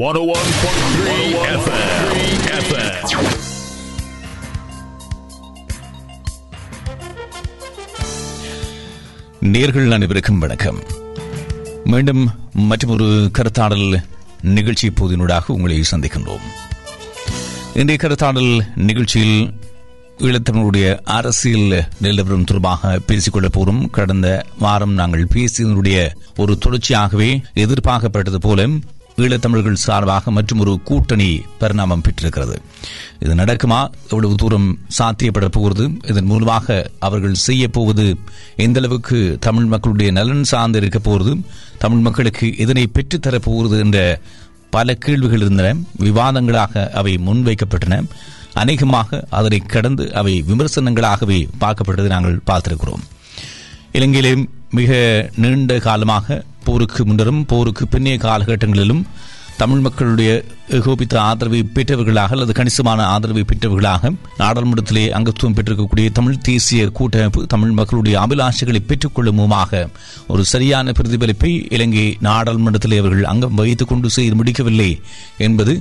101.3 FM. நேர்கள் அனைவருக்கும் வணக்கம். மீண்டும் மற்றொரு கருத்தாடல் நிகழ்ச்சி போதினூடாக உங்களை சந்திக்கின்றோம். இன்றைய கருத்தாடல் நிகழ்ச்சியில் ஈழத்தமிழருடைய அரசியல் நிலவரம் தொடர்பாக பேசிக்கொள்ள போறோம். கடந்த வாரம் நாங்கள் பேசியதனுடைய ஒரு தொடர்ச்சியாகவே எதிர்பார்க்கப்பட்டது போல ஈழத்தமிழர்கள் சார்பாக மற்றும் ஒரு கூட்டணி பரிணாமம் பெற்றிருக்கிறது. இது நடக்குமா, எவ்வளவு தூரம் சாத்தியப்பட போகிறது, இதன் மூலமாக அவர்கள் செய்யப்போவது எந்த அளவுக்கு தமிழ் மக்களுடைய நலன் சார்ந்து இருக்க போகிறது, தமிழ் மக்களுக்கு இதனை பெற்றுத்தரப் போகிறது என்ற பல கேள்விகள் இருந்தன. விவாதங்களாக அவை முன்வைக்கப்பட்டன. அநேகமாக அதனை கடந்து அவை விமர்சனங்களாகவே பார்க்கப்பட்டதை நாங்கள் பார்த்திருக்கிறோம். இலங்கையிலே மிக நீண்ட காலமாக போருக்கு முன்னரும் போருக்கு பின்னைய காலகட்டங்களிலும் தமிழ் மக்களுடைய ஏகோபித்த ஆதரவை பெற்றவர்களாக அல்லது கணிசமான ஆதரவை பெற்றவர்களாக நாடாளுமன்றத்திலே அங்கத்துவம் பெற்றிருக்கக்கூடிய தமிழ் தேசிய கூட்டமைப்பு தமிழ் மக்களுடைய அபிலாஷைகளை பெற்றுக்கொள்ளுமுமாக ஒரு சரியான பிரதிபலிப்பை இலங்கை நாடாளுமன்றத்திலே அவர்கள் அங்கம் வைத்துக் கொண்டு செய்து முடிக்கவில்லை என்பது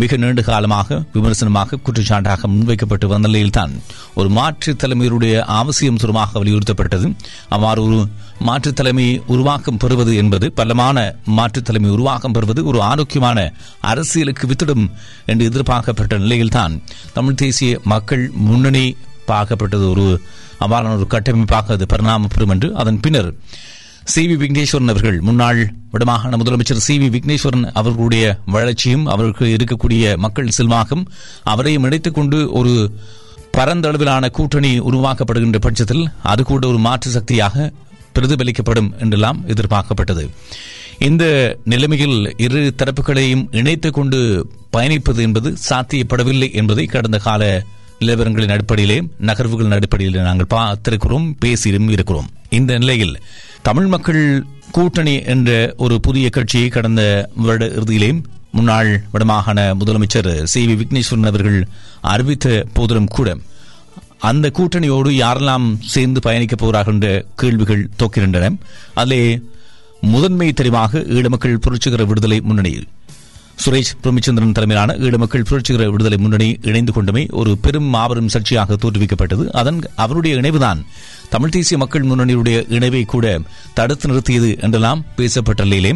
மிக நீண்ட காலமாக விமர்சனமாக குற்றச்சாட்டாக முன்வைக்கப்பட்டு வந்த நிலையில்தான் ஒரு மாற்றுத் தலைமையுடைய அவசியம் சுரமாக வலியுறுத்தப்பட்டது. அவ்வாறு ஒரு மாற்றுத் தலைமை உருவாக்கம் பெறுவது என்பது, பலமான மாற்றுத் தலைமை உருவாக்கம் பெறுவது ஒரு ஆரோக்கியமான அரசியலுக்கு வித்திடும் என்று எதிர்பார்க்கப்பட்ட நிலையில்தான் தமிழ் தேசிய மக்கள் முன்னணி பார்க்கப்பட்டது. ஒரு அவ்வாறான ஒரு கட்டமைப்பாக அது பரிணாமப்பெறும் என்று அதன் பின்னர் சி வி விக்னேஸ்வரன் அவர்கள், முன்னாள் வடமாகாண முதலமைச்சர் சி வி விக்னேஸ்வரன் அவர்களுடைய வளர்ச்சியும் அவருக்கு இருக்கக்கூடிய மக்கள் செல்வாக்கும் அவரையும் இணைத்துக் கொண்டு ஒரு பரந்த அளவிலான கூட்டணி உருவாக்கப்படுகின்ற பட்சத்தில் அது கூட ஒரு மாற்று சக்தியாக பிரதிபலிக்கப்படும் என்றெல்லாம் எதிர்பார்க்கப்பட்டது. இந்த நிலைமையில் இரு தரப்புகளையும் இணைத்துக் கொண்டு பயணிப்பது என்பது சாத்தியப்படவில்லை என்பதை கடந்த கால நிலவரங்களின் அடிப்படையிலே, நகர்வுகளின் அடிப்படையிலே நாங்கள் பார்த்திருக்கிறோம், பேசியும் இருக்கிறோம். இந்த நிலையில் தமிழ் மக்கள் கூட்டணி என்ற ஒரு புதிய கட்சியை கடந்த வருட இறுதியிலே முன்னாள் வடமாகாண முதலமைச்சர் சி வி விக்னேஸ்வரன் அவர்கள் அறிவித்த போதிலும் கூட அந்த கூட்டணியோடு யாரெல்லாம் சேர்ந்து பயணிக்கப் போகிறார்கள் என்ற கேள்விகள் தோக்கின்றன. அதிலே முதன்மை தெரிவாக ஈழமக்கள் புரட்சிகர விடுதலை முன்னணி, சுரேஷ் பிரேமச்சந்திரன் தலைமையிலான ஈழமக்கள் புரட்சிகர விடுதலை முன்னணி இணைந்து கொண்டமை ஒரு பெரும் மாபெரும் சர்ச்சையாக தோற்றுவிக்கப்பட்டது. அதன் அவருடைய இணைவுதான் தமிழ் தேசிய மக்கள் முன்னணியுடைய இணைவை கூட தடுத்து நிறுத்தியது என்றெல்லாம் பேசப்பட்ட நிலையிலே,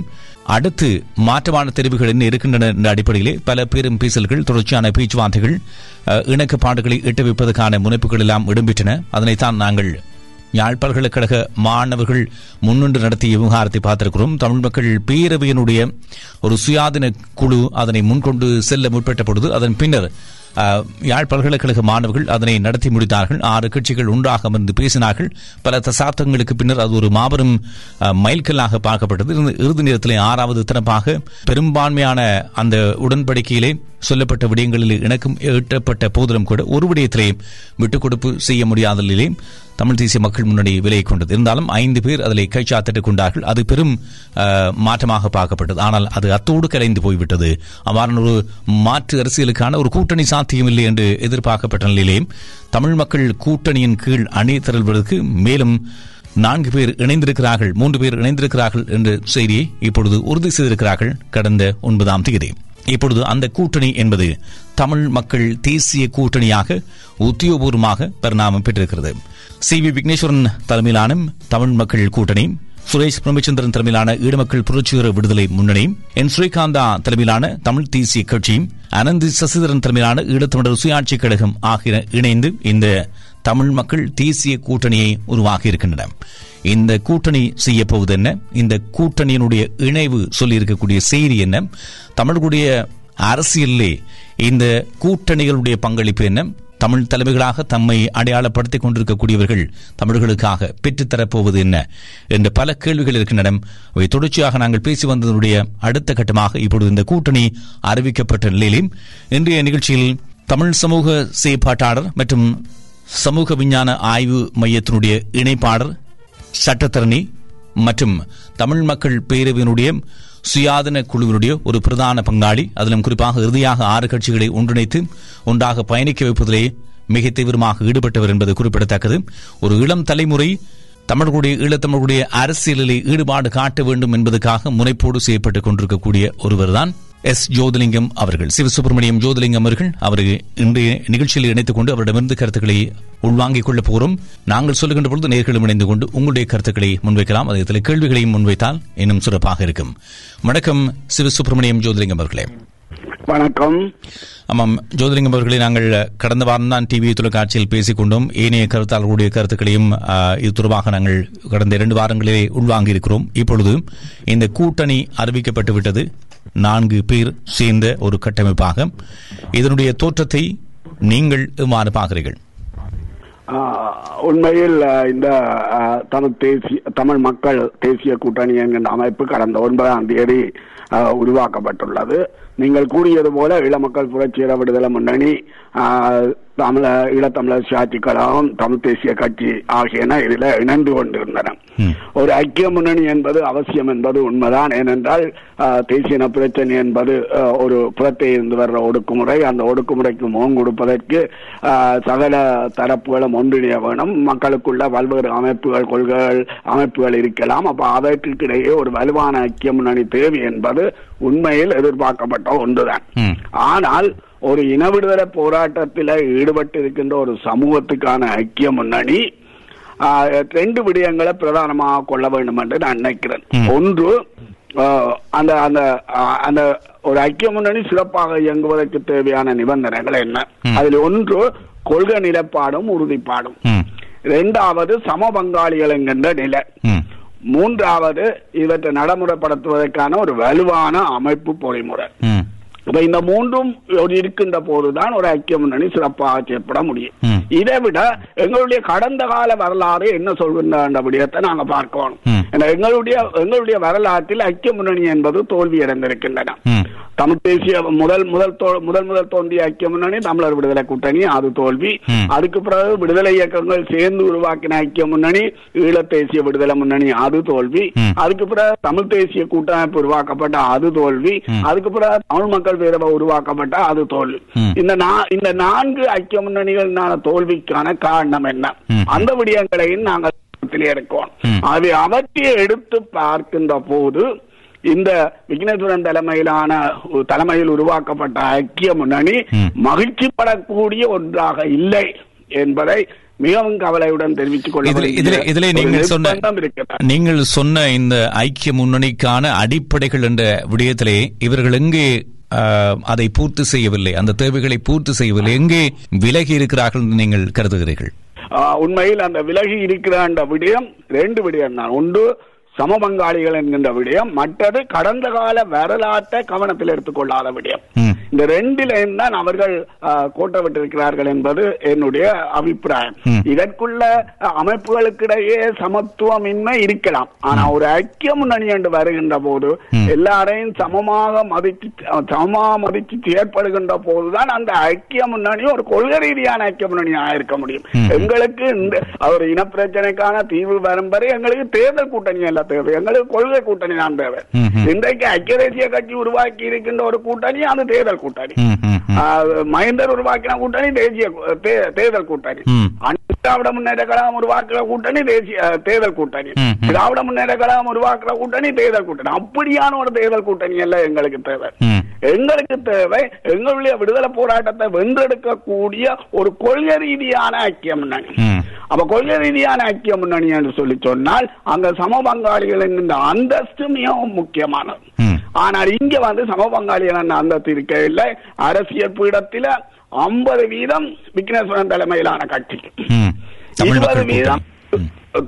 அடுத்து மாற்றமான தெரிவுகள் என்ன இருக்கின்றன என்ற அடிப்படையிலே பல பெரும் பேசல்கள், தொடர்ச்சியான பேச்சுவார்த்தைகள், இணக்கப்பாடுகளை எட்டு வைப்பதற்கான முனைப்புகள் எல்லாம் இடம்பெற்றன. அதனைத்தான் நாங்கள் யாழ் பல்கலைக்கழக மாணவர்கள் முன்னின்று நடத்திய விவகாரத்தை பார்த்திருக்கிறோம். தமிழ் மக்கள் பேரவையினுடைய ஒரு சுயாதீன குழு அதனை முன்கொண்டு செல்ல முற்பட்ட பொழுது அதன் பின்னர் யாழ் பல்கலைக்கழக மாணவர்கள் அதனை நடத்தி முடித்தார்கள். 6 கட்சிகள் ஒன்றாக அமர்ந்து பேசினார்கள். பல தசாப்தங்களுக்கு பின்னர் அது ஒரு மாபெரும் மைல்கல்லாக பார்க்கப்பட்டது. இறுதி நேரத்திலே 6வது தரப்பாக பெரும்பான்மையான அந்த உடன்படிக்கையிலே சொல்லப்பட்ட விடயங்களில் இணக்கம் எட்டப்பட்ட போதிலும் கூட ஒரு விடயத்திலே விட்டுக் கொடுப்பு செய்ய முடியாத நிலையிலே தமிழ் தேசிய மக்கள் முன்னணி விலகிக் கொண்டது. இருந்தாலும் 5 பேர் அதில் கைச்சாத்திட்டுக் கொண்டார்கள். அது பெரும் மாற்றமாக பார்க்கப்பட்டது. ஆனால் அது அத்தோடு கலைந்து போய்விட்டது. அவ்வாறான ஒரு மாற்று அரசியலுக்கான ஒரு கூட்டணி சாத்தியமில்லை என்று எதிர்பார்க்கப்பட்ட நிலையிலே தமிழ் மக்கள் கூட்டணியின் கீழ் அணி திரள்வதற்கு மேலும் 4 பேர் இணைந்திருக்கிறார்கள், 3 பேர் இணைந்திருக்கிறார்கள் என்ற செய்தியை இப்பொழுது உறுதி செய்திருக்கிறார்கள் கடந்த 9ஆம் தேதி. இப்பொழுது அந்த கூட்டணி என்பது தமிழ் மக்கள் தேசிய கூட்டணியாக உத்தியோகபூர்வமாக பரிணாமம் பெற்றிருக்கிறது. சி வி விக்னேஸ்வரன் தலைமையிலான தமிழ் மக்கள் கூட்டணி, சுரேஷ் பிரேமச்சந்திரன் தலைமையிலான ஈழமக்கள் புரட்சிகர விடுதலை முன்னணி, என் ஸ்ரீகாந்தா தலைமையிலான தமிழ் தேசிய கட்சி, அனந்தி சசிதரன் தலைமையிலான ஈழத்தமிழர் சுயாட்சி கழகம் ஆகிய இணைந்து இந்த தமிழ் மக்கள் தேசிய கூட்டணியை உருவாக்கியிருக்கின்றன. இந்த கூட்டணி செய்யப்போவது என்ன, இந்த கூட்டணியினுடைய இணைவு சொல்லியிருக்கக்கூடிய செய்தி என்ன, தமிழர்களுடைய அரசியலே இந்த கூட்டணிகளுடைய பங்களிப்பு என்ன, தமிழ் தலைமைகளாக தம்மை அடையாளப்படுத்திக் கொண்டிருக்கக்கூடியவர்கள் தமிழர்களுக்காக பெற்றுத்தரப்போவது என்ன என்ற பல கேள்விகள் இருக்கின்றன. அவை தொடர்ச்சியாக நாங்கள் பேசி வந்ததனுடைய அடுத்த கட்டமாக இப்பொழுது இந்த கூட்டணி அறிவிக்கப்பட்ட நிலையிலும் இன்றைய நிகழ்ச்சியில் தமிழ் சமூக செயற்பாட்டாளர் மற்றும் சமூக விஞ்ஞான ஆய்வு மையத்தினுடைய இணைப்பாளர், சட்டத்தரணி மற்றும் தமிழ் மக்கள் பேரவையினுடைய சுயாதீன குழுவினுடைய ஒரு பிரதான பங்காளி, அதிலும் குறிப்பாக இறுதியாக 6 கட்சிகளை ஒன்றிணைத்து ஒன்றாக பயணிக்க வைப்பதிலே மிக தீவிரமாக ஈடுபட்டவர் என்பது குறிப்பிடத்தக்கது. ஒரு இளம் தலைமுறை தமிழர்களுடைய ஈழத்தமிழர்களுடைய அரசியலில் ஈடுபாடு காட்ட வேண்டும் என்பதற்காக முனைப்போடு செய்யப்பட்டுக் கொண்டிருக்கக்கூடிய ஒருவர்தான் எஸ் ஜோதிலிங்கம் அவர்கள், சிவசுப்பிரமணியம் ஜோதிலிங்கம் அவர்கள் அவர்கள் இன்றைய நிகழ்ச்சியில் இணைத்துக் கொண்டு அவரிடமிருந்து கருத்துக்களை உள்வாங்கிக் கொள்ளப் போகிறோம். நாங்கள் சொல்லுகின்ற பொழுது நேர்களும் இணைந்து கொண்டு உங்களுடைய கருத்துக்களை முன்வைக்கலாம். அதில் கேள்விகளையும் முன்வைத்தால் இன்னும் சிறப்பாக இருக்கும். வணக்கம் சிவசுப்பிரமணியம் ஜோதிலிங்கம் அவர்களே. வணக்கம். ஆமாம் ஜோதிலிங்கம் அவர்களை, நாங்கள் கடந்த வாரம் தான் டிவி தொலைக்காட்சியில் பேசிக் கொண்டோம். ஏனைய கருத்தாளர்களுடைய கருத்துக்களையும் இது தொடர்பாக நாங்கள் கடந்த 2 வாரங்களிலே உள்வாங்கியிருக்கிறோம். இப்பொழுது இந்த கூட்டணி அறிவிக்கப்பட்டு விட்டது. 4 பேர் சேர்ந்த ஒரு கட்டமைப்பாக இதனுடைய தோற்றத்தை நீங்கள் எவ்வாறு பார்க்கிறீர்கள்? உண்மையில் இந்த தமிழ் மக்கள் தேசிய கூட்டணி என்கின்ற அமைப்பு கடந்த 9ஆம் தேதி உருவாக்கப்பட்டுள்ளது. நீங்கள் கூறியது போல இளமக்கள் புரட்சியர விடுதலை முன்னணி, ஈழத்தமிழர் சாட்சி கழகம், தமிழ் தேசிய கட்சி ஆகியன இதில் இணைந்து கொண்டிருந்தன. ஒரு ஐக்கிய முன்னணி என்பது அவசியம் என்பது உண்மைதான். ஏனென்றால் தேசிய இன பிரச்சனை என்பது ஒரு புறத்தை இருந்து வர்ற ஒடுக்குமுறை. அந்த ஒடுக்குமுறைக்கு முகம் கொடுப்பதற்கு சகல தரப்புகளும் ஒன்றிணைய வேணும். மக்களுக்குள்ள பல்வேறு அமைப்புகள், கொள்கைகள், அமைப்புகள் இருக்கலாம். அப்போ அவற்றுக்கிடையே ஒரு வலுவான ஐக்கிய முன்னணி தேவை என்பது உண்மையில் எதிர்பார்க்கப்பட்ட ஒன்றுதான். ஆனால் ஒரு இன விடுதலை போராட்டத்தில் ஈடுபட்டு இருக்கின்ற ஒரு சமூகத்துக்கான ஐக்கிய முன்னணி 2 விடயங்களை பிரதானமாக கொள்ள வேண்டும் என்று நான் நினைக்கிறேன். ஒன்று, அந்த அந்த அந்த ஒரு ஐக்கிய முன்னணி சிறப்பாக இயங்குவதற்கு தேவையான நிபந்தனைகள் என்ன? அதில் ஒன்று கொள்கை நிலைப்பாடும் உறுதிப்பாடும். 2வது சம பங்காளிகள் என்கின்ற நிலை. 3வது இவற்றை நடைமுறைப்படுத்துவதற்கான ஒரு வலுவான அமைப்பு பொறிமுறை. இப்ப இந்த 3ம் இருக்கின்ற போதுதான் ஒரு ஐக்கிய முன்னணி சிறப்பாக செயற்பட முடியும். இதை விட எங்களுடைய கடந்த கால வரலாறு என்ன சொல்கின்ற விடயத்தை நாங்க பார்க்கணும். எங்களுடைய வரலாற்றில் ஐக்கிய முன்னணி என்பது தோல்வி அடைந்திருக்கின்றன. தமிழ் தேசிய முதல் தோன்றிய ஐக்கிய முன்னணி தமிழர் விடுதலை கூட்டணி, அது தோல்வி. அதுக்கு பிறகு விடுதலை இயக்கங்கள் சேர்ந்து உருவாக்கின ஐக்கிய முன்னணி ஈழ தேசிய விடுதலை முன்னணி, அது தோல்வி. அதுக்கு பிறகு தமிழ் தேசிய கூட்டமைப்பு உருவாக்கப்பட்ட, அது தோல்வி. அதுக்கு பிறகு தமிழ் மக்கள் பேரவை உருவாக்கப்பட்ட, அது தோல்வி. இந்த 4 ஐக்கிய முன்னணிகள் தோல்விக்கான காரணம் என்ன? அந்த விடயங்களையும் நாங்கள் இருக்கோம். அதை அவற்றை எடுத்து பார்க்கின்ற போது இந்த விக்னேஸ்வரன் தலைமையில் உருவாக்கப்பட்ட ஐக்கிய முன்னணி மகிழ்ச்சிப்படக்கூடிய ஒன்றாக இல்லை என்பதை மிகவும் கவலையுடன் தெரிவித்துக் கொள்ள. நீங்கள் சொன்ன இந்த ஐக்கிய முன்னணிக்கான அடிப்படைகள் என்ற விடயத்திலே இவர்கள் எங்கே அதை பூர்த்தி செய்யவில்லை, அந்த தேவைகளை பூர்த்தி செய்யவில்லை, எங்கே விலகி இருக்கிறார்கள் என்று நீங்கள் கருதுகிறீர்கள்? உண்மையில் அந்த விலகி இருக்கிற விடயம் 2 விடயம் தான். ஒன்று சமபங்காளிகள் என்கின்ற விடயம், மற்றது கடந்த கால வரலாற்றை கவனத்தில் எடுத்துக்கொள்ளாத விடயம். இந்த 2லையும் தான் அவர்கள் கோட்டப்பட்டிருக்கிறார்கள் என்பது என்னுடைய அபிப்பிராயம். இதற்குள்ள அமைப்புகளுக்கிடையே சமத்துவமின்மை இருக்கலாம். ஆனா ஒரு ஐக்கிய முன்னணி என்று வருகின்ற போது எல்லாரையும் சமமாக மதித்து செயற்படுகின்ற போதுதான் அந்த ஐக்கிய முன்னணி ஒரு கொள்கை ரீதியான ஐக்கிய முன்னணியாக இருக்க முடியும். எங்களுக்கு இந்த ஒரு இனப்பிரச்சனைக்கான தீர்வு வரும் வரை எங்களுக்கு தேர்தல் கூட்டணி அல்ல தேவை, எங்களுக்கு கொள்கை கூட்டணி தான் தேவை. இன்றைக்கு ஐக்கிய தேசிய கட்சி உருவாக்கி இருக்கின்ற ஒரு கூட்டணி அது தேர்தல் கூட்டணி. மஹிந்தர் உருவாக்கின கூட்டணி தேர்தல் கூட்டணி. திராவிட முன்னேற்ற கழகம் உருவாக்குற கூட்டணி தேர்தல் கூட்டணி. திராவிட முன்னேற்ற கழகம் உருவாக்குற கூட்டணி தேர்தல் கூட்டணி. அப்படியான ஒரு தேர்தல் கூட்டணி எல்லாம் எங்களுக்கு தேவை. எங்களுக்கு தேவை எங்களுடைய விடுதலை போராட்டத்தை வென்றெடுக்கக்கூடிய ஒரு கொள்கை ரீதியான ஐக்கிய முன்னணி. அப்ப கொள்கை ரீதியான ஐக்கிய முன்னணி என்று சொல்லி சொன்னால் அங்க சம பங்காளிகள் என்கின்ற அந்தஸ்து மிகவும் முக்கியமானது. ஆனால் இங்க சம பங்காளிகள் அந்தஸ்து இருக்கவில்லை. அரசியல் பீடத்தில் 50% விக்னேஸ்வரன் தலைமையிலான கட்சிக்கு, 20%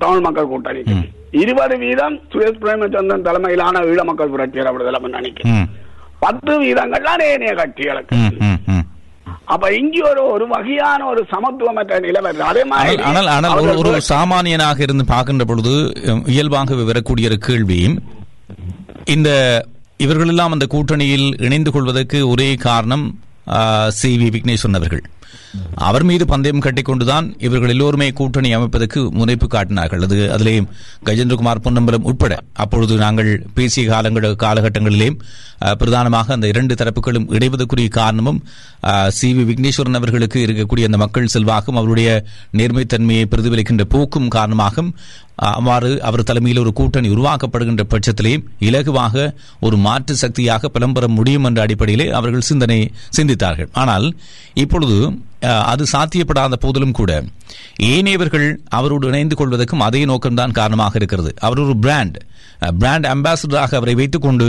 தமிழ் மக்கள் கூட்டணிக்கு, 20% சுரேஷ் பிரேமச்சந்திரன் தலைமையிலான ஈழ மக்கள் புரட்சியர விடுதலை முன்னணிக்கு, 10% ஏனைய கட்சிகளுக்கு. அப்ப இங்க ஒரு வகையான ஒரு சமத்துவமற்ற நிலவரி. அதே மாதிரி ஆனால் ஒரு சாமானியனாக இருந்து பார்க்கின்ற பொழுது இயல்பாக வரக்கூடிய ஒரு கேள்வியும், இந்த இவர்களெல்லாம் அந்த கூட்டணியில் இணைந்து கொள்வதற்கு ஒரே காரணம் CV விக்னேஸ்வரன் அவர்கள், அவர் மீது பந்தயம் கட்டிக்கொண்டுதான் இவர்கள் எல்லோருமே கூட்டணி அமைப்பதற்கு முனைப்பு காட்டினார்கள். அது அதிலே கஜேந்திரகுமார் பொன்னம்பலம் உட்பட அப்பொழுது நாங்கள் பேசிய காலகட்டங்களிலே பிரதானமாக அந்த 2 தரப்புகளும் இணைவதற்குரிய காரணமும் CV விக்னேஸ்வரன் அவர்களுக்கு இருக்கக்கூடிய அந்த மக்கள் செல்வாக்கும் அவருடைய நேர்மைத்தன்மையை பிரதிபலிக்கின்ற போக்கும் காரணமாக அவ்வாறு அவர் தலைமையில் ஒரு கூட்டணி உருவாக்கப்படுகின்ற பட்சத்திலே இலகுவாக ஒரு மாற்று சக்தியாக புலம்பெற முடியும் என்ற அடிப்படையிலே அவர்கள் சிந்தித்தார்கள். ஆனால் இப்பொழுது அது சாத்தியப்படாத போதிலும் கூட ஏனையவர்கள் அவரோடு இணைந்து கொள்வதற்கும் அதே நோக்கம்தான் காரணமாக இருக்கிறது. அவர் ஒரு பிராண்ட் அம்பாசிடராக அவரை வைத்துக் கொண்டு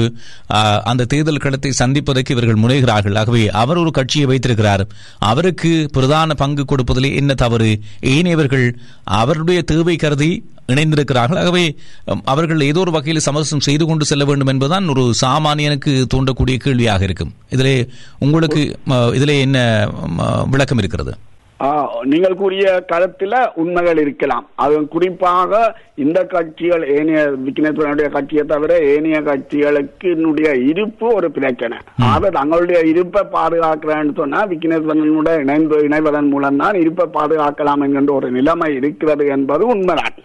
அந்த தேர்தல் களத்தை சந்திப்பதற்கு இவர்கள் முனைகிறார்கள். ஆகவே அவர் ஒரு கட்சியை வைத்திருக்கிறார், அவருக்கு பிரதான பங்கு கொடுப்பதிலே என்ன தவறு? ஏனையவர்கள் அவருடைய தேவை கருதி இணைந்திருக்கிறார்கள். ஆகவே அவர்கள் ஏதோ ஒரு வகையில் சமரசம் செய்து கொண்டு செல்ல வேண்டும் என்பதுதான் ஒரு சாமானியனுக்கு தோன்றக்கூடிய கேள்வியாக இருக்கும். இதிலே உங்களுக்கு என்ன விளக்கம் இருக்கிறது? நீங்கள் கூறிய கருத்துல உண்மைகள் இருக்கலாம். அது குறிப்பாக இந்த கட்சிகள் ஏனைய விக்னேஸ்வரனுடைய கட்சியை தவிர ஏனைய கட்சிகளுக்கு என்னுடைய இருப்பு ஒரு பிரச்சனை. ஆக தங்களுடைய இருப்பை பாதுகாக்கிறேன்னு சொன்னா விக்னேஸ்வரனுடைய இணைவதன் மூலம் தான் இருப்பை பாதுகாக்கலாம் என்கின்ற ஒரு நிலைமை இருக்கிறது என்பது உண்மைதான்.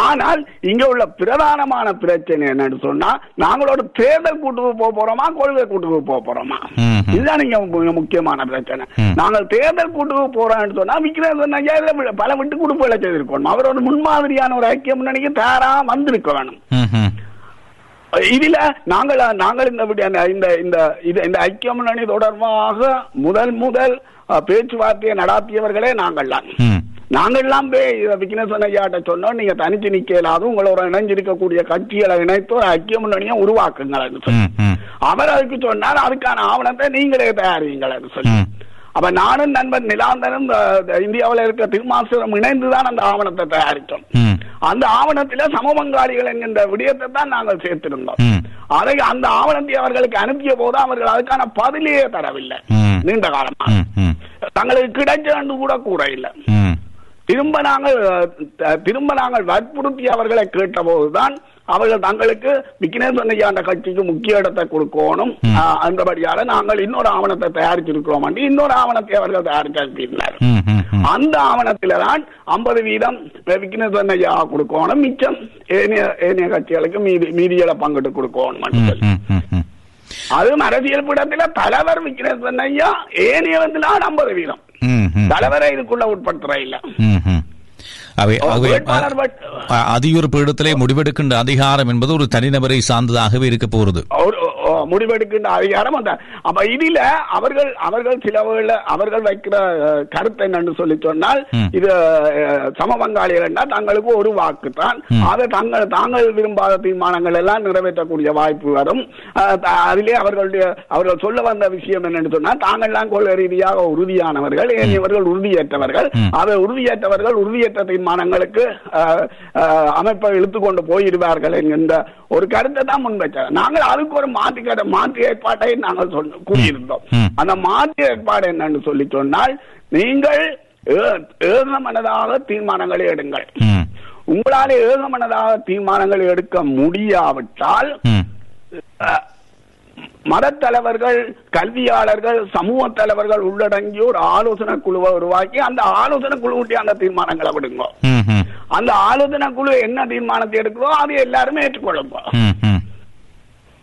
ஆனால் இங்க உள்ள பிரதானமான பிரச்சனை என்னன்னு சொன்னா, நாங்களோட தேர்தல் கூட்டுக்கு போக போறோமா, கொள்கை கூட்டுக்கு போக போறோமா? இதுதான் இங்க முக்கியமான பிரச்சனை. நாங்கள் தேர்தல் கூட்டுக்கு போறோம்னு சொன்னா விக்னேஸ்வரன் பல விட்டு குடும்பங்களை செய்திருக்கணும். அவரோட முன்மாதிரியான ஒரு ஐக்கிய முன்னணிக்கு தாரா வந்திருக்க வேணும். இதுல நாங்கள் இந்த ஐக்கிய முன்னணி தொடர்பாக முதல் பேச்சுவார்த்தையை நடாத்தியவர்களே நாங்கள் தான். நாங்கள்லாம் விக்னேஸ்வரன் சொன்னோம், நீங்க தனிச்சு நிக்க இல்லாத உங்களோட இணைஞ்சிருக்கக்கூடிய கட்சிகளை இணைத்து ஒரு ஐக்கிய முன்னணியை உருவாக்குங்க. அவர் அதுக்கு சொன்னார், அதுக்கான ஆவணத்தை நீங்களே தயாரிங்களு சொல்லி. அப்ப நானும் நண்பன் நிலாந்தனும் இந்தியாவில இருக்க திருமாசனம் இணைந்துதான் அந்த ஆவணத்தை தயாரித்தோம். அந்த ஆவணத்தில சமபங்காளிகள் என்கின்ற விடயத்தை தான் நாங்கள் சேர்த்திருந்தோம். அதை அந்த ஆவணத்தை அவர்களுக்கு அனுப்பிய போது அவர்கள் அதுக்கான பதிலையே தரவில்லை. நீண்ட காலமா தங்களுக்கு கிடைச்சு கூட இல்லை. திரும்ப நாங்கள் வற்புறுத்தி அவர்களை கேட்ட போதுதான் அவர்கள் தங்களுக்கு விக்னேஸ்வரன் கட்சிக்கு முக்கிய இடத்தை கொடுக்கணும், அந்தபடியாக நாங்கள் இன்னொரு ஆவணத்தை தயாரிச்சிருக்கிறோம். இன்னொரு ஆவணத்தை அவர்கள் தயாரிச்சிருக்கிறார். அந்த ஆவணத்தில தான் 50% விக்னேஸ்வரன் கொடுக்கணும், மிச்சம் ஏனைய கட்சிகளுக்கு மீதியில பங்கிட்டு கொடுக்கணும். அதுவும் அரசியல் படத்தில தலைவர் விக்னேஸ்வரன் ஏனையவர்களால் 50%. தலைவரை இதுக்குள்ள உட்படுத்துற இல்ல அதிகொரு பீடத்திலே முடிவெடுக்கின்ற அதிகாரம் என்பது ஒரு தனிநபரை சார்ந்ததாகவே இருக்க போறது. முடிவெடுக்கின்ற அதிகாரம் அப்ப இதுல அவர்கள் சிலவர்கள் அவர்கள் வைக்கிற கருத்தை என்னன்னு சொல்லி சொன்னால், இது சமபங்காளிகள் தங்களுக்கு ஒரு வாக்கு தான், அதை தாங்கள் விரும்பாத தீர்மானங்கள் எல்லாம் நிறைவேற்றக்கூடிய வாய்ப்பு வரும். அதிலே அவர்கள் சொல்ல வந்த விஷயம் என்னன்னு சொன்னா, தாங்கள் தான் கொள்கை ரீதியாக உறுதியானவர்கள், ஏனையவர்கள் உறுதியேற்றவர்கள். அதை உறுதியேற்றவர்கள் உறுதியேற்ற தீர்மானங்களுக்கு அமைப்பை இழுத்துக்கொண்டு போயிடுவார்கள் என்கின்ற ஒரு கருத்தை தான் முன்வைச்சார். நாங்கள் அதுக்கு ஒரு மாற்று ஏற்பாட்டை நாங்கள் கூறியிருந்தோம். அந்த மாற்று ஏற்பாடு என்னன்னு சொல்லி சொன்னால், நீங்கள் ஏகமனதாக தீர்மானங்களை எடுங்கள். உங்களால் ஏகமனதாக தீர்மானங்களை எடுக்க முடியாவிட்டால் மதத் தலைவர்கள், கல்வியாளர்கள், சமூக தலைவர்கள் உள்ளடங்கிய ஒரு ஆலோசனை குழுவை உருவாக்கி அந்த ஆலோசனை குழுவுடைய அந்த தீர்மானங்களை விடுங்க. அந்த ஆலோசனை குழு என்ன தீர்மானத்தை எடுக்கிறோம் அதை எல்லாருமே ஏற்றுக்கொள்ளுங்க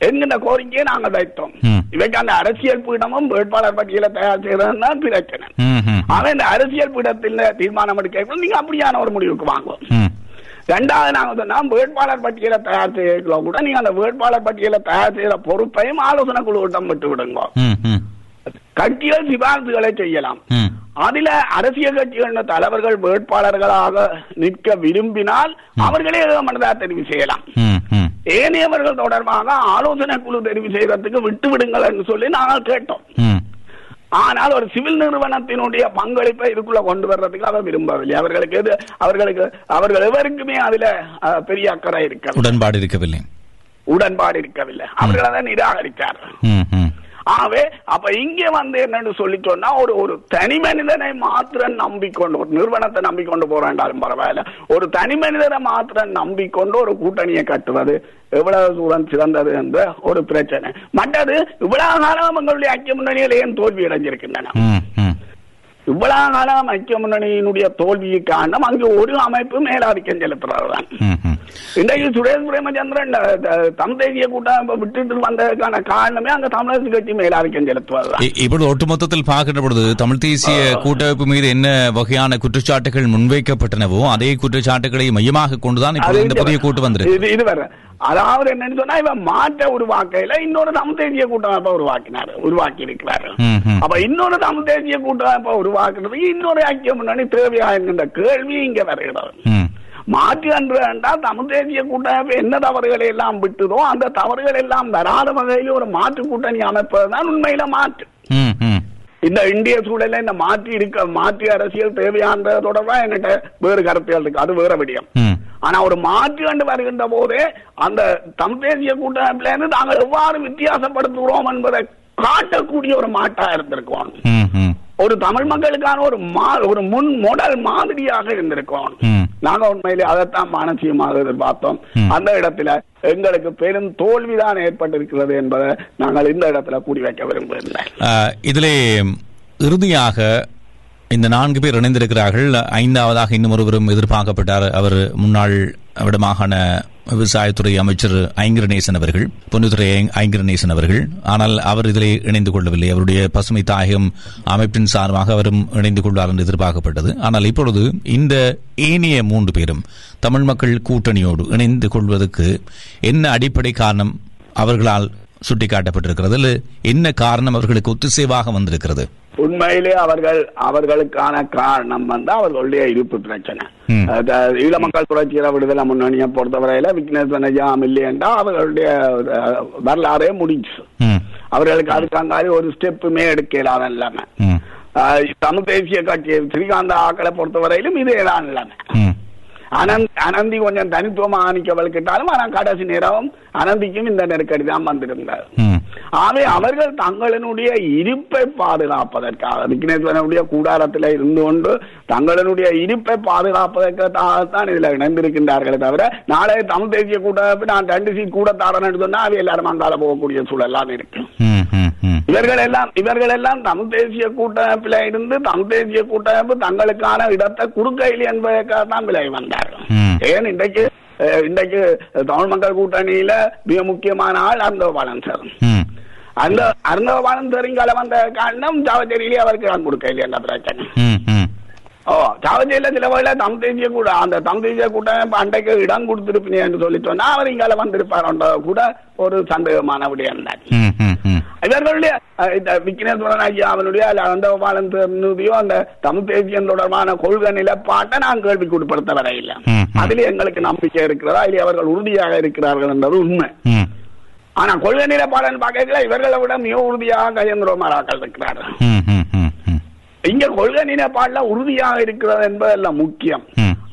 என்கின்ற கோரிக்கையை நாங்கள் வைத்தோம். இவைக்கு அந்த அரசியல் பீடமும் வேட்பாளர் பட்டியலை தயார் செய்யறதுதான் பிரச்சனை. ஆனா இந்த அரசியல் பீடத்தில் தீர்மானம் எடுக்க நீங்க அப்படியான ஒரு முடிவுக்கு வாங்குவோம். ரெண்டாவது நாங்கள் சொன்னா, வேட்பாளர் பட்டியலை தயார் செய்யலாம் கூட, நீங்க அந்த வேட்பாளர் பட்டியலை தயார் செய்யற பொறுப்பையும் ஆலோசனை குழுவிடம் விட்டு விடுங்க. கட்சிகள் சிபாரிசுகளை செய்யலாம். அதுல அரசியல் கட்சிகள் தலைவர்கள் வேட்பாளர்களாக நிற்க விரும்பினால் அவர்களே மனதாக தெரிவு செய்யலாம். ஏனையவர்கள் தொடர்பாக ஆலோசனை குழு தெரிவு செய்வதற்கு விட்டு விடுங்கள் என்று சொல்லி நாங்கள் கேட்டோம். ஆனால் ஒரு சிவில் நிறுவனத்தினுடைய பங்களிப்பை இதுக்குள்ள கொண்டு வர்றதுக்கு அவர் விரும்பவில்லை. அவர்கள் எவருக்குமே அதுல பெரிய அக்கறை இருக்க உடன்பாடு இருக்கவில்லை. அவர்கள் அதை நிராகரித்தார். ஆகவே அப்ப இங்க என்னன்னு சொல்லி சொன்னா, ஒரு தனி மனிதனை மாத்திரம் நம்பிக்கொண்டு ஒரு நிறுவனத்தை நம்பிக்கொண்டு போறாண்டாலும் பரவாயில்ல, ஒரு தனி மனிதனை மாத்திரம் நம்பிக்கொண்டு ஒரு கூட்டணியை கட்டுவது எவ்வளவு தூரம் சிறந்தது என்ற ஒரு பிரச்சனை. மற்றது, இவ்வளவு காலம் எங்களுடைய ஐக்கிய முன்னணியில ஏன் தோல்வி அடைஞ்சிருக்கின்றன? இவ்வளவு காலம் ஐக்கிய முன்னணியினுடைய தோல்விக்கு காரணம் அங்கு ஒரு அமைப்பு மேலாதிக்கம் செலுத்துறதுதான். இன்றைக்கு சுரேஷ் பிரேமச்சந்திரன் தமிழ் தேசிய கூட்டம் விட்டு வந்ததுக்கான காரணமே அங்க தமிழரசு கட்சி மேலாதிக்கம் செலுத்துவது. இப்பொழுது ஒட்டுமொத்தத்தில் பார்க்கின்ற பொழுது தமிழ் தேசிய கூட்டமைப்பு மீது என்ன வகையான குற்றச்சாட்டுகள் முன்வைக்கப்பட்டனவோ அதே குற்றச்சாட்டுகளை மையமாக கொண்டுதான் இந்த புதிய கூட்டு வந்திருக்கு. இதுவரை அதாவது என்னன்னு சொன்னா இவன் மாற்ற உருவாக்கையில இன்னொரு தமிழ் தேசிய கூட்டமைப்பை உருவாக்கி இருக்கிறாரு. அப்ப இன்னொரு தமிழ் தேசிய கூட்டமைப்பை உருவாக்குறதுக்கு இன்னொரு ஐக்கிய முன்னணி தேவையா என்கின்ற கேள்வி இங்க வருகிறது. மாற்று என்று என்றால் தமிழ் தேசிய கூட்டமைப்பு என்ன தவறுகளை எல்லாம் விட்டுதோ அந்த தவறுகள் எல்லாம் வராத வகையில் ஒரு மாற்று கூட்டணி அமைப்பதுதான் உண்மையில மாற்று. இந்த இந்திய சூழல இந்த மாற்றி அரசியல் தேவையான தொடர்பாக என்னட்ட வேறு கருத்துகள் இருக்கு, அது வேற விடயம். ஆனா ஒரு மாற்று கண்டு வருகின்ற போது அந்த தமிழ் தேசிய கூட்டமைப்புல இருந்து நாங்கள் எவ்வாறு வித்தியாசப்படுத்துகிறோம் என்பதை காட்டக்கூடிய ஒரு மாற்றா இருந்திருக்கோம். ஒரு தமிழ் மக்களுக்கான ஒரு முன் மொடல் மாதிரியாக இருந்திருக்கோம். நாங்க உண்மையிலே அதைத்தான் மானசீகமாக எதிர்பார்த்தோம். அந்த இடத்துல எங்களுக்கு பெரும் தோல்விதான் ஏற்பட்டிருக்கிறது என்பதை நாங்கள் இந்த இடத்துல கூடி வைக்க விரும்புகிறேன். இதிலே இறுதியாக இந்த 4 பேர் இணைந்திருக்கிறார்கள். 5ஆவதாக இன்னும் ஒருவரும் எதிர்பார்க்கப்பட்டார். அவர் முன்னாள் விடமாகாண விவசாயத்துறை அமைச்சர் ஐங்கரநேசன் அவர்கள், பொன்னுத்துறை ஐங்கரநேசன் அவர்கள். ஆனால் அவர் இதிலே இணைந்து கொள்ளவில்லை. அவருடைய பசுமை தாயகம் அமைப்பின் சார்பாக அவரும் இணைந்து கொள்வார் என்று எதிர்பார்க்கப்பட்டது. ஆனால் இப்பொழுது இந்த ஏனைய 3 பேரும் தமிழ் மக்கள் கூட்டணியோடு இணைந்து கொள்வதற்கு என்ன அடிப்படை காரணம் அவர்களால் சுட்டிக்காட்டப்பட்டிருக்கிறது? என்ன காரணம் அவர்களுக்கு ஒத்திசைவாக வந்திருக்கிறது? உண்மையிலே அவர்களுக்கான காரணம் வந்து அவர்களுடைய இருப்பு பிரச்சனை. ஈழ மக்கள் புரட்சிகர விடுதலை முன்னணியை பொறுத்தவரையில விக்னேஸ்வரன் ஐயா இல்லை என்றால் அவர்களுடைய வரலாறே முடிஞ்சு. அவர்களுக்கு அதுக்காந்தாலே ஒரு ஸ்டெப்புமே எடுக்கலாம். இல்லாம தமிழ் தேசிய கட்சி ஸ்ரீகாந்த ஆக்களை பொறுத்தவரையிலும் இதே தான். இல்லாம அனந்தி கொஞ்சம் தனித்துவமாக அணிக்கவள்கிட்டாலும் ஆனா கடைசி நேரம் அனந்திக்கும் இந்த நெருக்கடி தான் வந்திருந்தார். ஆகவே அவர்கள் தங்களினுடைய இருப்பை பாதுகாப்பதற்காக விக்னேஸ்வரனுடைய கூடாரத்தில் இருந்து கொண்டு தங்களினுடைய இருப்பை பாதுகாப்பதற்காகத்தான் இதுல இணைந்திருக்கின்றார்களே தவிர நாளை தமிழ் தேசிய கூட்டமைப்பு நான் 2 சீட் கூட தாரன்னு சொன்னா அவை எல்லாரும் அங்கால போகக்கூடிய சூழல்லாம் இருக்கு. இவர்கள் எல்லாம் தமிழ் தேசிய கூட்டமைப்பில இருந்து தமிழ் தேசிய கூட்டமைப்பு தங்களுக்கான இடத்தை குறுக்கையில் என்பதற்காகத்தான் விலகி வந்தார்கள். ஏன் இன்றைக்கு தமிழ் மக்கள் கூட்டணியில மிக முக்கியமான ஆள் அர்ந்தகபாலன் சார். அந்த அர்ந்தகபாலன் சரிங்கால வந்த காரணம் சாவச்சேரியிலேயே அவருக்கு நான் குறுக்கையில அந்த பிரச்சனை. சாவச்சேரியில சில வேலை தமிழ் தேசிய கூட அந்த தமிழ் தேசிய கூட்டமைப்பு அன்றைக்கு இடம் கொடுத்திருப்பீங்க என்று சொல்லி சொன்னா அவர் இங்கால வந்திருப்பாருன்ற கூட ஒரு சந்தேகமான விடயம் தான். இவர்களுடைய விக்னேஸ்வரன் ஐயா அவனுடைய அனந்தபாலன் திருநூதியோ அந்த தமிழ் தேசியம் தொடர்பான கொள்கை நிலைப்பாட்டை நான் கேள்விக்கு உட்படுத்த வரையில்லை. அதுல எங்களுக்கு நம்பிக்கை இருக்கிறதா இல்லை அவர்கள் உறுதியாக இருக்கிறார்கள் என்றது உண்மை. ஆனா கொள்கை நிலைப்பாடுன்னு பாக்கல இவர்களை விட மிக உறுதியாக கஜேந்திரகுமாராக்கள் இருக்கிறார்கள். இங்க கொள்கை நிலைப்பாடுல உறுதியாக இருக்கிறது என்பதெல்லாம் முக்கியம்.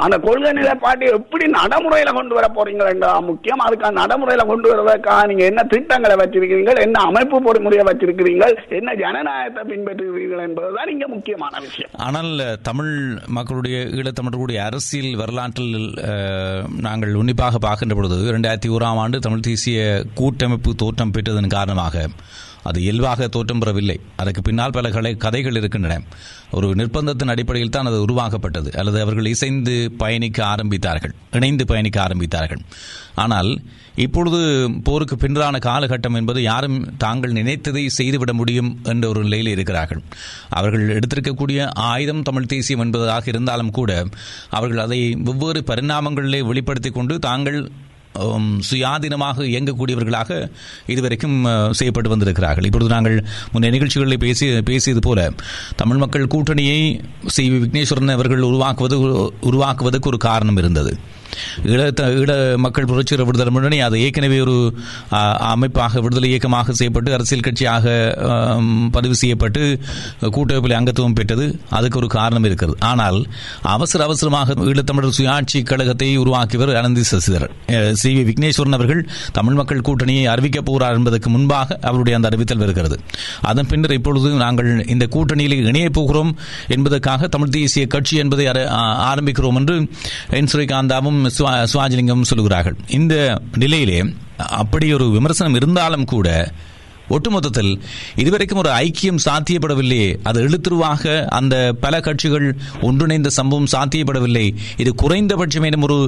அந்த கொள்கை நிலைப்பாட்டை எப்படி நடைமுறையில கொண்டு வர போறீங்க என்றதா முக்கியம். அதுக்கான நடைமுறையில கொண்டு வருவதற்காக நீங்க என்ன திட்டங்களை வச்சிருக்கிறீர்கள், என்ன அமைப்பு பொறிமுறையை வச்சிருக்கிறீர்கள், என்ன ஜனநாயகத்தை பின்பற்றுகிறீர்கள் என்பதுதான் இங்க முக்கியமான விஷயம். ஆனால் தமிழ் மக்களுடைய ஈழத்தமிழர்களுடைய அரசியல் வரலாற்றில் நாங்கள் உன்னிப்பாக பார்க்கின்ற பொழுது 2001 தமிழ் தேசிய கூட்டமைப்பு தோற்றம் பெற்றதன் காரணமாக அது இயல்பாக தோற்றம் பெறவில்லை. அதற்கு பின்னால் பல கதைகள் இருக்கின்றன. ஒரு நிர்பந்தத்தின் அடிப்படையில் தான் அது உருவாக்கப்பட்டது, அல்லது அவர்கள் இணைந்து பயணிக்க ஆரம்பித்தார்கள். ஆனால் இப்பொழுது போருக்கு பின்னரான காலகட்டம் என்பது யாரும் தாங்கள் நினைத்ததை செய்துவிட முடியும் என்ற ஒரு நிலையில் இருக்கிறார்கள். அவர்கள் எடுத்திருக்கக்கூடிய ஆயுதம் தமிழ் தேசியம் என்பதாக இருந்தாலும் கூட அவர்கள் அதை வெவ்வேறு பரிணாமங்களிலே வெளிப்படுத்தி கொண்டு தாங்கள் சுயாதீனமாக இயங்கக்கூடியவர்களாக இதுவரைக்கும் செய்யப்பட்டு வந்திருக்கிறார்கள். இப்பொழுது நாங்கள் முன்னைய நிகழ்ச்சிகளில் பேசியது போல தமிழ் மக்கள் கூட்டணியை சி. வி. விக்னேஸ்வரன் அவர்கள் உருவாக்குவதற்கு ஒரு காரணம் இருந்தது. ஈழ மக்கள் புரட்சிகர விடுதலை முன்னணி அது ஏற்கனவே ஒரு அமைப்பாக விடுதலை இயக்கமாக செய்யப்பட்டு அரசியல் கட்சியாக பதிவு செய்யப்பட்டு கூட்டமைப்பில் அங்கத்துவம் பெற்றது. அதுக்கு ஒரு காரணம் இருக்கிறது. ஆனால் அவசரமாக ஈழத்தமிழர் சுயாட்சி கழகத்தை உருவாக்கியவர் அனந்தி சசிதரன். சி. வி. விக்னேஸ்வரன் அவர்கள் தமிழ் மக்கள் கூட்டணியை அறிவிக்கப் போகிறார் என்பதற்கு முன்பாக அவருடைய அந்த அறிவித்தல் வருகிறது. அதன் பின்னர் இப்பொழுது நாங்கள் இந்த கூட்டணியில் இணையப் போகிறோம் என்பதற்காக தமிழ் தேசிய கட்சி என்பதை ஆரம்பிக்கிறோம் என்று என். சூரியகாந்தாவும் சுவாஜிலிங்கம் சொல்கிறார்கள். இந்த நிலையிலே அப்படி ஒரு விமர்சனம் இருந்தாலும் கூட ஒட்டுமொத்தத்தில் இதுவரைக்கும் ஒரு ஐக்கியம் சாத்தியப்படவில்லையே, அது எழுத்துருவாக அந்த பல கட்சிகள் ஒன்றிணைந்த சம்பவம் சாத்தியப்படவில்லை, இது குறைந்தபட்சம் எனும் ஒரு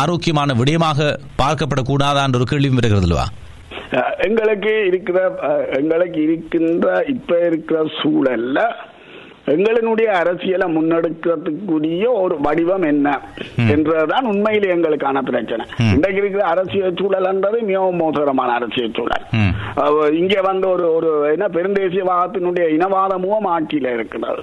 ஆரோக்கியமான விடயமாக பார்க்கப்படக்கூடாதா என்ற ஒரு கேள்வியும் வருகிறது அல்லவா? எங்களுக்கு இருக்கின்ற இப்ப இருக்கிற சூழல்ல எங்களுடைய அரசியலை முன்னெடுக்கிறதுக்குரிய ஒரு வடிவம் என்ன என்றதுதான் உண்மையிலே எங்களுக்கான பிரச்சனை. இன்றைக்கு இருக்கிற அரசியல் சூழல்ன்றது மிகவும் மோசமான அரசியல் சூழல். இங்கே வந்து ஒரு ஒரு என்ன பெருந்தேசியவாதத்தினுடைய இனவாத முகம் ஆட்சியில இருக்கிறது.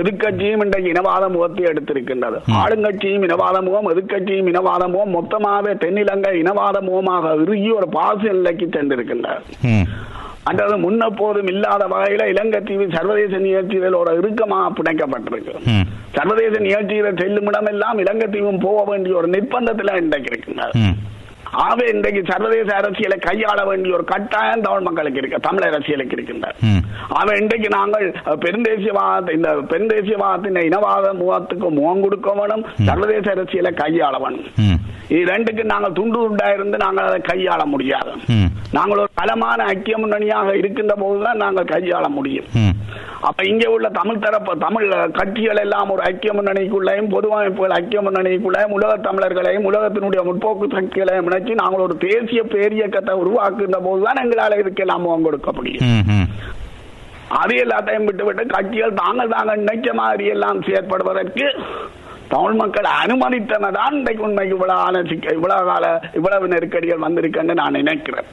எதிர்கட்சியும் இன்றைக்கு இனவாத முகத்தை எடுத்திருக்கின்றது. ஆளுங்கட்சியும் இனவாத முகம், எதிர்கட்சியும் இனவாத முகம், மொத்தமாகவே தென்னிலங்கை இனவாத முகமாக இறுகி ஒரு பாச நிலைக்கு சென்றிருக்கின்றது. அன்றது முன்னப்போதும் இல்லாத வகையில இலங்கைத்தீவு சர்வதேச நிகழ்ச்சிகளோட இறுக்கமாக பிணைக்கப்பட்டிருக்கு. சர்வதேச நிகழ்ச்சிகள் செல்லும் இடமெல்லாம் இலங்கைத்தீவும் போக வேண்டிய ஒரு நிர்பந்தத்துல இன்றைக்கு இருக்கின்றது. ஆகவே இன்றைக்கு சர்வதேச அரசியலை கையாள வேண்டிய ஒரு கட்டாயம் தமிழ் மக்களுக்கு இருக்க, தமிழ் அரசியலுக்கு இருக்கின்றது. ஆகவே இன்றைக்கு நாங்கள் பெருந்தேசியவாதத்தின் இனவாத முகத்துக்கு முகம் கொடுக்க வேணும், சர்வதேச அரசியலை கையாள வேணும். இது ரெண்டுக்கு நாங்கள் துண்டு துண்டாயிருந்து நாங்கள் அதை கையாள முடியாது. நாங்கள் ஒரு பலமான ஐக்கிய முன்னணியாக இருக்கின்ற போதுதான் நாங்கள் கையாள முடியும். அப்ப இங்கே உள்ள தமிழ் கட்சிகள் எல்லாம் ஒரு ஐக்கிய முன்னணிக்குள்ளையும் பொதுவாய்ப்புகள் ஐக்கிய முன்னணிக்குள்ளையும் உலக தமிழர்களையும் உலகத்தினுடைய முற்போக்கு சக்திகளையும் இணைச்சி நாங்கள் ஒரு தேசிய பேரியக்கத்தை உருவாக்குகின்ற போதுதான் எங்களால் இதுக்கெல்லாம் முகம் கொடுக்க முடியும். அது எல்லாத்தையும் விட்டுவிட்டு கட்சிகள் தாங்கள் நினைச்ச மாதிரி எல்லாம் செயற்படுவதற்கு தமிழ் மக்கள் அனுமதித்தனதான் இன்றைக்கு உண்மைக்கு இவ்வளவு நெருக்கடிகள் வந்திருக்கேன்னு நான் நினைக்கிறேன்.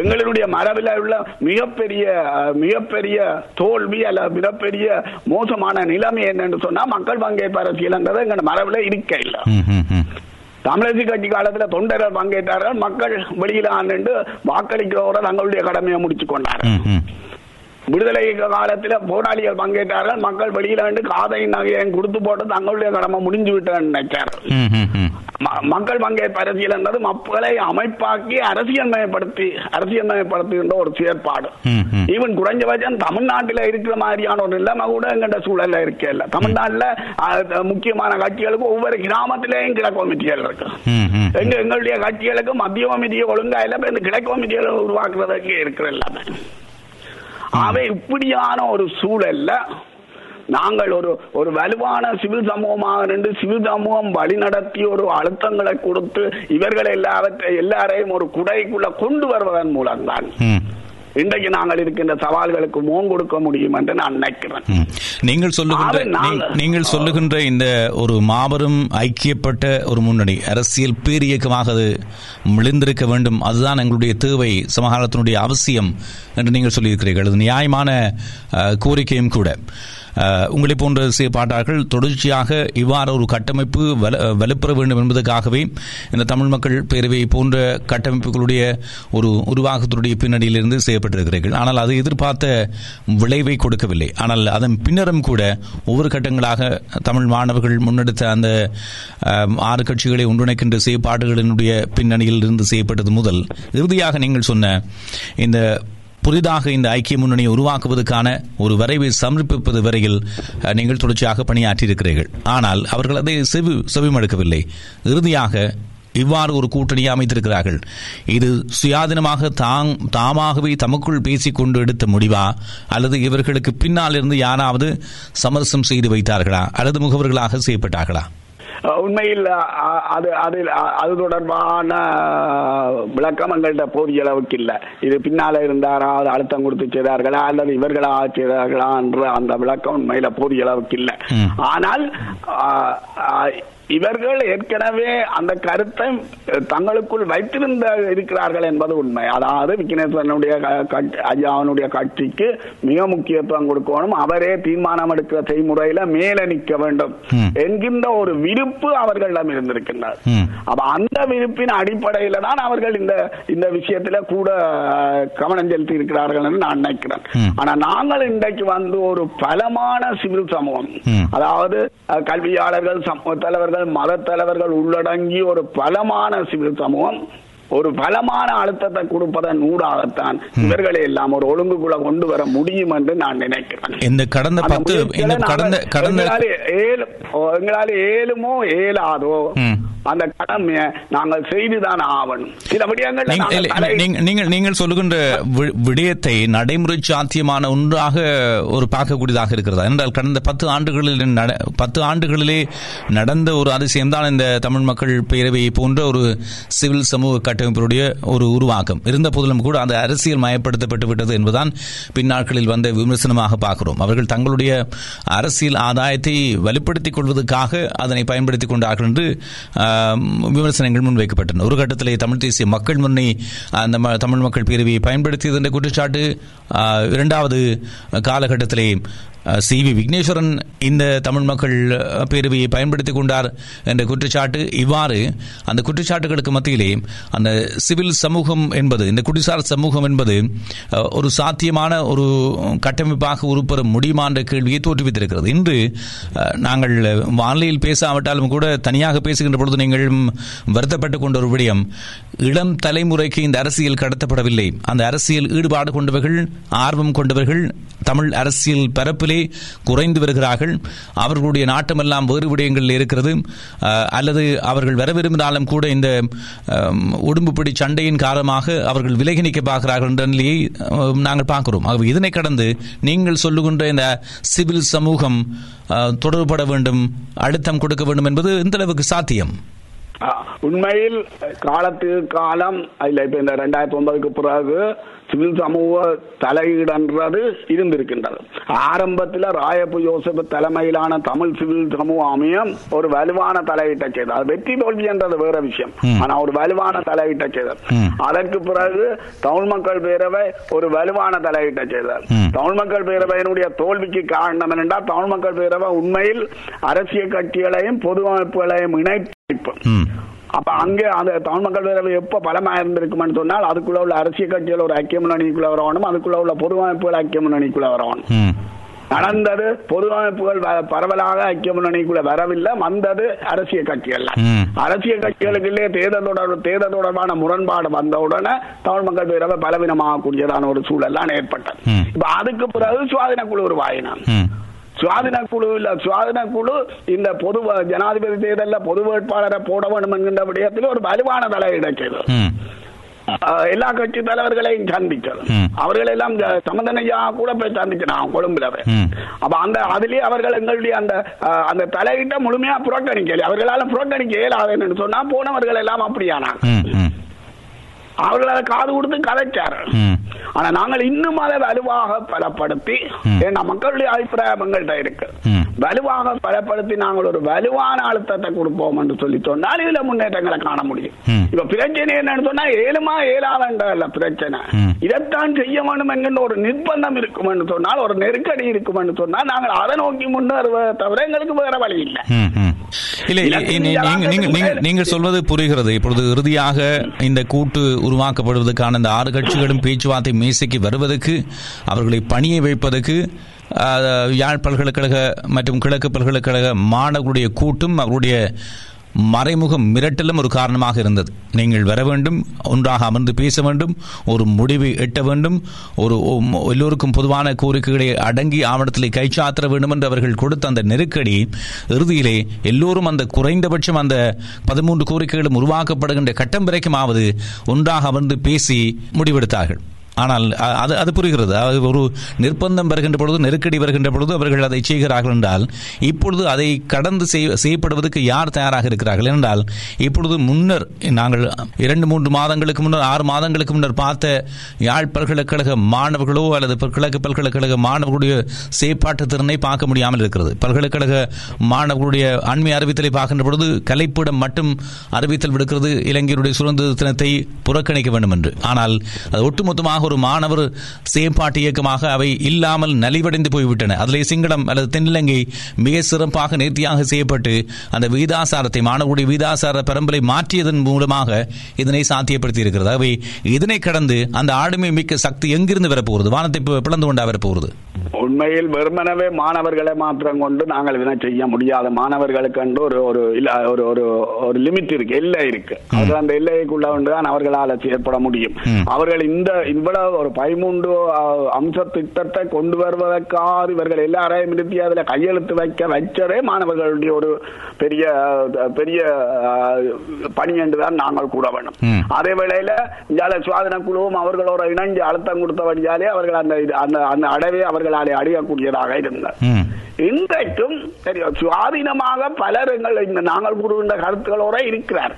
எங்களுடைய மரபில் உள்ள மிகப்பெரிய தோல்வி அல்ல மிகப்பெரிய மோசமான நிலைமை என்னன்னு சொன்னா மக்கள் பங்கேற்பு அரசியல்ன்றது எங்க மரபில் இருக்க இல்லை. தமிழரசு கட்சி காலத்துல தொண்டர்கள் பங்கேற்றார்கள், மக்கள் வெளியில ஆண்டு வாக்களிக்கிறவரை தங்களுடைய கடமையை முடிச்சு கொண்டார்கள். விடுதலை காலத்துல போராளிகள் பங்கேற்றார்கள், மக்கள் வெளியிலாண்டு காதை நகையையும் கொடுத்து போட்டு தங்களுடைய கடமை முடிஞ்சு விட்டான்னு நினைச்சார்கள். மக்கள் பங்கேற்பு அரசியல் என்பது மக்களை அமைப்பாக்கி அரசியல்மயப்படுத்துகின்ற ஒரு செயற்பாடு. ஈவன் குறைஞ்சபட்சம் தமிழ்நாட்டில இருக்கிற மாதிரியான ஒரு நிலைமை கூட எங்கிட்ட சூழல்ல இருக்க இல்லை. தமிழ்நாட்டில் முக்கியமான கட்சிகளுக்கு ஒவ்வொரு கிராமத்திலேயும் கிழக்கு கமிட்டிகள் இருக்கு. எங்களுடைய கட்சிகளுக்கு மத்திய கமிட்டியை ஒழுங்கா இல்லை, இந்த கிழக்கு கமிட்டிகளை உருவாக்குறதுக்கு இருக்கிற எல்லாமே. ஆகவே இப்படியான ஒரு சூழல்ல நாங்கள் ஒரு வலுவான சிவில் சமூகமாக நின்று சிவில் சமூகம் வழி நடத்தி ஒரு அழுத்தங்களை கொடுத்து இவர்கள் எல்லாரையும் ஒரு குடைக்குள்ள கொண்டு வருவதன் மூலம்தான் இன்றைக்கு நாங்கள் இருக்கின்ற சவால்களுக்கு முகம் கொடுக்க முடியும் என்று நான் நினைக்கிறேன். நீங்கள் சொல்லுகின்ற இந்த ஒரு மாபெரும் ஐக்கியப்பட்ட ஒரு முன்னணி அரசியல் பேரியக்கமாக அது மிளிந்திருக்க வேண்டும், அதுதான் எங்களுடைய தேவை, சமகாலத்தினுடைய அவசியம் என்று நீங்கள் சொல்லியிருக்கிறீர்கள். அது நியாயமான கோரிக்கையும் கூட. உங்களை போன்ற சில பாட்டாளர்கள் தொடர்ச்சியாக இவ்வாறு ஒரு கட்டமைப்பு வலுப்பெற வேண்டும் என்பதற்காகவே இந்த தமிழ் மக்கள் பேரவை போன்ற கட்டமைப்புகளுடைய ஒரு உருவாக்கத்துடைய பின்னணியிலிருந்து செய்யப்பட்டிருக்கிறீர்கள். ஆனால் அது எதிர்பார்த்த விளைவை கொடுக்கவில்லை. ஆனால் அதன் பின்னரும் கூட ஒவ்வொரு கட்டங்களாக தமிழ் மாணவர்கள் முன்னெடுத்த அந்த 6 கட்சிகளை ஒன்றிணைக்கின்ற செயற்பாடுகளினுடைய பின்னணியில் இருந்து செய்யப்பட்டது முதல் இறுதியாக நீங்கள் சொன்ன இந்த புதிதாக இந்த ஐக்கிய முன்னணியை உருவாக்குவதற்கான ஒரு வரைவை சமர்ப்பிப்பது வரையில் நீங்கள் தொடர்ச்சியாக பணியாற்றியிருக்கிறீர்கள். ஆனால் அவர்கள் அதை செவிமடுக்கவில்லை. இறுதியாக இவ்வாறு ஒரு கூட்டணி அமைத்திருக்கிறார்கள். இது சுயாதீனமாக தாமாகவே தமக்குள் பேசிக்கொண்டு எடுத்த முடிவா, அல்லது இவர்களுக்கு பின்னால் இருந்து யாராவது சமரசம் செய்து வைத்தார்களா, அல்லது முகவர்களாக செய்யப்பட்டார்களா? உண்மையில் அது தொடர்பான விளக்கம் எங்கள்கிட்ட போதிய அளவுக்கு இல்லை. இது பின்னால இருந்தாரா, அது அழுத்தம் கொடுத்து செய்தார்களா, அல்லது இவர்களாக செய்தார்களா என்ற அந்த விளக்கம் உண்மையில போதிய அளவுக்கு இல்லை. ஆனால் இவர்கள் ஏற்கனவே அந்த கருத்தை தங்களுக்குள் வைத்திருந்த இருக்கிறார்கள் என்பது உண்மை. அதாவது விக்னேஸ்வரனுடைய ஐயாவனுடைய கட்சிக்கு மிக முக்கியத்துவம் கொடுக்கணும், அவரே தீர்மானம் எடுக்கிற செய்முறையில மேல நிற்க வேண்டும் என்கின்ற ஒரு விருப்பு அவர்களிடம் இருந்திருக்கின்றார். அப்ப அந்த விருப்பின் அடிப்படையில தான் அவர்கள் இந்த விஷயத்துல கூட கவனம் செலுத்தி இருக்கிறார்கள் என்று நான் நினைக்கிறேன். ஆனா நாங்கள் இன்றைக்கு வந்து ஒரு பலமான சிவில் சமூகம், அதாவது கல்வியாளர்கள், சமூக தலைவர்கள், மதத் தலைவர்கள் உள்ளடங்கி ஒரு பலமான சிவில் சமூகம் ஒரு பலமான அழுத்தத்தை கொடுப்பதன் ஊடாகத்தான் இவர்களை எல்லாம் ஒரு ஒழுங்குக்குள்ள கொண்டு வர முடியும் என்று நான் நினைக்கிறேன். எங்களால் ஏழுமோ ஏழாதோ அந்த கடமையை நாங்கள் செய்துதான் ஆவணும். சில விடயங்கள் நீங்கள் சொல்லுகின்ற விடயத்தை நடைமுறை சாத்தியமான ஒன்றாக ஒரு பார்க்கக்கூடியதாக இருக்கிறதா என்றால், கடந்த 10 ஆண்டுகளிலே நடந்த ஒரு அதிசயம்தான் இந்த தமிழ் மக்கள் பேரவையை போன்ற ஒரு சிவில் சமூக கட்டமைப்பினுடைய ஒரு உருவாக்கம். இருந்த போதிலும் கூட அந்த அரசியல் மயப்படுத்தப்பட்டு விட்டது என்பதுதான் பின்னாட்களில் வந்த விமர்சனமாக பார்க்கிறோம். அவர்கள் தங்களுடைய அரசியல் ஆதாயத்தை வலுப்படுத்திக் கொள்வதற்காக அதனை பயன்படுத்திக் கொண்டார்கள் என்று விமர்சனங்கள் முன்வைக்கப்பட்டன. ஒரு கட்டத்திலே தமிழ் தேசிய மக்கள் முன்னணி அந்த தமிழ் மக்கள் பேரவையை பயன்படுத்தியது என்ற குற்றச்சாட்டு, இரண்டாவது காலகட்டத்திலே சி வி விக்னேஸ்வரன் இந்த தமிழ் மக்கள் பேரவையை பயன்படுத்திக் கொண்டார் என்ற குற்றச்சாட்டு. இவ்வாறு அந்த குற்றச்சாட்டுகளுக்கு மத்தியிலே அந்த சிவில் சமூகம் என்பது, இந்த குடிசார் சமூகம் என்பது ஒரு சாத்தியமான ஒரு கட்டமைப்பாக உருப்பெற முடியுமா என்ற கேள்வியை தோற்றுவித்திருக்கிறது. இன்று நாங்கள் வானிலையில் பேசாவிட்டாலும் கூட தனியாக பேசுகின்ற பொழுது நீங்கள் வருத்தப்பட்டுக் கொண்ட ஒரு விடயம், இளம் தலைமுறைக்கு இந்த அரசியல் கடத்தப்படவில்லை. அந்த அரசியல் ஈடுபாடு கொண்டவர்கள், ஆர்வம் கொண்டவர்கள் தமிழ் அரசியல் பரப்பில் குறைந்து வருகிறார்கள். அவர்களுடைய நாட்டமெல்லாம் வேறு விடயங்களில் இருக்கிறது. அல்லது அவர்கள் வர விரும்பினாலும் கூட இந்த உடும்புப்பிடி சண்டையின் காரணமாக அவர்கள் விலகி நிற்க பார்க்கிறார்கள் என்ற நிலையை நாங்கள் பார்க்கிறோம். ஆகவே இதனை கடந்து நீங்கள் சொல்லுகின்ற இந்த சிவில் சமூகம் தொடர்பட வேண்டும், அழுத்தம் கொடுக்க வேண்டும் என்பது இந்த அளவுக்கு சாத்தியம். உண்மையில் காலத்துக்கு காலம் இல்ல. இப்ப இந்த 2009 பிறகு சிவில் சமூக தலையீடுன்றது இருந்திருக்கின்றது. ஆரம்பத்தில் ராயப்பு யோசப் தலைமையிலான தமிழ் சிவில் சமூக அமையம் ஒரு வலுவான தலையீட்டை செய்தார். வெற்றி தோல்வி என்றது வேற விஷயம், ஆனா ஒரு வலுவான தலையீட்டை செய்தார். அதற்கு பிறகு தமிழ் மக்கள் பேரவை ஒரு வலுவான தலையீட்டை செய்தார். தமிழ் மக்கள் பேரவையினுடைய தோல்விக்கு காரணம் என்றால், தமிழ் மக்கள் பேரவை உண்மையில் அரசியல் கட்சிகளையும் பொது அமைப்புகளையும் இணைப்பு. அப்ப அங்கே அந்த தமிழ் மக்கள் பேரவை எப்ப பலமா இருந்திருக்கும்னு சொன்னால், அதுக்குள்ள உள்ள அரசியல் கட்சிகள் ஒரு ஐக்கிய முன்னணிக்குள்ள வரணும், அதுக்குள்ள உள்ள பொது அமைப்புகள் ஐக்கிய முன்னணிக்குள்ள வரணும். நடந்தது பொது அமைப்புகள் பரவலாக ஐக்கிய முன்னணிக்குள்ள வரவில்லை, வந்தது அரசியல் கட்சிகள். அரசியல் கட்சிகளுக்குள்ளே தேர்தல் தொடர்பான முரண்பாடு வந்தவுடனே தமிழ் மக்கள் பேரவை பலவீனமாக கூடியதான ஒரு சூழல்லாம் ஏற்பட்டது. இப்ப அதுக்கு பிறகு சுவாதின குழு உருவாயினான். சுவாதின குழு இந்த பொது ஜனாதிபதி தேர்தலில் பொது வேட்பாளரை போட வேண்டும் என்கின்ற விடயத்தில் ஒரு வலுவான தலையீடு செய்தது. எல்லா கட்சி தலைவர்களையும் சந்திச்சது. அவர்கள் எல்லாம் சமந்தனையா கூட போய் சந்திச்சாங்க கொழும்புலவே. அப்ப அந்த அதுலயே அவர்கள் எங்களுடைய அந்த அந்த தலையீட்டை முழுமையா புறக்கணிக்கல. அவர்களால புறக்கணிக்க இயலாதுன்னு சொன்னா போனவர்கள் எல்லாம் அப்படியானாங்க. அவர்களால காது கொடுத்து கதைச்சாரு. ஆனா நாங்கள் இன்னும் அதை வலுவாக பலப்படுத்தி, ஏன்னா மக்களுடைய அபிப்பிராயம் எங்கள்கிட்ட இருக்கு, வலுவாக பலப்படுத்தி நாங்கள் ஒரு வலுவான அழுத்தத்தை கொடுப்போம் என்று சொல்லி சொன்னால் இதுல முன்னேற்றங்களை காண முடியும். இப்ப பிரச்சனை என்னன்னு சொன்னா, ஏழுமா ஏழாவன்ற பிரச்சனை, இதைத்தான் செய்ய வேண்டும் என்கின்ற ஒரு நிர்பந்தம் இருக்கும் என்று சொன்னால், ஒரு நெருக்கடி இருக்கும் என்று சொன்னால், நாங்கள் அதை நோக்கி முன்னேறுவதை தவிர எங்களுக்கு வேற வழி இல்லை. நீங்கள் சொல்வது புரிகிறது. இப்பொழுது இறுதியாக இந்த கூட்டு உருவாக்கப்படுவதற்கான இந்த 6 கட்சிகளும் பேச்சுவார்த்தை மேசைக்கு வருவதற்கு, அவர்களை பணியை வைப்பதற்கு யாழ் பல்கலைக்கழக மற்றும் கிழக்கு பல்கலைக்கழக மாணவர்களுடைய கூட்டும் அவருடைய மறைமுக மிரட்டலும் ஒரு காரணமாக இருந்தது. நீங்கள் வர வேண்டும், ஒன்றாக அமர்ந்து பேச வேண்டும், ஒரு முடிவை எட்ட வேண்டும், ஒரு எல்லோருக்கும் பொதுவான கோரிக்கைகளை அடங்கி ஆவணத்திலே கைச்சாத்திர வேண்டும் என்று அவர்கள் கொடுத்த அந்த நெருக்கடி இறுதியிலே எல்லோரும் அந்த குறைந்தபட்சம் அந்த 13 கோரிக்கைகளும் உருவாக்கப்படுகின்ற கட்டம் வரைக்குமாவது ஒன்றாக அமர்ந்து பேசி முடிவெடுத்தார்கள். ஆனால் அது புரிகிறது. ஒரு நிர்பந்தம் வருகின்ற பொழுது, நெருக்கடி வருகின்ற பொழுது அவர்கள் அதை செய்கிறார்கள் என்றால், இப்பொழுது அதை கடந்து செய்யப்படுவதற்கு யார் தயாராக இருக்கிறார்கள் என்றால், இப்பொழுது முன்னர் நாங்கள் 2-3 மாதங்களுக்கு முன்னர், 6 மாதங்களுக்கு முன்னர் பார்த்த யாழ் பல்கலைக்கழக மாணவர்களோ அல்லது கிழக்கு பல்கலைக்கழக மாணவர்களுடைய செயற்பாட்டு திறனை பார்க்க முடியாமல் இருக்கிறது. பல்கலைக்கழக மாணவர்களுடைய அண்மை அறிவித்தலை பார்க்கின்ற பொழுது கலைப்பிடம் மட்டும் அறிவித்தல் விடுக்கிறது இலங்கையுடைய சுதந்திர தினத்தை புறக்கணிக்க வேண்டும் என்று. ஆனால் அது ஒட்டுமொத்தமாக ஒரு மாணவர் செயற்பாட்டு இயக்கமாக அவை இல்லாமல் நலிவடைந்து போய்விட்டன. அதிலே சிங்களம் அல்லது தென்னிலங்கை மிக சிறப்பாக நேர்த்தியாக செய்யப்பட்டு அந்த விகிதாசாரத்தை, மாணவருடைய விகிதாசார பரம்பரை மாற்றியதன் மூலமாக இதனை சாத்தியப்படுத்தி இருக்கிறது. அவை இதனை கடந்து அந்த ஆளுமை மிக்க சக்தி எங்கிருந்து வரப்போகிறது? வானத்தை பிளந்து கொண்டா வரப்போகிறது? உண்மையில் வெறுமனவே மாணவர்களை மாத்திரம் கொண்டு நாங்கள் இதனை செய்ய முடியாது. மாணவர்களுக்கு என்று ஒரு லிமிட் இருக்கு, எல்லை இருக்கு. அது அந்த எல்லைக்குள்ள ஒன்றுதான் அவர்களால் செயற்பட முடியும். அவர்கள் இந்த இவ்வளவு ஒரு 13 அம்ச திட்டத்தை கொண்டு வருவதற்காக இவர்கள் எல்லாரையும் நிறுத்தி அதில் கையெழுத்து வைக்க வச்சதே மாணவர்களுடைய ஒரு பெரிய பெரிய பணி என்றுதான் நாங்கள் கூற வேண்டும். அதே வேளையில இந்தியால சுவாதன குழுவும் அவர்களோட இணைஞ்சு அழுத்தம் கொடுத்தபடியாலே அவர்கள் அந்த அடைவை அவர்களாலே அடையக்கூடியதாக இருந்தார். இன்றைக்கும் சுவாதீனமாக பலர் நாங்கள் கூறுகின்ற கருத்துக்களோட இருக்கிறார்.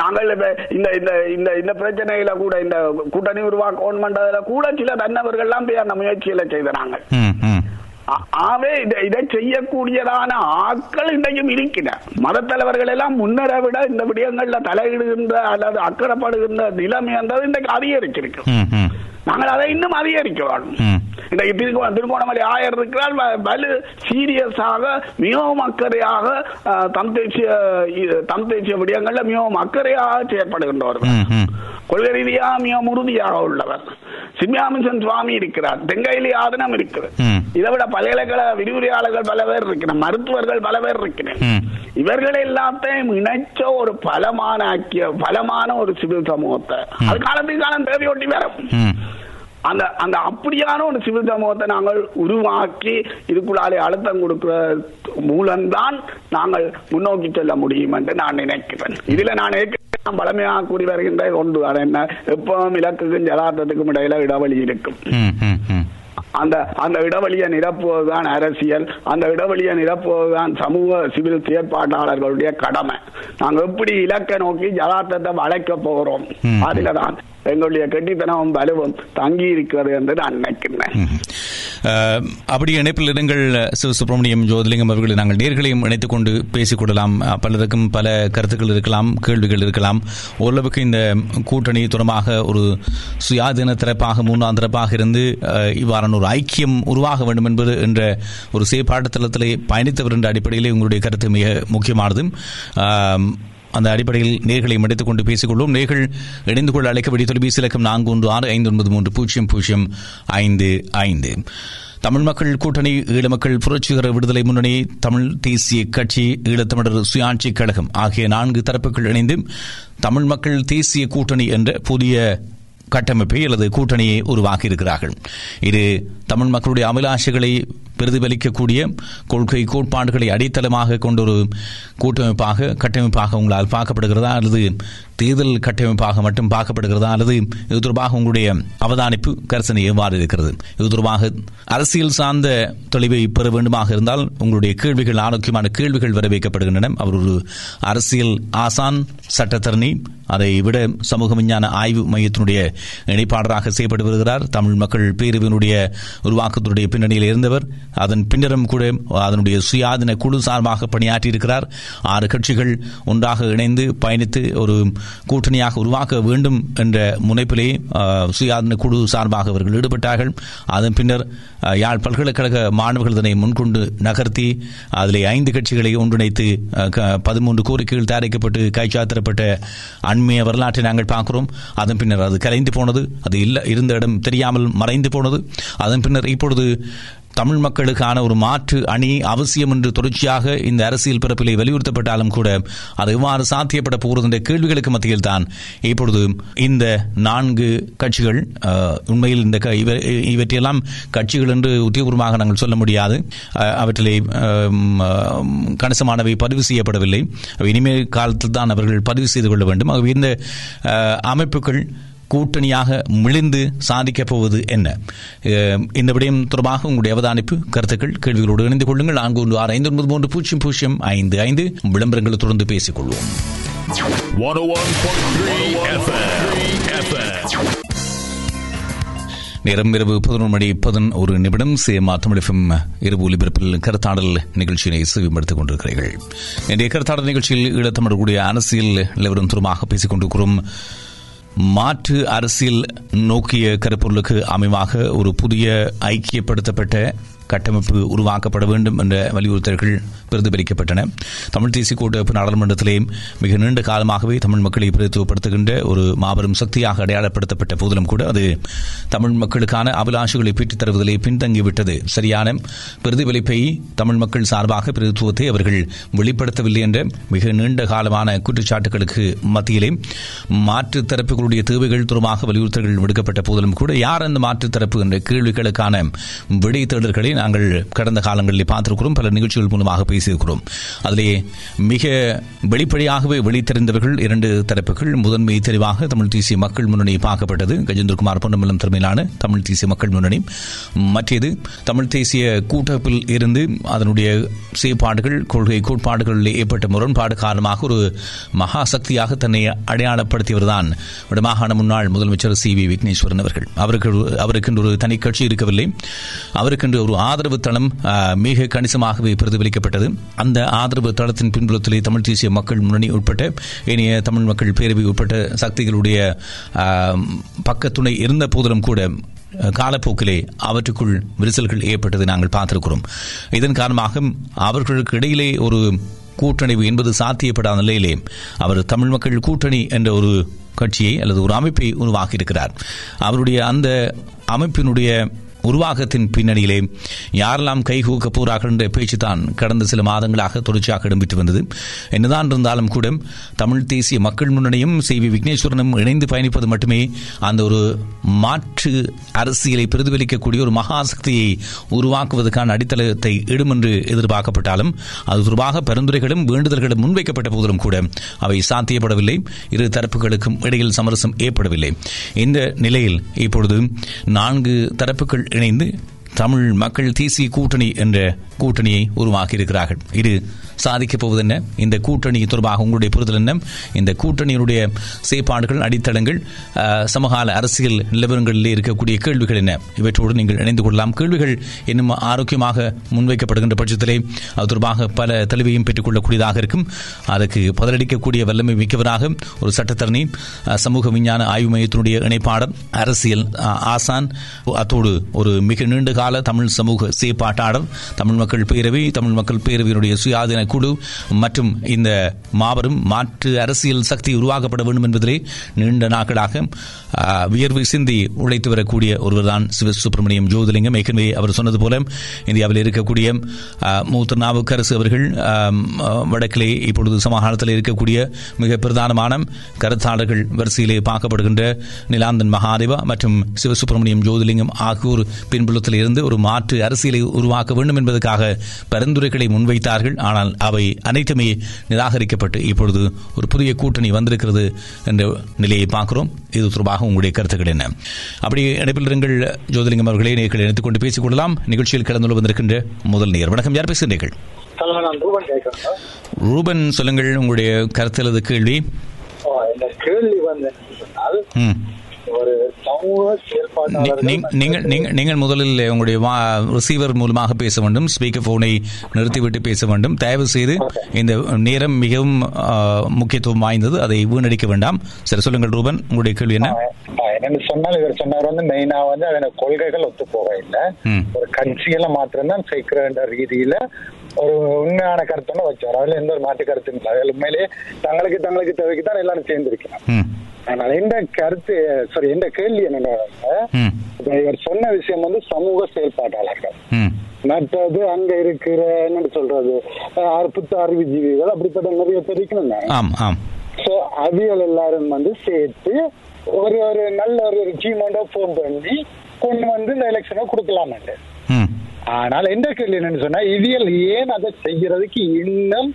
நாங்கள் இந்த இந்த இந்த இந்த பிரச்சனையில கூட இந்த கூட்டணி உருவாக்க கவர்மெண்ட் கூட சில தன்னவர்கள்லாம் போய் அந்த முயற்சியில செய்தாங்க. ஆவே இதை செய்யக்கூடியதான ஆட்கள் இன்றையும் இருக்கிறார். மதத்தலைவர்கள் எல்லாம் முன்னரை விட இந்த விடயங்கள்ல தலையிடுகின்ற அல்லது அக்கறப்படுகின்ற நிலைமை என்றது இன்றைக்கு அதிகரிச்சிருக்கு. நாங்கள் அதை இன்னும் அதிகரிக்க வேண்டும். இன்றைக்கு திருகோணமலை ஆயர் இருக்கிறார். வலு சீரியஸாக மிகவும் அக்கறையாக தம் தேசிய விடயங்கள்ல மிகவும் அக்கறையாக செயற்படுகின்றவர்கள். கொள்கை ரீதியாக மிகவும் உறுதியாக உள்ளவர். சிம்யாமிசன் சுவாமி இருக்கிறார். தெங்கையிலே ஆதனம் இருக்கிறது. இதை விட பல்கலைக்கழக விரிவுரையாளர்கள் பல பேர் இருக்கிறார். மருத்துவர்கள் பல பேர் இருக்கிறார். இவர்கள் எல்லாத்தையும் இணைச்ச ஒரு பலமான ஒரு சிவில் சமூகத்தை அது காலத்துக்கு காலம் தேவையொட்டி வரும். அந்த அந்த அப்படியான ஒரு சிவில் சமூகத்தை நாங்கள் உருவாக்கி இதுக்குள்ளாலே அழுத்தம் கொடுக்கிற மூலம்தான் நாங்கள் முன்னோக்கி செல்ல முடியும் என்று நான் நினைக்கிறேன். இதுல நான் பழமையாக கூறி வருகின்ற ஒன்று தான் என்ன, எப்பவும் இலக்குக்கும் ஜலாத்தத்துக்கும் இடையில இடைவெளி இருக்கும். அந்த அந்த இடைவெளியை நிரப்புவதுதான் அரசியல். அந்த இடைவெளியை நிரப்புவதுதான் சமூக சிவில் செயற்பாட்டாளர்களுடைய கடமை. நாங்கள் எப்படி இலக்கை நோக்கி ஜலாத்தத்தை வளைக்க போகிறோம், அதுல தான் எங்களுடைய கட்டித்தனமும் வலுவும் தங்கி இருக்கிறது என்று நான் நினைக்கிறேன். அப்படி இணைப்பில் இடங்கள் சுப்பிரமணியம் ஜோதிலிங்கம் அவர்கள் நாங்கள் நேர்களையும் இணைத்துக் கொண்டு பேசிக்கொள்ளலாம். பலருக்கும் பல கருத்துக்கள் இருக்கலாம், கேள்விகள் இருக்கலாம். ஓரளவுக்கு இந்த கூட்டணி தொடர்பாக ஒரு சுயாதீன தரப்பாக மூன்றாம் தரப்பாக இருந்து இவ்வாறான ஒரு ஐக்கியம் உருவாக வேண்டும் என்பது என்ற ஒரு செயற்பாட்டு தளத்திலே பயணித்தவர் என்ற அடிப்படையிலே உங்களுடைய கருத்து மிக முக்கியமானது. அந்த அடிப்படையில் நேர்களை மடித்துக் கொண்டு பேசிக்கொள்வோம். நேர்கள் இணைந்து கொள்ள அழைக்க வேண்டிய தொலைபேசி இலக்கம் 4165930055. தமிழ் மக்கள் கூட்டணி, ஈழ மக்கள் புரட்சிகர விடுதலை முன்னணி, தமிழ் தேசிய கட்சி, ஈழத்தமிழர் சுயாட்சி கழகம் ஆகிய 4 தரப்புகள் இணைந்து தமிழ் மக்கள் தேசிய கூட்டணி என்ற புதிய கட்டமைப்பை அல்லது கூட்டணியை உருவாக்கி இருக்கிறார்கள். இது தமிழ் மக்களுடைய அபிலாஷைகளை பிரதிபலிக்கக்கூடிய கொள்கை கோட்பாடுகளை அடித்தளமாக கொண்ட ஒரு கட்டமைப்பாக உங்களால் பார்க்கப்படுகிறதா, அல்லது தேர்தல் கட்டமைப்பாக மட்டும் பார்க்கப்படுகிறதா, அல்லது இது தொடர்பாக உங்களுடைய அவதானிப்பு கரிசனை எவ்வாறு இருக்கிறது? இது தொடர்பாக அரசியல் சார்ந்த தொலைவை பெற வேண்டுமாக இருந்தால் உங்களுடைய கேள்விகள், ஆரோக்கியமான கேள்விகள் வரவேற்கப்படுகின்றன. அவர் ஒரு அரசியல் ஆசான், சட்டத்தரணி, அதை விட சமூக விஞ்ஞான ஆய்வு மையத்தினுடைய இணைப்பாளராக செயல்பட்டு வருகிறார். தமிழ் மக்கள் பேரவையினுடைய உருவாக்கத்தினுடைய பின்னணியில் இருந்தவர். அதன் பின்னரும் கூட அதனுடைய சுயாதீன குழு சார்பாக பணியாற்றியிருக்கிறார். 6 கட்சிகள் ஒன்றாக இணைந்து பயணித்து ஒரு கூட்டணியாக உருவாக்க வேண்டும் என்ற முனைப்பிலே சுயாதீன குழு சார்பாக அவர்கள் ஈடுபட்டார்கள். அதன் பின்னர் யாழ் பல்கலைக்கழக மாணவர்கள் இதனை முன்கொண்டு நகர்த்தி அதிலே 5 கட்சிகளை ஒன்றிணைத்து 13 கோரிக்கைகள் தயாரிக்கப்பட்டு கைச்சாத்திரப்பட்ட அண்மைய வரலாற்றை நாங்கள் பார்க்கிறோம். அதன் பின்னர் அது கலைந்து போனது, அது இல்லை இருந்த இடம் தெரியாமல் மறைந்து போனது. அதன் பின்னர் இப்பொழுது தமிழ் மக்களுக்கான ஒரு மாற்று அணி அவசியம் என்று தொடர்ச்சியாக இந்த அரசியல் பரப்பிலே வலியுறுத்தப்பட்டாலும் கூட அது எவ்வாறு சாத்தியப்பட போகிறது என்ற கேள்விகளுக்கு மத்தியில் தான் இப்பொழுது இந்த 4 கட்சிகள், உண்மையில் இந்த இவற்றையெல்லாம் கட்சிகள் என்று உத்தியோகபூர்வமாக நாங்கள் சொல்ல முடியாது, அவற்றிலே கணிசமானவை பதிவு செய்யப்படவில்லை. இனிமேல் காலத்தில் தான் அவர்கள் பதிவு செய்து கொள்ள வேண்டும். ஆகவே இந்த அமைப்புகள் கூட்டணியாக மிளிந்து சாதிக்கப் போவது என்ன? இந்த விடயம் தொடர்பாக உங்களுடைய அவதானிப்பு கருத்துக்கள் கேள்விகளோடு இணைந்து கொள்ளுங்கள். 4165930055. விளம்பரங்களை தொடர்ந்து பேசிக் கொள்வோம். நேரம் 11:11 சேமா தமிழகம் இரவு ஒலிபரப்பில் கருத்தாடல் நிகழ்ச்சியினை செவிமடுத்துக் கொண்டிருக்கிறீர்கள். இன்றைய கருத்தாடல் நிகழ்ச்சியில் ஈழத்தமிழர்களுடைய அரசியல் நிலவரம் தொடர்பாக பேசிக் கொண்டிருக்கிறோம். மாற்று அரசியல் நோக்கிய கருப்பொருளுக்கு அமைவாக ஒரு புதிய ஐக்கியப்படுத்தப்பட்ட கட்டமைப்பு உருவாக்கப்பட வேண்டும் என்ற வலியுறுத்தல்கள் பிரதிபலிக்கப்பட்டன. தமிழ் தேசிய கூட்டமைப்பு நாடாளுமன்றத்திலே மிக நீண்ட காலமாகவே தமிழ் மக்களை பிரதித்துவப்படுத்துகின்ற ஒரு மாபெரும் சக்தியாக அடையாளப்படுத்தப்பட்ட போதிலும் கூட அது தமிழ் மக்களுக்கான அபிலாஷைகளை பெற்றுத் தருவதிலே பின்தங்கிவிட்டது. சரியான பிரதிபலிப்பை தமிழ் மக்கள் சார்பாக பிரதித்துவத்தை அவர்கள் வெளிப்படுத்தவில்லை என்ற மிக நீண்ட காலமான குற்றச்சாட்டுகளுக்கு மத்தியிலே மாற்றுத் தரப்புகளுடைய தேவைகள் தொடர்பாக வலியுறுத்தல்கள் விடுக்கப்பட்ட போதிலும் கூட யார் அந்த மாற்றுத் தரப்பு என்ற கேள்விகளுக்கான விடை தேடல்களை நாங்கள் கடந்த காலங்களில் பார்த்திருக்கிறோம். பல நிகழ்ச்சிகள் மூலமாக பேசியிருக்கிறோம். அதிலே மிக வெளிப்படையாகவே வெளித்தறிந்தவர்கள் இரண்டு தரப்புகள். முதன்மை தெரிவாக தமிழ் தேசிய மக்கள் முன்னணி பார்க்கப்பட்டது. கஜேந்திரகுமார் பொன்னம்பலம் தலைமையிலான தமிழ் தேசிய மக்கள் முன்னணி. மற்றது தமிழ் தேசிய கூட்டமைப்பில் இருந்து அதனுடைய செயற்பாடுகள் கொள்கை கோட்பாடுகளில் ஏற்பட்ட முரண்பாடு காரணமாக ஒரு மகா சக்தியாக தன்னை அடையாளப்படுத்தியவர்தான் வடமாகாண முன்னாள் முதலமைச்சர் சி வி விக்னேஸ்வரன் அவர்கள். அவருக்கென்று ஒரு தனி கட்சி இருக்கவில்லை. அவருக்கென்று ஒரு ஆதரவு தளம் மிக கணிசமாகவே பிரதிபலிக்கப்பட்டது. அந்த ஆதரவு தளத்தின் பின்புலத்திலே தமிழ் தேசிய மக்கள் முன்னணி உட்பட்ட ஏனைய தமிழ் மக்கள் பேரவை உட்பட்ட சக்திகளுடைய பக்கத்துணை இருந்த போதிலும் கூட காலப்போக்கிலே அவற்றுக்குள் விரிசல்கள் ஏற்பட்டது நாங்கள் பார்த்திருக்கிறோம். இதன் காரணமாக அவர்களுக்கு இடையிலே ஒரு கூட்டணிவு என்பது சாத்தியப்படாத நிலையிலே அவர் தமிழ் மக்கள் கூட்டணி என்ற ஒரு கட்சியை அல்லது ஒரு அமைப்பை உருவாக்கியிருக்கிறார். அவருடைய அந்த அமைப்பினுடைய உருவாக்கத்தின் பின்னணியிலே யாரெல்லாம் கைகூக்க போறார்கள் என்ற பேச்சு தான் கடந்த சில மாதங்களாக தொடர்ச்சியாக இடம்பெற்று வந்தது. என்னதான் இருந்தாலும் கூட தமிழ் தேசிய மக்கள் முன்னணியும் சி வி விக்னேஸ்வரனும் இணைந்து பயணிப்பது மட்டுமே அந்த ஒரு மாற்று அரசியலை பிரதிபலிக்கக்கூடிய ஒரு மகாசக்தியை உருவாக்குவதற்கான அடித்தளத்தை இடும் என்று எதிர்பார்க்கப்பட்டாலும் அது தொடர்பாக பரிந்துரைகளும் வேண்டுதல்களும் முன்வைக்கப்பட்ட போதிலும் கூட அவை சாத்தியப்படவில்லை. இரு தரப்புகளுக்கும் இடையில் சமரசம் ஏற்படவில்லை. இந்த நிலையில் இப்பொழுது 4 தரப்புகள் இணைந்து தமிழ் மக்கள் தேசிய கூட்டணி என்ற கூட்டணியை உருவாக்கியிருக்கிறார்கள். இது சாதிக்கப் போவது என்ன? இந்த கூட்டணி தொடர்பாக உங்களுடைய புரிதல் என்ன? இந்த கூட்டணியினுடைய செயற்பாடுகள், அடித்தளங்கள், சமகால அரசியல் நிலவரங்களில் இருக்கக்கூடிய கேள்விகள் என்ன? இவற்றோடு நீங்கள் இணைந்து கொள்ளலாம். கேள்விகள் இன்னும் ஆரோக்கியமாக முன்வைக்கப்படுகின்ற பட்சத்திலே அது தொடர்பாக பல தெளிவையும் பெற்றுக்கொள்ளக்கூடியதாக இருக்கும். அதற்கு பதிலளிக்கக்கூடிய வல்லமை மிக்கவராக ஒரு சட்டத்தரணி, சமூக விஞ்ஞான ஆய்வு மையத்தினுடைய இணைப்பாளர், அரசியல் ஆசான், அத்தோடு ஒரு மிக நீண்ட கால தமிழ் சமூக செயற்பாட்டாளர், தமிழ் மக்கள் பேரவை, தமிழ் மக்கள் பேரவையினுடைய சுயாதீன குழு மற்றும் இந்த மாபெரும் மாற்று அரசியல் சக்தி உருவாக்கப்பட வேண்டும் என்பதிலே நீண்ட நாட்களாக வியர்வை சிந்தி உழைத்து வரக்கூடிய ஒருவர்தான் சிவசுப்பிரமணியம் ஜோதிலிங்கம். ஏற்கனவே அவர் சொன்னது போல இந்தியாவில் இருக்கக்கூடிய மூத்த நாவுக்கரசு அவர்கள் வடக்கிலே இப்பொழுது சமகாலத்தில் இருக்கக்கூடிய மிக பிரதானமான கருத்தாளர்கள் வரிசையிலே பார்க்கப்படுகின்ற நிலாந்தன் மகாதேவா மற்றும் சிவசுப்பிரமணியம் ஜோதிலிங்கம் ஆகியோர் பின்புலத்தில் இருந்து ஒரு மாற்று அரசியலை உருவாக்க வேண்டும் என்பதற்காக பரிந்துரைகளை முன்வைத்தார்கள். ஆனால் அவை அனைத்துமே நிராகரிக்கப்பட்டு இப்பொழுது ஒரு புதிய கூட்டணி வந்திருக்கிறது என்ற நிலையை பார்க்கிறோம். இது தொடர்பாக உங்களுடைய கருத்துக்கள் என்ன? அப்படி இணைப்பில் இருங்கள் ஜோதிலிங்கம் அவர்களே. நீங்கள் இணைத்துக் கொண்டு பேசிக் கொள்ளலாம். நிகழ்ச்சியில் கலந்து கொள்ள வந்திருக்கின்ற முதல் நேர். வணக்கம், யார் பேசுகிறீர்கள்? ரூபன், சொல்லுங்கள் உங்களுடைய கருத்து அல்லது கேள்வி. ஒரு சமூக செயல்பாட்டாளர்கள் முதலில் உங்களுடைய ரிசீவர் மூலமாக பேச வேண்டும். ஸ்பீக்கர் போனை நிறுத்திவிட்டு பேச வேண்டும். தயவு செய்து இந்த நேரம் மிகவும் முக்கியத்துவம் வாய்ந்தது, அதை வீணடிக்க வேண்டாம். சரி, சொல்லுங்கள் ரூபன், உங்களுடைய கேள்வி என்ன? என்னன்னு சொன்னால் இவர் சொன்னவர் மெயினா அதன கொள்கைகள் ஒத்து போக இல்லை. ஒரு கட்சிகளை மாத்திரம்தான் சேர்க்கிற ரீதியில ஒரு உண்மையான கருத்தோட வச்சார். அதுல எந்த ஒரு மாற்று கருத்தும் இல்லை. உண்மையிலேயே தங்களுக்கு தேவைக்குதான் எல்லாரும் சேர்ந்திருக்கேன். ஆனால் எந்த கருத்து எந்த கேள்வி என்னன்னா இவர் சொன்ன விஷயம் சமூக செயல்பாட்டாளர்கள் மற்றது அங்க இருக்கிற என்னன்னு சொல்றது புத்த அறிவுஜீவிகள் அப்படிப்பட்ட நிறைய தெரிவிக்கணும். சோ அவியல் எல்லாரும் சேர்த்து ஒரு ஒரு நல்ல ஒரு டீமோட போன் பண்ணி கொண்டு இந்த எலெக்ஷனை கொடுக்கலாம்ட்டு. ஆனால் எந்த கேள்வி என்னன்னு சொன்னா இவியல் ஏன் அதை செய்யறதுக்கு இன்னும்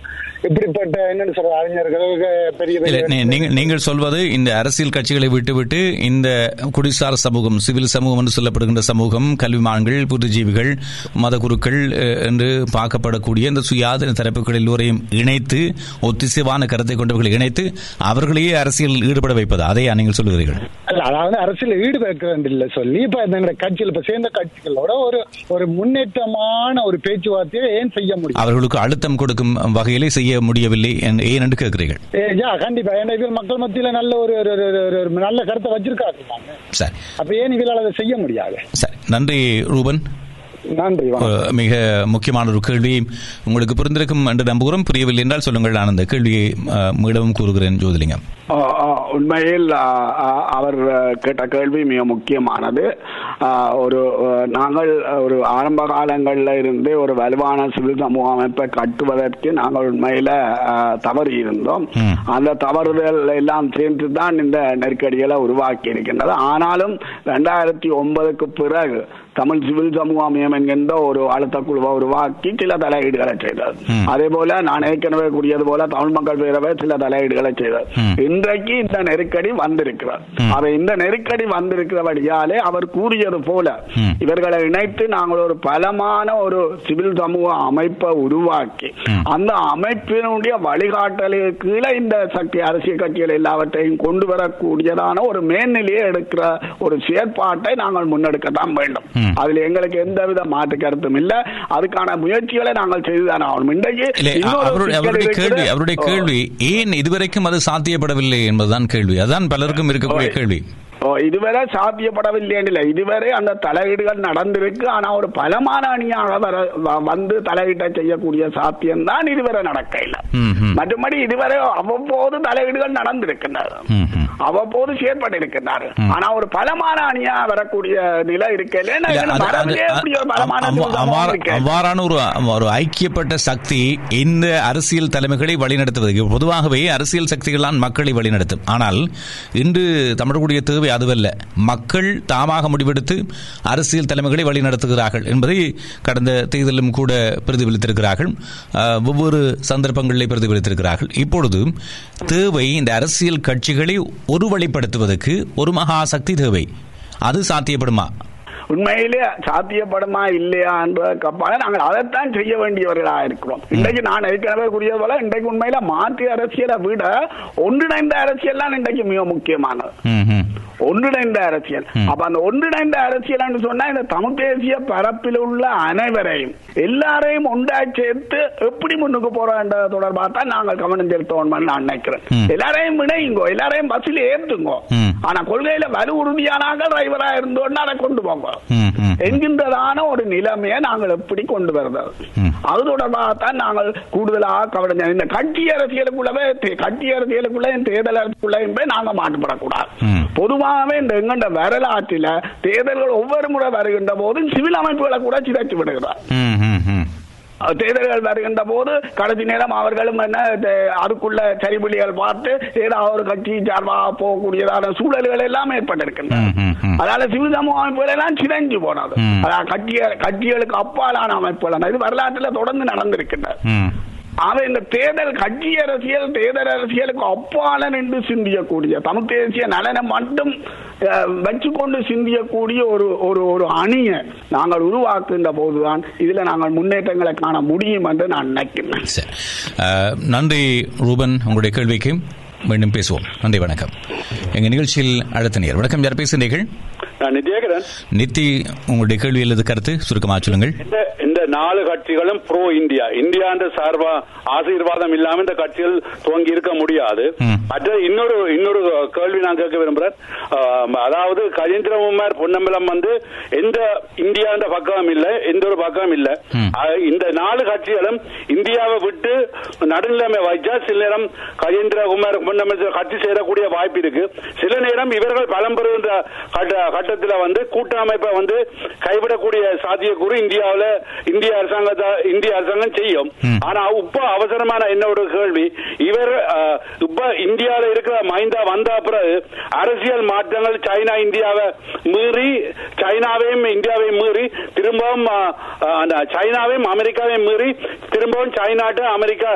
இப்படிப்பட்ட என்னன்னு சொல்ற அறிஞர்கள். நீங்கள் சொல்வது இந்த அரசியல் கட்சிகளை விட்டுவிட்டு இந்த குடிசார் சமூகம், சிவில் சமூகம் என்று சொல்லப்படுகின்ற சமூகம், கல்விமான்கள், புத்திஜீவிகள், மத குருக்கள் என்று பார்க்கப்படக்கூடிய இந்த சுயாதீன தரப்புகள் எல்லோரையும் இணைத்து ஒத்திசைவான கருத்தை கொண்டவர்களை இணைத்து அவர்களையே அரசியல் ஈடுபட வைப்பது அதையா நீங்கள் சொல்லுகிறீர்கள்? அதாவது அரசியல் ஈடுபட சொல்லி இப்ப கட்சியில் இப்ப சேர்ந்த கட்சிகளோட ஒரு ஒரு முன்னேற்றமான ஒரு பேச்சுவார்த்தையை ஏன் செய்ய முடியும்? அவர்களுக்கு அழுத்தம் கொடுக்கும் வகையிலே செய்ய முடியவில்லை ஏன் என்று கேட்கிறீர்கள்? கண்டிப்பா மக்கள் மத்தியில நல்ல ஒரு நல்ல கருத்தை வச்சிருக்காங்க. அப்ப ஏன் இவரால் அதை செய்ய முடியாது? நன்றி ரூபன். நன்றி. மிக முக்கியமான ஒரு கேள்வி உங்களுக்கு புரிந்திருக்கும் என்று நம்புகிறோம். புரியவில்லை என்றால் சொல்லுங்கள், நான் அந்த கேள்வியை மீளவும் கூறுகிறேன் ஜோதிலிங்கம். உண்மையில் அவர் கேட்ட கேள்வி மிக முக்கியமானது. ஒரு நாங்கள் ஒரு ஆரம்ப காலங்களில் இருந்து ஒரு வலுவான சிவில் சமூக அமைப்பை கட்டுவதற்கு நாங்கள் உண்மையில தவறி இருந்தோம். அந்த தவறுதல் எல்லாம் சேர்ந்து தான் இந்த நெருக்கடிகளை உருவாக்கி இருக்கின்றது. ஆனாலும் 2009 பிறகு தமிழ் சிவில் சமூக அமையம் என்கின்ற ஒரு அழுத்த குழுவை உருவாக்கி சில தலையீடுகளை செய்தது. அதே போல நான் ஏற்கனவே கூறியது போல தமிழ் மக்கள் பேரவை சில தலையீடுகளை செய்தது. இன்றைக்கு இந்த நெருக்கடி வந்திருக்கிறார். அவர் இந்த நெருக்கடி வந்திருக்கிறபடியாலே அவர் கூறியது போல இவர்களை இணைத்து நாங்கள் ஒரு பலமான ஒரு சிவில் சமூக அமைப்பை உருவாக்கி அந்த அமைப்பினுடைய வழிகாட்டலுக்கு கீழே இந்த சக்தி அரசியல் கட்சிகள் எல்லாவற்றையும் கொண்டு வரக்கூடியதான ஒரு மேல்நிலையை எடுக்கிற ஒரு செயற்பாட்டை நாங்கள் முன்னெடுக்கத்தான் வேண்டும். அதுல எங்களுக்கு எந்தவித மாற்று கருத்தும் இல்ல. அதுக்கான முயற்சிகளை நாங்கள் செய்துதான் அவருடைய கேள்வி ஏன் இதுவரைக்கும் அது சாத்தியப்படவில்லை என்பதுதான் கேள்வி. அதான் பலருக்கும் இருக்கக்கூடிய கேள்வி. இதுவரை சாத்தியப்படவில்லை என்றில்லை, இதுவரை அந்த தலையீடுகள் நடந்திருக்கு. ஆனால் ஒரு பலமான அணியாக வந்து தலையீட்டை செய்யக்கூடிய சாத்தியம் தான் இதுவரை நடக்கல. மற்றபடி இதுவரை அவ்வப்போது தலையீடுகள் நடந்திருக்கின்றன, அவ்வப்போது செயற்பட்டு இருக்கின்றார்கள். ஆனா ஒரு பலமான அணியா வரக்கூடிய நிலை இருக்கல. அவ்வாறான ஒரு ஐக்கியப்பட்ட சக்தி இந்த அரசியல் தலைமைகளை வழிநடத்துவதற்கு பொதுவாகவே அரசியல் சக்திகளான் மக்களை வழிநடத்தும். ஆனால் இன்று தமிழர்களுடைய தேவை அதுவல்ல. மக்கள் தாமாக முடிவெடுத்து அரசியல் தலைமைகளை வழிநடத்துகிறார்கள் என்பதை கடந்த தேர்தலிலும் கூட பிரதிபலித்திருக்கிறார்கள், ஒவ்வொரு சந்தர்ப்பங்களிலே பிரதிபலித்திருக்கிறார்கள். இப்பொழுது தேவை இந்த அரசியல் கட்சிகளை ஒருவழிப்படுத்துவதற்கு ஒரு மகாசக்தி தேவை. அது சாத்தியப்படுமா? உண்மையிலே சாத்தியப்படுமா இல்லையா என்பதற்கப்பால நாங்கள் அதைத்தான் செய்ய வேண்டியவர்களாக இருக்கிறோம். இன்றைக்கு நான் ஏற்கனவே கூறியது போல இன்றைக்கு உண்மையில மாற்று அரசியலை விட ஒன்றிணைந்த அரசியல் தான் இன்றைக்கு மிக முக்கியமானது. ஒன்றிணைந்த அரசியல். அப்ப அந்த ஒன்றிணைந்த அரசியல் சொன்னா இந்த தமிழ் தேசிய பரப்பில் உள்ள அனைவரையும் எல்லாரையும் ஒன்றாக சேர்த்து எப்படி முன்னுக்கு போறோன்ற தொடர்பாக தான் நாங்கள் கவனம் செலுத்தோம். நான் நினைக்கிறேன் எல்லாரையும் இணையுங்கோ, எல்லாரையும் பஸ்ல ஏற்றுங்கோ, ஆனா கொள்கையில வலு உறுதியானாக டிரைவரா இருந்தோம்னா அதை கொண்டு போங்க என்கின்றதான ஒரு நிலைமையை நாங்கள் எப்படி கொண்டு வருது அது தொடர்பாகத்தான் நாங்கள் கூடுதலாக கவனம். இந்த கட்சி அரசியலுக்குள்ளவே கட்சி அரசியலுக்குள்ளே தேர்தல் அரசுக்குள்ளையும் போய் நாங்கள் மாட்டுப்படக்கூடாது. பொதுவாகவே இந்த எங்கண்ட வரலாற்றில தேர்தல்கள் ஒவ்வொரு முறை வருகின்ற போதும் சிவில் அமைப்புகளை கூட சிதைச்சு விடுகிறார். தேர்தல்கள் வருகின்ற போது கடைசி நேரம் அவர்களும் என்ன அதுக்குள்ள சரிபுள்ளிகள் பார்த்து ஏதாவது ஒரு கட்சி சார்பாக போகக்கூடியதான சூழல்கள் எல்லாம் ஏற்பட்டிருக்கின்றன. அதனால சிவில் சமூக அமைப்புகள் எல்லாம் சிதைஞ்சு போனது. அதாவது கட்சிகளுக்கு அப்பாலான அமைப்புகள் இது வரலாற்றில் தொடர்ந்து நடந்திருக்கின்றன. அவன் இந்த தேர்தல் கட்சி அரசியல் தேர்தல் அரசியலுக்கு அப்பால நின்று சிந்தியக்கூடிய தமிழ் தேசிய நலனை மட்டும் வச்சுக்கொண்டு சிந்தியக்கூடிய ஒரு ஒரு அணியை நாங்கள் உருவாக்குகின்ற போதுதான் இதில் நாங்கள் முன்னேற்றங்களை காண முடியும் என்று நான் நினைக்கிறேன். நன்றி ரூபன், உங்களுடைய கேள்விக்கு மீண்டும் பேசுவோம். நன்றி, வணக்கம். எங்கள் நிகழ்ச்சியில் அடுத்த நேர். வணக்கம், யார் பேசுகிறீர்கள்? நித்தி, உங்களுடைய கேள்வி அல்லது கருத்து சுருக்கமாக சொல்லுங்கள். இந்த நாலு கட்சிகளும் ப்ரோ இந்தியா, இந்தியா என்ற சார்பா ஆசீர்வாதம் இல்லாம இந்த கட்சிகள் துவங்கி இருக்க முடியாது. இன்னொரு கேள்வி நான் கேட்க விரும்புறேன். அதாவது கஜேந்திரகுமார் பொன்னம்பலம் வந்து எந்த இந்தியா என்ற பக்கம் இல்லை, எந்த ஒரு பக்கம் இல்லை. இந்த நாலு கட்சிகளும் இந்தியாவை விட்டு நடுநிலைமை வைச்சா சில நேரம் கஜேந்திரகுமார் பொன்னம்பலம் கட்சி சேரக்கூடிய வாய்ப்பு இருக்கு. சில நேரம் இவர்கள் பழம்பெறுகின்ற கட்டத்தில் வந்து கூட்டமைப்பை வந்து கைவிடக்கூடிய சாத்தியக்கூறு இந்தியாவில் இந்திய அரசாங்கம் செய்யும். ஆனா இப்ப அவசரமான என்னோட கேள்வி, இவர் இப்ப இந்தியாவில் இருக்கிற மைந்தா வந்த பிறகு அரசியல் மாற்றங்கள் சைனா இந்தியாவை மீறி, சைனாவையும் இந்தியாவையும் மீறி திரும்பவும் சைனாவையும் அமெரிக்காவையும் மீறி திரும்பவும் சைனாட்டு அமெரிக்கா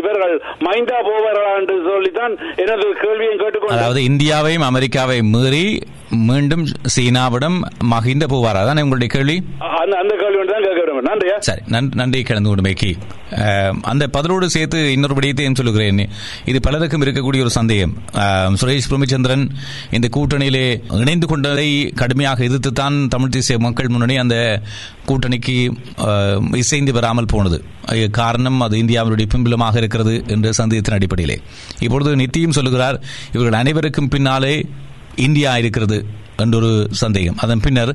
இவர்கள் மைந்தா போவார்களா என்று சொல்லித்தான் எனது கேள்வியும் கேட்டுக்கொண்டு. அதாவது இந்தியாவையும் அமெரிக்காவையும் மீறி மீண்டும் சீனாவிடம் மகிந்த போவாரா தான் உங்களுடைய கேள்வி. சரி, நன்றி. கலந்து கொண்டு அந்த பதிலோடு சேர்த்து இன்னொரு விடயத்தையும் சொல்லுகிறேன். இது பலருக்கும் இருக்கக்கூடிய ஒரு சந்தேகம். சுரேஷ் பிரேமச்சந்திரன் இந்த கூட்டணியிலே இணைந்து கொண்டதை கடுமையாக எதிர்த்து தான் தமிழ் தேசிய மக்கள் முன்னணி அந்த கூட்டணிக்கு இசைந்து வராமல் போனது. காரணம் அது இந்தியாவினுடைய பின்புலமாக இருக்கிறது என்ற சந்தேகத்தின் அடிப்படையிலே இப்பொழுது நித்தியும் சொல்லுகிறார் இவர்கள் அனைவருக்கும் பின்னாலே இந்தியா இருக்கிறது என்றொரு சந்தேகம். அதன் பின்னர்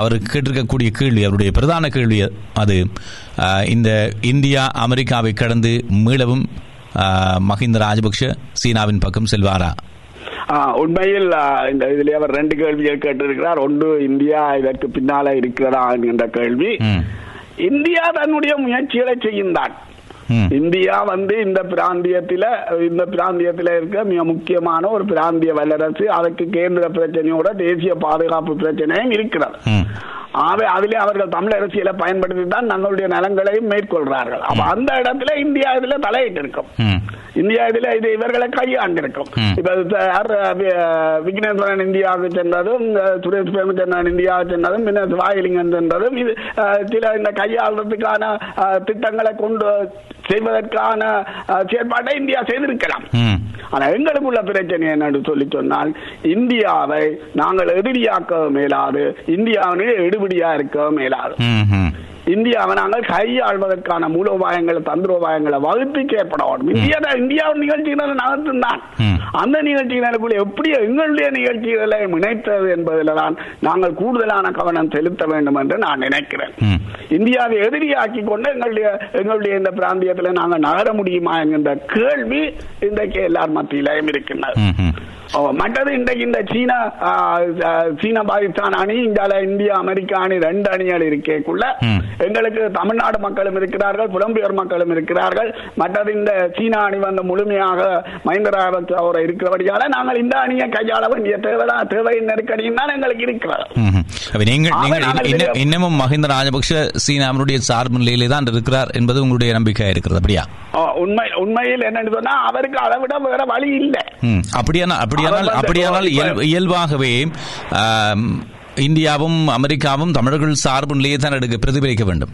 அவருக்கு கேட்டிருக்கக்கூடிய கேள்வி, அவருடைய பிரதான கேள்வி அது, இந்த இந்தியா அமெரிக்காவை கடந்து மீளவும் மஹிந்த ராஜபக்ஷ சீனாவின் பக்கம் செல்வாரா? உண்மையில் இந்த இதிலே அவர் ரெண்டு கேள்விகள் கேட்டிருக்கிறார். ஒன்று, இந்தியா இதற்கு பின்னால இருக்கிறதா என்கின்ற கேள்வி. இந்தியா தன்னுடைய முயற்சிகளை செய்கின்றான். இந்தியா இந்த பிராந்தியத்தில இருக்கிற மிக முக்கியமான ஒரு பிராந்திய வல்லரசு. அதற்கு கேந்திர பிரச்சனையோட தேசிய பாதுகாப்பு பிரச்சனையும் இருக்கிறது. ஆகவே அதிலே அவர்கள் தமிழ் அரசியலை பயன்படுத்தி தான் தங்களுடைய நலங்களையும் மேற்கொள்கிறார்கள். அந்த இடத்துல இந்தியா இதுல தலையிட்டு இருக்கும். இந்தியா இதுல இது இவர்களை கையாண்டிருக்கும். இப்ப விக்னேஸ்வரன் இந்தியாவுக்கு சென்றதும், சுரேஷ் பிரேமச்சந்திரன் இந்தியாவுக்கு சென்றதும், பின்னர் சிவாயிலிங்கன் சென்றதும், இது சில இந்த கையாளுறதுக்கான திட்டங்களை கொண்டு செய்வதற்கான செயற்பாட்டை இந்தியா செய்திருக்கலாம். ஆனா எங்களுக்கு உள்ள பிரச்சனை என்னன்னு சொல்லி சொன்னால், இந்தியாவை நாங்கள் எதிரியாக்க மேலாது, இந்தியாவினுடைய எடுபடியா இருக்க மேலாது, இந்தியாவை நாங்கள் கையாள்வதற்கான மூலோபாயங்களை தந்திரோபாயங்களை வகுத்து செயற்படணும். இந்தியாவின் நிகழ்ச்சியினர் நகர்த்துந்தான் அந்த நிகழ்ச்சியினருக்குள்ள எப்படி எங்களுடைய நிகழ்ச்சிகளை இணைத்தது என்பதில்தான் நாங்கள் கூடுதலான கவனம் செலுத்த வேண்டும் என்று நான் நினைக்கிறேன். இந்தியாவை எதிரியாக்கி கொண்டு எங்களுடைய இந்த பிராந்தியத்தில் நாங்கள் நகர முடியுமா என்கின்ற கேள்வி இன்றைக்கு எல்லார் மத்தியிலையும் இருக்கின்றது. மற்றது, இன்றைக்கு இந்த சீனா பாகிஸ்தான் அணி, இந்தியா அமெரிக்கா அணி, ரெண்டு அணிகள் இருக்கேக்குள்ள எங்களுக்கு தமிழ்நாடு மக்களும் இருக்கிறார்கள், புலம்பெயர் மக்களும் இருக்கிறார்கள். மற்றது, இந்த சீனா அணி முழுமையாக மஹிந்த ராஜபக்ஷ அவரை இருக்கிறபடியால நாங்கள் இந்த அணியை கையாள வேண்டிய தேவையின் நெருக்கடியும் தான் எங்களுக்கு இருக்கிறது. இன்னமும் மஹிந்த ராஜபக்ஷ சீனாவுடைய சார்பு நிலையிலே தான் இருக்கிறார் என்பது உங்களுடைய நம்பிக்கையா இருக்கிறது? அப்படியா? உண்மையில் என்னன்னு சொன்னா அவருக்கு அதை விட வேற வழி இல்லை. அப்படியானால் இயல்பாகவே இந்தியாவும் அமெரிக்காவும் தமிழர்கள் சார்பு நிலையை தான் பிரதிபலிக்க வேண்டும்.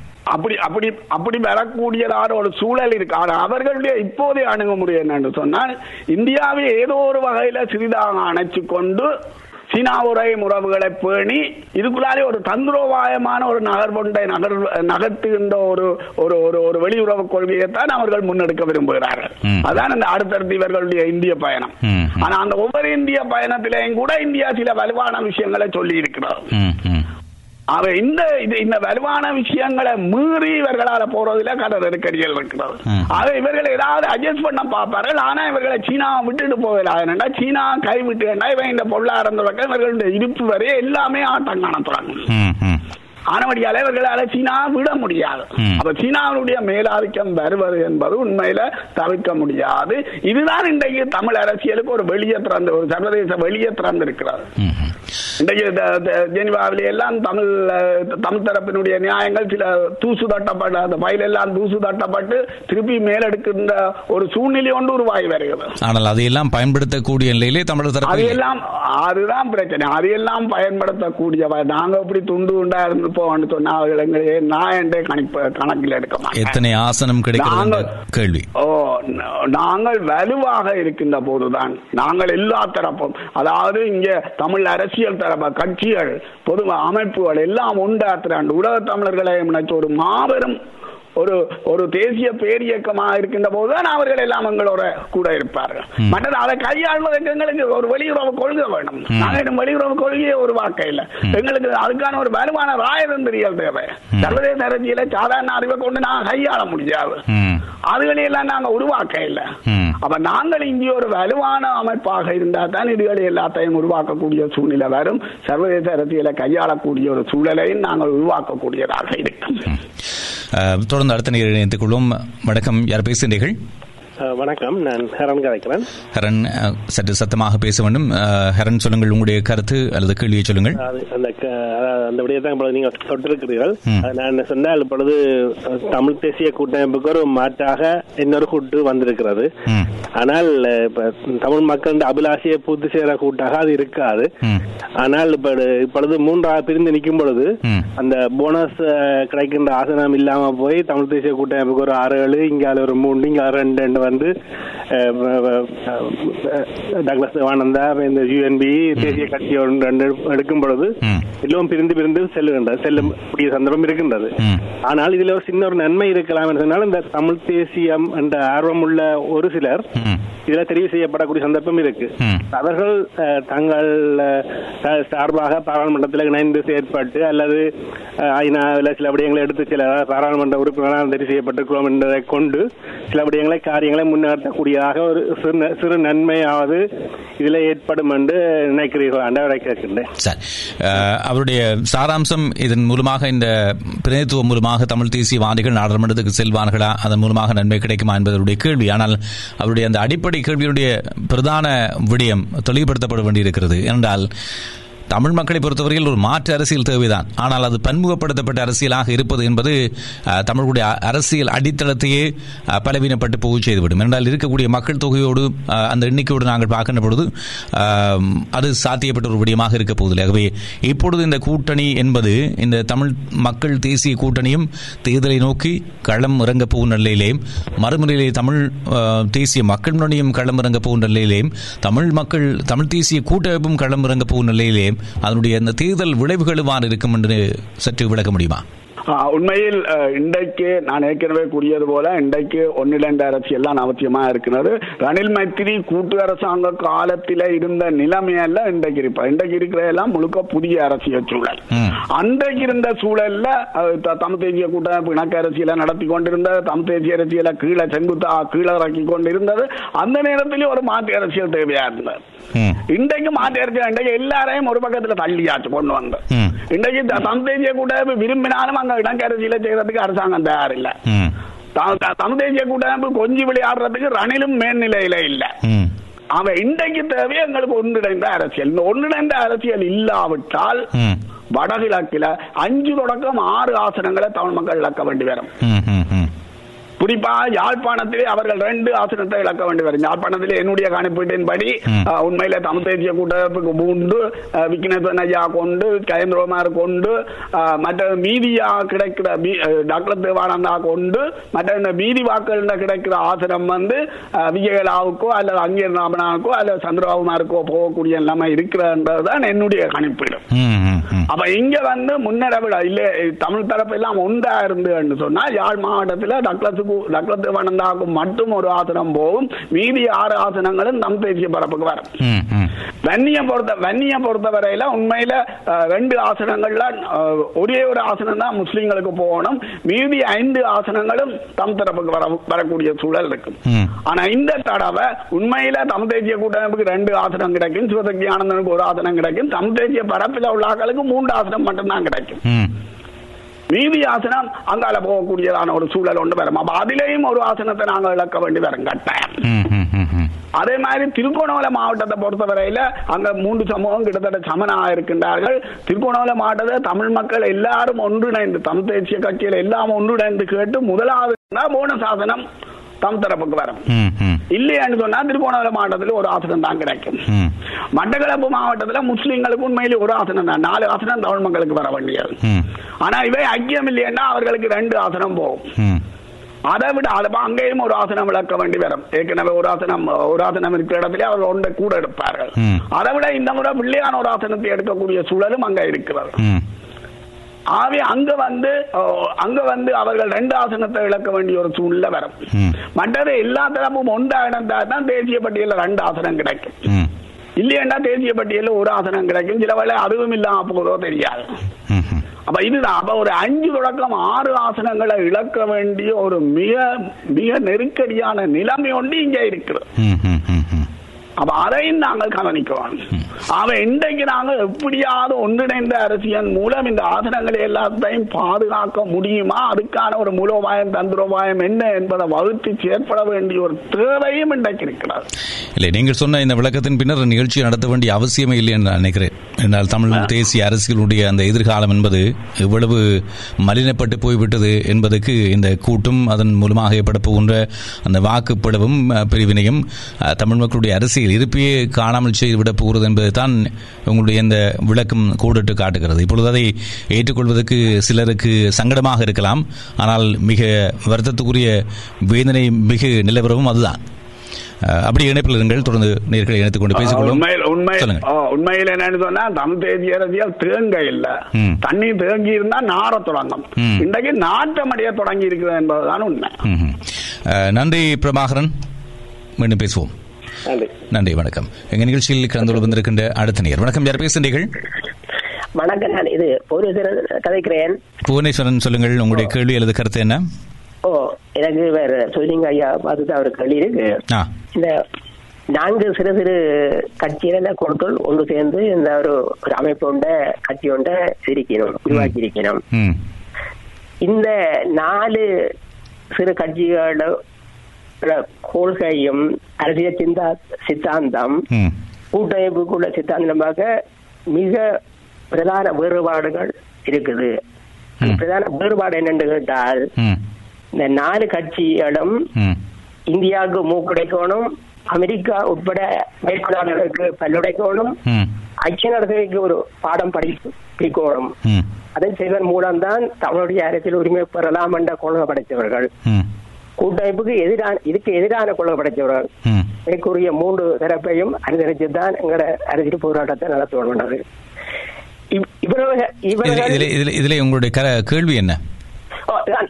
அப்படி வரக்கூடியதான ஒரு சூழல் இருக்கு. ஆனால் அவர்களுடைய இப்போதைய அணுகுமுறை என்னன்னு சொன்னால், இந்தியாவை ஏதோ ஒரு வகையில சிறிதாக அணைச்சு கொண்டு சீனாவுரை உறவுகளை பேணி இதுக்குள்ளாலே ஒரு தந்திரோபாயமான ஒரு நகர்வொண்டை நகர்த்துகின்ற ஒரு ஒரு ஒரு வெளியுறவு கொள்கையைத்தான் அவர்கள் முன்னெடுக்க விரும்புகிறார்கள். அதான் அந்த அடுத்தடுத்து இவர்களுடைய இந்திய பயணம். ஆனா அந்த ஒவ்வொரு இந்திய பயணத்திலேயும் கூட இந்தியா சில வலுவான விஷயங்களை சொல்லி இருக்கிறார். அவை இந்த வலுவான விஷயங்களை மீறி இவர்களால் போறதுல கட நெருக்கடிகள் இருக்கிறது. ஆக இவர்கள் ஏதாவது அட்ஜஸ்ட் பண்ண பார்ப்பார்கள். ஆனா இவர்களை சீனாவை விட்டுட்டு போகலாதுன்னா, சீனா கை விட்டுனா இவன் இந்த பொருளாதாரம் தொடக்க இவர்களுடைய இருப்பு வரைய எல்லாமே ஆட்டம் காண தொடங்கும். ஆனபடியால் இவர்களால் சீனா விட முடியாது. அப்ப சீனாவுடைய மேலாதிக்கம் வருவது என்பது உண்மையில தவிர்க்க முடியாது. இதுதான் இன்றைக்கு தமிழ் அரசியலுக்கு ஒரு வெளியே திறந்து, ஒரு சர்வதேச வெளியே திறந்திருக்கிறது. இன்றைக்கு ஜெனிவாவில எல்லாம் தமிழ் தரப்பினுடைய நியாயங்கள் சில தூசு தட்டப்பட்டு, அந்த பயில் எல்லாம் தூசு தட்டப்பட்டு திருப்பி மேலெடுக்கின்ற ஒரு சூழ்நிலை ஒன்று உருவாகி வருகிறது. ஆனால் அதையெல்லாம் பயன்படுத்தக்கூடிய நிலையிலே தமிழர் தரப்பு அதையெல்லாம், அதுதான் பிரச்சனை, அதையெல்லாம் பயன்படுத்தக்கூடிய நாங்க எப்படி துண்டு உண்டா இருந்து போவான்னு சொன்னா அவர்களை நான் என்றே கணக்கில் எடுக்க மாட்டேன். எத்தனை ஆசனம் கிடைக்கும் கேள்வி. நாங்கள் வலுவாக இருக்கின்ற போதுதான் நாங்கள் எல்லா தரப்பும், அதாவது இங்க தமிழ் அரசியல் தரப்பு கட்சிகள், பொது அமைப்புகள் எல்லாம் உண்டாத்திராண்டு உலக தமிழர்களை நினைச்ச ஒரு மாபெரும் ஒரு ஒரு தேசிய பேரியக்கமாக இருக்கின்ற போதுதான் அவர்கள் எல்லாம் எங்களோட கூட இருப்பார்கள். மற்றது, அதை கையாள்வதற்கு எங்களுக்கு ஒரு வெளியுறவு கொள்கை வேணும். நாங்கள் வெளியுறவு கொள்கையை உருவாக்க இல்லை, எங்களுக்கு அதுக்கான ஒரு வலுவான ராயதந்திரிகள் தேவை. சர்வதேச அரசியலை சாதாரண அறிவை கொண்டு நாங்கள் கையாள முடியாது, அதுகளையெல்லாம் நாங்கள் உருவாக்க இல்லை. அப்ப நாங்கள் இங்கே ஒரு வலுவான அமைப்பாக இருந்தால் தான் இதுகளை எல்லாத்தையும் உருவாக்கக்கூடிய சூழ்நிலை வரும். சர்வதேச அரசியலை கையாளக்கூடிய ஒரு சூழலையும் நாங்கள் உருவாக்கக்கூடியதாக இருக்கும். தொடர்ந்து அடுத்த நேரில் இணைத்துக் கொள்வோம். வணக்கம், யார் பேசுகிறீர்கள்? வணக்கம், நான் ஹரன் கதைக்கிறேன். ஹரன், சற்று சத்தமாக பேச வேண்டும். ஹரன், சொல்லுங்கள் உங்களுடைய கருத்து அல்லது கேள்வியை சொல்லுங்கள். அந்த விடயத்தான் நீங்கள் தொட்டிருக்கிறீர்கள். நான் சொன்னால் இப்பொழுது தமிழ் தேசிய கூட்டமைப்புக்கு ஒரு மாற்றாக இன்னொரு கூட்டு வந்திருக்கிறது. ஆனால் இப்போ தமிழ் மக்கள் அபிலாஷையை பூர்த்தி செய்கிற கூட்டாக அது இருக்காது. ஆனால் இப்பொழுது மூன்றாக பிரிந்து நிற்கும் பொழுது அந்த போனஸ் கிடைக்கின்ற ஆசனம் இல்லாமல் போய் தமிழ் தேசிய கூட்டமைப்புக்கு ஒரு 6-7, இங்கே ஒரு 3, இங்கே 2 வந்து டாக்டர் சிவானந்தா இந்த யுஎன்பி தேசிய கட்சி ரெண்டு எடுக்கும் பொழுது எல்லாம் பிரிந்து பிரிந்து செல்லுகின்ற சந்தர்ப்பம் இருக்கின்றது. ஆனால் இதுல ஒரு சின்ன ஒரு நன்மை இருக்கலாம் என்று சொன்னால், இந்த தமிழ் தேசியம் என்ற ஆர்வம் உள்ள ஒரு சிலர் இதுல தெரிவு செய்யப்படக்கூடிய சந்தர்ப்பம் இருக்கு. அவர்கள் தங்கள் சார்பாக பாராளுமன்றத்தில் இணைந்து செயற்பட்டு அல்லது ஐநாவில் சில விடயங்களை எடுத்து சில பாராளுமன்ற உறுப்பினராக தெரிவு செய்யப்பட்டிருக்கிறோம் என்பதை கொண்டு சில விடயங்களை காரியங்களை முன்னேற்றக்கூடியதாக ஒரு சிறு நன்மையாவது இதுல ஏற்படும் என்று நினைக்கிறீர்கள் அண்டவரை கேட்கின்றேன். அவருடைய சாராம்சம் இதன் மூலமாக இந்த பிரதிநிதித்துவம் மூலமாக தமிழ் தேசியவாதிகள் நாடாளுமன்றத்துக்கு செல்வார்களா, அதன் மூலமாக நன்மை கிடைக்குமா என்பதனுடைய கேள்வி. ஆனால் அவருடைய அந்த அடிப்படை கேள்வியுடைய பிரதான விடயம் தெளிவுபடுத்தப்பட வேண்டியிருக்கிறது. என்றால் தமிழ் மக்களை பொறுத்தவரையில் ஒரு மாற்று அரசியல் தேவைதான். ஆனால் அது பன்முகப்படுத்தப்பட்ட அரசியலாக இருப்பது என்பது தமிழுடைய அரசியல் அடித்தளத்தையே பலவீனப்பட்டு போக செய்துவிடும். என்றால் இருக்கக்கூடிய மக்கள் தொகையோடு அந்த எண்ணிக்கையோடு நாங்கள் பார்க்கின்ற பொழுது அது சாத்தியப்பட்ட ஒரு விடயமாக இருக்க போவதில்லை. ஆகவே இப்பொழுது இந்த கூட்டணி என்பது இந்த தமிழ் மக்கள் தேசிய கூட்டணியும் தேர்தலை நோக்கி களம் இறங்க போகின்ற நிலையிலேயும், மறுமுறையிலே தமிழ் தேசிய மக்கள் முன்னணியும் களம் இறங்க போகின்ற நிலையிலேயும், தமிழ் தேசிய கூட்டமைப்பும் களம் இறங்க போகின்ற நிலையிலேயும் அதனுடைய இந்த தேர்தல் விளைவுகளுவான் இருக்கும் என்று சற்று விளக்க முடியுமா? உண்மையில் இன்றைக்கு நான் ஏற்கனவே கூறியது போல இன்றைக்கு ஒன்றிணைந்த அரசியல் தான் அவசியமாக இருக்கிறது. ரணில் மைத்திரி கூட்டு அரசாங்க காலத்தில் இருந்த நிலைமையெல்லாம் இன்றைக்கு இன்றைக்கு இருக்கிற எல்லாம் முழுக்க புதிய அரசியல் சூழல். அன்றைக்கு இருந்த சூழல்ல தமிழ் தேசிய கூட்டமைப்பு இணக்க அரசியலை நடத்தி கொண்டிருந்தது. தமிழ் தேசிய அரசியலை கீழே செங்குத்தா கீழே இறக்கி கொண்டிருந்தது. அந்த நேரத்திலேயே ஒரு மாற்று அரசியல் தேவையா இருந்தது. இன்றைக்கு மாற்று அரசியல் இன்றைக்கு எல்லாரையும் ஒரு பக்கத்தில் தள்ளியாச்சு கொண்டு வந்து இன்றைக்கு தமிழ் தேசிய கூட்டமைப்பு விரும்பினாலும் அங்க இடங்கரசியில செய்யறதுக்கு அரசாங்கம் தயார் இல்ல. தமிழ் தேசிய கூட்டமைப்பு கொஞ்சி விளையாடுறதுக்கு ரணிலும் மேல்நிலையில இல்ல. அவன் இன்றைக்கு தேவையே எங்களுக்கு ஒன்றிணைந்த அரசியல். இந்த ஒன்றிணைந்த அரசியல் இல்லாவிட்டால் வடகிழக்கில 5 தொடக்கம் 6 ஆசனங்களை தமிழ் மக்கள் இழக்க வேண்டி வரும். குறிப்பாக யாழ்ப்பாணத்திலே அவர்கள் 2 ஆசனத்தை இழக்க வேண்டி வரும். யாழ்ப்பாணத்திலே என்னுடைய கணிப்பீட்டின்படி உண்மையில தமிழ் தேசிய கூட்டமைப்புக்கு 3, விக்னேஸ்வரன் ஐயா கொண்டு, கயந்திரகுமார் கொண்டு, மற்ற மீதியா கிடைக்கிற டாக்டர் தேவானந்தா கொண்டு, மற்ற மீதி வாக்கள் கிடைக்கிற ஆசனம் வந்து விஜயகலாவுக்கோ அல்லது அங்கீர் ராமனாவுக்கோ அல்லது சந்திரபாபுமாருக்கோ போகக்கூடிய நிலைமை இருக்கிறதுதான் என்னுடைய கணிப்பீடு. அப்ப இங்க வந்து முன்னரவிட இல்ல தமிழ் தரப்பு எல்லாம் ஒன்றா இருந்து சொன்னா யாழ் மாவட்டத்தில் டாக்டர் தேவானந்தாக்கும் மட்டும் ஒரு ஆசனம் போகும். மீதி 6 ஆசனங்களும் தமிழ் தேசிய பரப்புக்கு வரும். வன்னியை பொறுத்தவரையில உண்மையில 2 ஆசனங்கள்ல ஒரே ஒரு ஆசனம் தான் முஸ்லீம்களுக்கு போகணும். மீதி 5 ஆசனங்களும் தமிழ் தரப்புக்கு வரக்கூடிய சூழல் இருக்கும். ஆனா இந்த தடவை உண்மையில தமிழ் தேசிய கூட்டமைப்புக்கு 2 ஆசனம் கிடைக்கும், சிவசக்தி ஆனந்தனுக்கு 1 ஆசனம் கிடைக்கும், தமிழ் தேசிய பரப்பில் உள்ள ஆக்களுக்கு 3 ஆசனம் மட்டும்தான் கிடைக்கும். மீதி ஆசனம் அங்கால போகக்கூடியதான ஒரு சூழல் ஒன்று வரும். அப்ப அதிலேயும் ஒரு ஆசனத்தை நாங்கள் இழக்க வேண்டி வரும் கட்டாயம். அதே மாதிரி திருகோணமலை மாவட்டத்தை பொறுத்தவரையில அங்க 3 சமூகம் கிட்டத்தட்ட சமனாக இருக்கின்றார்கள். திருகோணமலை மாவட்டத்தை தமிழ் மக்கள் எல்லாரும் ஒன்றிணைந்து தமிழ் தேசிய கட்சியில் எல்லாம் ஒன்றிணைந்து கேட்டு முதலாவது போனஸ் ஆசனம் தமிழ் தரப்புக்கு வரும். இல்லையான்னு சொன்னா திருகோணமலை மாவட்டத்தில் 1 ஆசனம் தான் கிடைக்கும். மட்டக்களப்பு மாவட்டத்தில் முஸ்லீம்களுக்கு உண்மையிலே 1 ஆசனம் தான், 4 ஆசனம் தமிழ் மக்களுக்கு வர வேண்டியது. ஆனா இவை ஐக்கியம் இல்லையா அவர்களுக்கு 2 ஆசனம் போகும். அதை விட அங்கேயும் 1 ஆசனம் விளக்க வேண்டி வரும். ஏற்கனவே 1 ஆசனம் இருக்கிற இடத்துல அவர் ஒன்றை கூட எடுப்பார்கள். அதை விட இந்த முறை பிள்ளையான 1 ஆசனத்தை எடுக்கக்கூடிய சூழலும் அங்க இருக்கிறது. ஆகவே அங்க வந்து அவர்கள் 2 ஆசனத்தை இழக்க வேண்டிய ஒரு சூழ்நிலை வரும். மற்றது எல்லா தரப்பும் ஒன்றா இணைந்தால்தான் தேசிய பட்டியலில் 2 ஆசனம் கிடைக்கும். இல்லையா தேசிய பட்டியலில் 1 ஆசனம் கிடைக்கும். சில வேலை அதுவும் இல்லாம போதோ தெரியாது. அப்ப இதுதான் அப்ப ஒரு 5 தொடக்கம் 6 ஆசனங்களை இழக்க வேண்டிய ஒரு மிக மிக நெருக்கடியான நிலைமை ஒன்று இங்க இருக்கிறது. அப்ப அதையும் நாங்கள் கவனிக்கிறோம். அவன் இன்றைக்கு நாங்கள் எப்படியாவது ஒன்றிணைந்த அரசியல் மூலம் இந்த ஆசனங்களை எல்லாத்தையும் பாதுகாக்க முடியுமா, அதுக்கான ஒரு மூலோபாயம் தந்திரோபாயம் என்ன என்பதை வகுத்து செயற்பட வேண்டிய ஒரு தேவையும் இன்றைக்கு இருக்கிறது. இல்லை, நீங்கள் சொன்ன இந்த விளக்கத்தின் பின்னர் நிகழ்ச்சி நடத்த வேண்டிய அவசியமே இல்லை என்று நான் நினைக்கிறேன். என்னால் தமிழ் தேசிய அரசியலுடைய அந்த எதிர்காலம் என்பது எவ்வளவு மலினப்பட்டு போய்விட்டது என்பதற்கு இந்த கூட்டும் அதன் மூலமாக ஏற்பட போகின்ற அந்த வாக்குப்பளவும் பிரிவினையும் தமிழ் மக்களுடைய அரசியல் இருப்பையே காணாமல் செய்துவிடப் போகிறது என்பதுதான் உங்களுடைய இந்த விளக்கம் கோடிட்டு காட்டுகிறது. இப்பொழுது அதை ஏற்றுக்கொள்வதற்கு சிலருக்கு சங்கடமாக இருக்கலாம். ஆனால் மிக வருத்தத்துக்குரிய வேதனை மிக நிலவரவும் அதுதான். அப்படி இணைப்பில் இருங்கள், தொடர்ந்து நேர்களை இணைத்துக் கொண்டு பேசிக்கொள்ளும். உண்மையில் என்னன்னு சொன்னா தமிழ் தேசிய அரசியல் தேங்க இல்ல, தண்ணி தேங்கி இருந்தா நார தொடங்கும். இன்றைக்கு நாட்டமடைய தொடங்கி இருக்கிறது என்பதுதான் உண்மை. நன்றி பிரபாகரன், மீண்டும் பேசுவோம். நன்றி, வணக்கம். எங்க நிகழ்ச்சியில் கலந்து வந்திருக்கின்ற அடுத்த நேர். வணக்கம், யார் பேசுகிறீர்கள்? வணக்கம், நான் இது கதைக்கிறேன். புவனேஸ்வரன், சொல்லுங்கள் உங்களுடைய கேள்வி அல்லது கருத்து என்ன? ஓ, எனக்கு வேற சொல்லிங்க ஐயா, அதுதான் ஒரு கேள்வி இருக்கு. இந்த 4 சிறு சிறு கட்சிகள் கொடுத்தல் ஒன்று சேர்ந்து இந்த ஒரு அமைப்போண்ட கட்சி ஒன்றை இருக்கணும், உருவாக்கி இருக்கணும். இந்த 4 சிறு கட்சிகளோட கொள்கையும் அரசியல் சித்தாந்தம் கூட்டமைப்புக்குள்ள சித்தாந்தமாக மிக பிரதான வேறுபாடுகள் இருக்குது. பிரதான வேறுபாடு என்னென்று கேட்டால், இந்த 4 கட்சிகளும் இந்தியாவுக்கு மூக்குடைக்கணும், அமெரிக்கா உட்பட மேற்கொள்ளாளர்களுக்கு பல்லுடைக்கணும், ஐக்கிய நாடுகளுக்கு ஒரு பாடம் படிக்கணும். அதன் செய்வதன் மூலம் தான் தமிழுடைய அரசியல் உரிமை பெறலாம் என்ற கொள்கை படைத்தவர்கள், கூட்டமைப்புக்கு எதிரான இதுக்கு எதிரான கொள்கை படைத்தவர்கள், மேற்கூறிய 3 தரப்பையும் அனுசரித்துதான் எங்களோட அரசியல் போராட்டத்தை நடத்தப்படுகிறது. கேள்வி என்ன?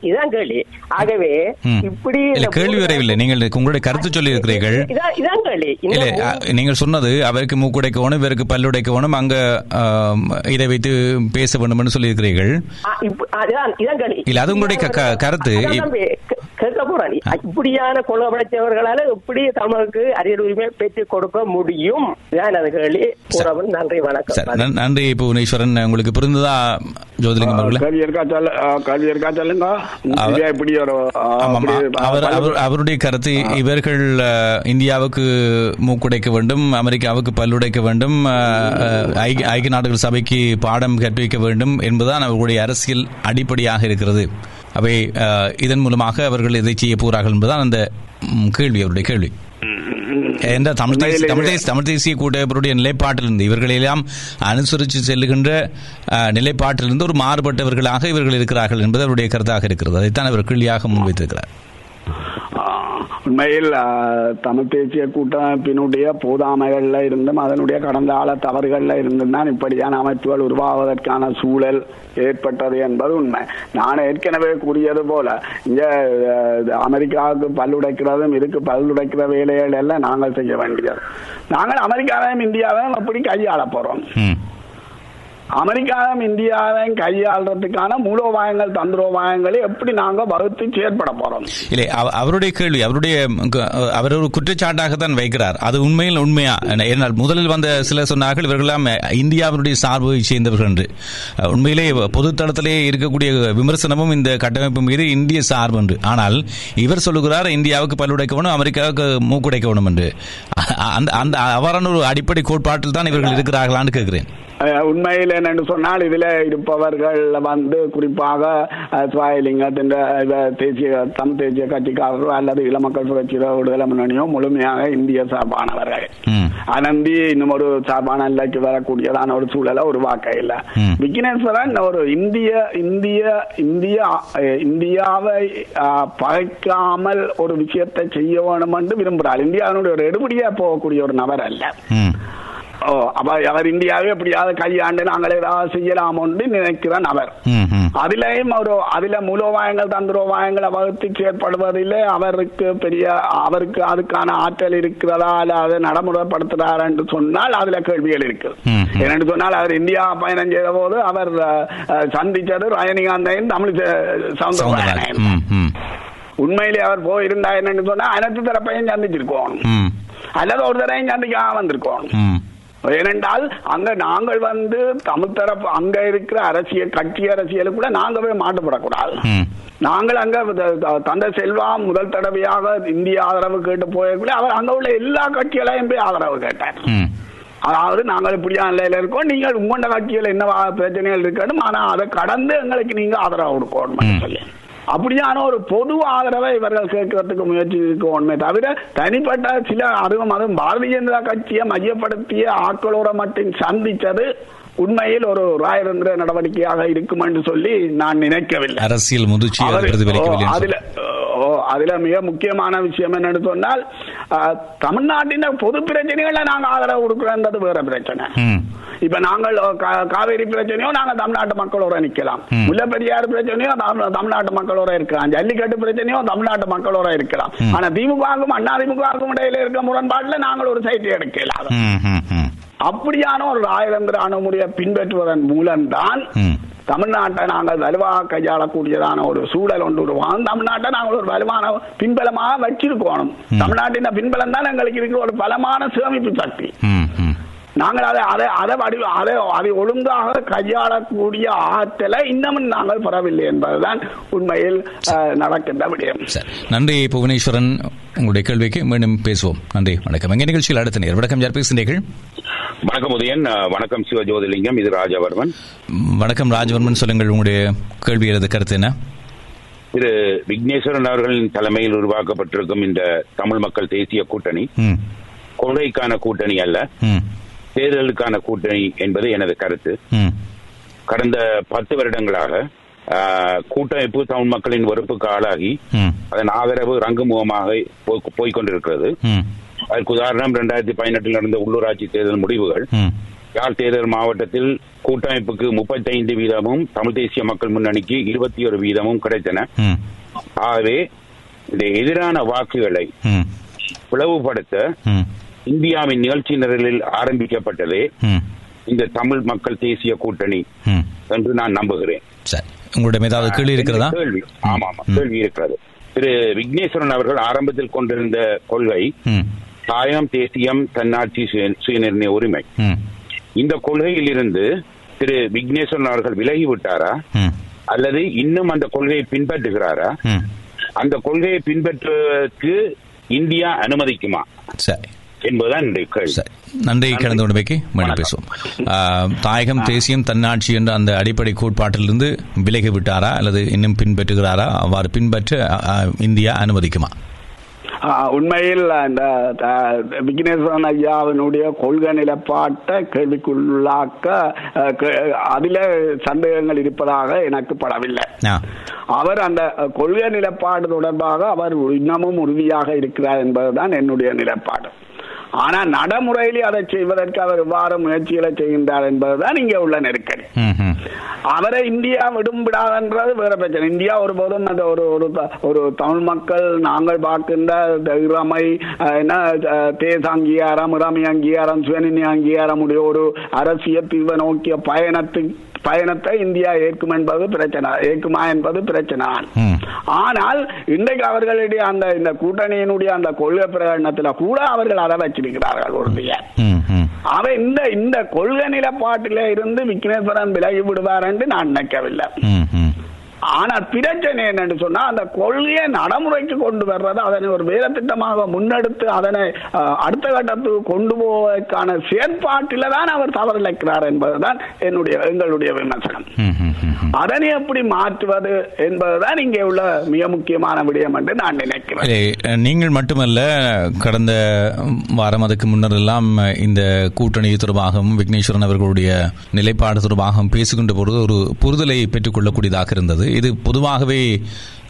இதான் கேள்வி. ஆகவே இப்படி கேள்வி வரவில்லை, நீங்கள் உங்களுடைய கருத்து சொல்லி இருக்கிறீர்கள். இதான் கேள்வி. நீங்கள் சொன்னது அவருக்கு மூக்குடைக்கணும், இவருக்கு பல்லுடைக்கணும், அங்க இதை வைத்து பேச வேண்டும் சொல்லி இருக்கிறீர்கள். இல்ல, அது உங்களுடைய கருத்து. கேட்க போறான், இப்படியான கொள்கை படைத்தவர்களால எப்படி தமிழுக்கு அரியல் உரிமை பேச்சு கொடுக்க முடியும்? நன்றி, வணக்கம். நன்றி புவனேஸ்வரன். உங்களுக்கு புரிந்ததா அவருடைய கருத்து? இவர்கள் இந்தியாவுக்கு மூக்குடைக்க வேண்டும், அமெரிக்காவுக்கு பல்லுடைக்க வேண்டும், ஐக்கிய நாடுகள் சபைக்கு பாடம் கற்பிக்க வேண்டும் என்பதுதான் அவர்களுடைய அரசியல் அடிப்படையாக இருக்கிறது. அவை இதன் மூலமாக அவர்கள் இதை செய்ய போகிறார்கள் என்பதுதான் அந்த கேள்வி, அவருடைய கேள்வி. தமிழ் தேசிய கூட்டமைப்பினுடைய நிலைப்பாட்டிலிருந்து, இவர்களெல்லாம் அனுசரித்து செல்லுகின்ற நிலைப்பாட்டிலிருந்து ஒரு மாறுபட்டவர்களாக இவர்கள் இருக்கிறார்கள் என்பது அவருடைய கருத்தாக இருக்கிறது. அதைத்தான் அவர் கேள்வியாக முன்வைத்திருக்கிறார். உண்மையில் தமிழ் தேசிய கூட்டமைப்பினுடைய போதாமைகள்ல இருந்தும் அதனுடைய கடந்த கால தவறுகள்ல இருந்தும் தான் இப்படியான அமைப்புகள் உருவாவதற்கான சூழல் ஏற்பட்டது என்பது உண்மை. நான் ஏற்கனவே கூறியது போல, இங்கே அமெரிக்காவுக்கு பல்லுடைக்கிறதும் இதுக்கு பல்லுடைக்கிற வேலைகள் எல்லாம் நாங்கள் செய்ய வேண்டியது. நாங்கள் அமெரிக்காவையும் இந்தியாவையும் அப்படி கையாள போறோம். அமெரிக்காவும் இந்தியாவையும் கையாளுறதுக்கான மூலோபாயங்கள், தந்திரோபாயங்களை எப்படி நாங்கள் வகுத்து செயற்பட போறோம்? இல்லை, அவருடைய கேள்வி, அவர் ஒரு குற்றச்சாட்டாகத்தான் வைக்கிறார். அது உண்மையில் உண்மையா? ஏனால் முதலில் வந்த சில சொன்னார்கள் இவர்களெல்லாம் இந்தியாவினுடைய சார்பை சேர்ந்தவர்கள் என்று. உண்மையிலே பொதுத்தளத்திலே இருக்கக்கூடிய விமர்சனமும் இந்த கட்டமைப்பு மீது இந்திய சார்பு என்று. ஆனால் இவர் சொல்லுகிறார் இந்தியாவுக்கு பல்லுடைக்க வேணும், அமெரிக்காவுக்கு மூக்குடைக்க வேணும் என்று. அந்த அந்த அவ்வாறான ஒரு அடிப்படை கோட்பாட்டில் தான் இவர்கள் இருக்கிறார்களான்னு கேட்கிறேன். உண்மையில் என்னென்று சொன்னால், இதில் இருப்பவர்கள் வந்து குறிப்பாக சுவாயிலிங்கத்தின் தேசிய தமிழ் தேசிய கட்சிக்காரர்கள் அல்லது இளமக்கள் புரட்சி விடுதலை முன்னணியோ முழுமையாக இந்திய சார்பானவர்கள். அனந்தி இன்னும் ஒரு சார்பான நிலைக்கு வரக்கூடியதான ஒரு சூழலை உருவாக்க இல்லை. விக்னேஸ்வரன் ஒரு இந்தியாவை பகைக்காமல் ஒரு விஷயத்தை செய்ய வேண்டும் என்று விரும்புகிறார். இந்தியாவினுடைய ஒரு எடுபடியா போகக்கூடிய ஒரு நபர் அல்ல. அவர் இந்தியாவே எப்படியாவது கையாண்டு நாங்கள் ஏதாவது செய்யலாம் என்று நினைக்கிறான் அவர். அதிலேயும் அதுல மூலோபாயங்கள், தந்திரோபாயங்களை வகுத்து செயற்படுவதில் அவருக்கு அதுக்கான ஆற்றல் இருக்கிறதா அல்ல அதை நடைமுறைப்படுத்துறார் என்று சொன்னால் அதுல கேள்விகள் இருக்கு. ஏனென்று சொன்னால், அவர் இந்தியா பயணம் செய்த போது அவர் சந்திச்சது ரஜினிகாந்தையும் தமிழ் சவுந்தரராஜனையும். உண்மையிலே அவர் போயிருந்தா என்னன்னு சொன்னா அனைத்து தரப்பையும் சந்திச்சிருக்கோம், அல்லது ஒரு தரையும் சந்திக்காம வந்திருக்கோம். ஏனென்றால் அங்க நாங்கள் வந்து தமிழ் தரப்பு அங்க இருக்கிற அரசியல் கட்சி அரசியலுக்குள்ள நாங்கள் போய் மாட்டுப்படக்கூடாது. நாங்கள் அங்க தந்தை செல்வா முதல் தடவையாக இந்திய ஆதரவு கேட்டு போயக்குள்ள அவர் அங்க உள்ள எல்லா கட்சிகளையும் போய் ஆதரவு கேட்டார். அதாவது நாங்கள் இப்படியா நிலையில இருக்கோம், நீங்கள் உங்கண்ட கட்சிகள் என்ன பிரச்சனைகள் இருக்கணும், ஆனா அதை கடந்து எங்களுக்கு நீங்க ஆதரவு கொடுக்கணும் சொல்லி அப்படியான ஒரு பொது ஆதரவை இவர்கள் கேட்கறதுக்கு முயற்சி இருக்கணுமே தவிர தனிப்பட்ட சில அதுவும் பாரதிய ஜனதா கட்சியை மையப்படுத்திய ஆக்களோட மட்டும் சந்திச்சது உண்மையில் ஒரு ராஜதந்திர நடவடிக்கையாக இருக்கும் என்று சொல்லி நான் நினைக்கவில்லை. அரசியல் முதிர்ச்சி அதுல மிக முக்கியமான விஷயம் என்னன்னு சொன்னால், தமிழ்நாட்டின் பொது பிரச்சனைகள்ல நாங்கள் ஆதரவு கொடுக்கிறோம், வேற பிரச்சனை. இப்ப நாங்கள் காவேரி பிரச்சனையோ நாங்க தமிழ்நாட்டு மக்களோட நிக்கலாம், முல்லைப்பெரியாறு பிரச்சனையோ தமிழ்நாட்டு மக்களோட இருக்கலாம், ஜல்லிக்கட்டு பிரச்சனையோ தமிழ்நாட்டு மக்களோட இருக்கலாம். ஆனா திமுகவுக்கும் அண்ணா திமுகவுக்கும் இடையில இருக்க முரண்பாடுல நாங்கள் ஒரு சைட்டை எடுக்கலாம். அப்படியான ஒரு ராஜதந்திரான முறையை பின்பற்றுவதன் மூலம்தான் தமிழ்நாட்டை நாங்கள் வலுவாக கையாளக்கூடியதான ஒரு சூழல் ஒன்று உருவாகும். தமிழ்நாட்டை நாங்கள் ஒரு வலுவான பின்பலமாக வச்சிருக்கணும். தமிழ்நாட்டின் பின்பலம் தான் எங்களுக்கு இருக்கிற ஒரு பலமான சேமிப்பு சக்தி. நாங்கள் அதை அதை அதை அதை ஒழுங்காக கையாளக்கூடிய ஆற்றலை இன்னமும் நாங்கள் பெறவில்லை என்பதுதான் உண்மையில் நடக்கின்ற விடயம். நன்றி புவனேஸ்வரன், உங்களுடைய கேள்விக்கு மீண்டும் பேசுவோம். நன்றி, வணக்கம். எங்கள் நிகழ்ச்சியில் அடுத்த நேர் வணக்கம். யார் பேசுகிறீர்கள்? வணக்கம் உதயன். வணக்கம் சிவஜோதிலிங்கம். இது ராஜவர்மன். வணக்கம் ராஜவர்மன், சொல்லுங்கள் உங்களுடைய கேள்வி அல்லது கருத்து என்ன? இது விக்னேஸ்வரன் அவர்களின் தலைமையில் உருவாக்கப்பட்டிருக்கும் இந்த தமிழ் மக்கள் தேசிய கூட்டணி கொள்கைக்கான கூட்டணி அல்ல, தேர்தலுக்கான கூட்டணி என்பது எனது கருத்து. கடந்த 10 வருடங்களாக கூட்டமைப்பு தமிழ் மக்களின் வெறுப்புக்கு ஆளாகி அதன் ஆதரவு ரங்குமுகமாக போய்கொண்டிருக்கிறது. அதற்கு உதாரணம் 2018 நடந்த உள்ளூராட்சி தேர்தல் முடிவுகள். யாழ் தேர்தல் மாவட்டத்தில் கூட்டமைப்புக்கு 35% தமிழ் தேசிய மக்கள் முன்னணிக்கு 21% கிடைத்தன. ஆகவே இந்த எதிரான வாக்குகளை பிளவுபடுத்த இந்தியாவின் நிகழ்ச்சி நிரலில் ஆரம்பிக்கப்பட்டதே இந்த தமிழ் மக்கள் தேசிய கூட்டணி என்று நான் நம்புகிறேன். கேள்வி இருக்கிறது. திரு விக்னேஸ்வரன் அவர்கள் ஆரம்பத்தில் கொண்டிருந்த கொள்கை தாயம், தேசியம், தன்னாட்சி, சுயநிர்ணய உரிமை. இந்த கொள்கையில் இருந்து திரு விக்னேஸ்வரன் அவர்கள் விலகிவிட்டாரா அல்லது இன்னும் அந்த கொள்கையை பின்பற்றுகிறாரா? அந்த கொள்கையை பின்பற்றுவதற்கு இந்தியா அனுமதிக்குமா என்பதுதான் இன்றைய கேள்வி. நன்றி. கடந்த உடமைக்கு மீண்டும் பேசுவோம். தாயகம், தேசியம், தன்னாட்சி என்ற அந்த அடிப்படை கோட்பாட்டிலிருந்து விலகிவிட்டாரா அல்லது இன்னும் பின்பற்றுகிறாரா? அவ்வாறு பின்பற்ற இந்தியா அனுமதிக்குமா? உண்மையில் இந்த விக்னேஸ்வரன் ஐயாவினுடைய கொள்கை நிலப்பாட்டை கேள்விக்குள்ளாக்க அதில் சந்தேகங்கள் இருப்பதாக எனக்கு படவில்லை. அவர் அந்த கொள்கை நிலப்பாடு தொடர்பாக அவர் இன்னமும் உறுதியாக இருக்கிறார் என்பதுதான் என்னுடைய நிலப்பாடு. ஆனா நடைமுறையிலே அதை செய்வதற்கு அவர் இவ்வாறு முயற்சிகளை செய்கின்றார் என்பதுதான் இங்கே உள்ள நெருக்கடி. அவரை இந்தியா விடும்பிடாதன்றது வேற பிரச்சனை. இந்தியா ஒருபோதும் அந்த ஒரு தமிழ் மக்கள் நாங்கள் பார்க்கின்ற இறமை என்ன தேச அங்கீகாரம், இறமை அங்கீகாரம், சுயநிர்ணய அங்கீகாரம் உடைய ஒரு அரசியல் தீர்வை நோக்கிய பயணத்தை இந்தியா ஏற்கும் என்பது பிரச்சனை, ஏற்குமா என்பது பிரச்சனை. ஆனால் இன்றைக்கு அவர்களுடைய அந்த இந்த கூட்டணியினுடைய அந்த கொள்கை பிரகடனத்தில் கூட அவர்கள் அதை வச்சிருக்கிறார்கள். உறுதிய அவ இந்த கொள்கை நிலப்பாட்டில இருந்து விக்னேஸ்வரன் விலகி விடுவார் என்று நான் நினைக்கவில்லை. ஆனா பிரச்சனை என்னன்னு சொன்னா அந்த கொள்கையை நடைமுறைக்கு கொண்டு வர்றது, அதனை ஒரு வேலை திட்டமாக முன்னெடுத்து அதனை அடுத்த கட்டத்துக்கு கொண்டு போவதற்கான செயற்பாட்டில தான் அவர் தவறிழைக்கிறார் என்பதுதான் எங்களுடைய விமர்சனம். அதனை எப்படி மாற்றுவது என்பதுதான் இங்கே உள்ள மிக முக்கியமான விடயம் என்று நான் நினைக்கிறேன். நீங்கள் மட்டுமல்ல, கடந்த வாரம் அதுக்கு முன்னர் எல்லாம் இந்த கூட்டணி தொடர்பாகவும் விக்னேஸ்வரன் அவர்களுடைய நிலைப்பாடு தொடர்பாகவும் பேசுகின்ற பொழுது ஒரு புரிதலை பெற்றுக் கொள்ளக்கூடியதாக இருந்தது. இது பொதுவாகவே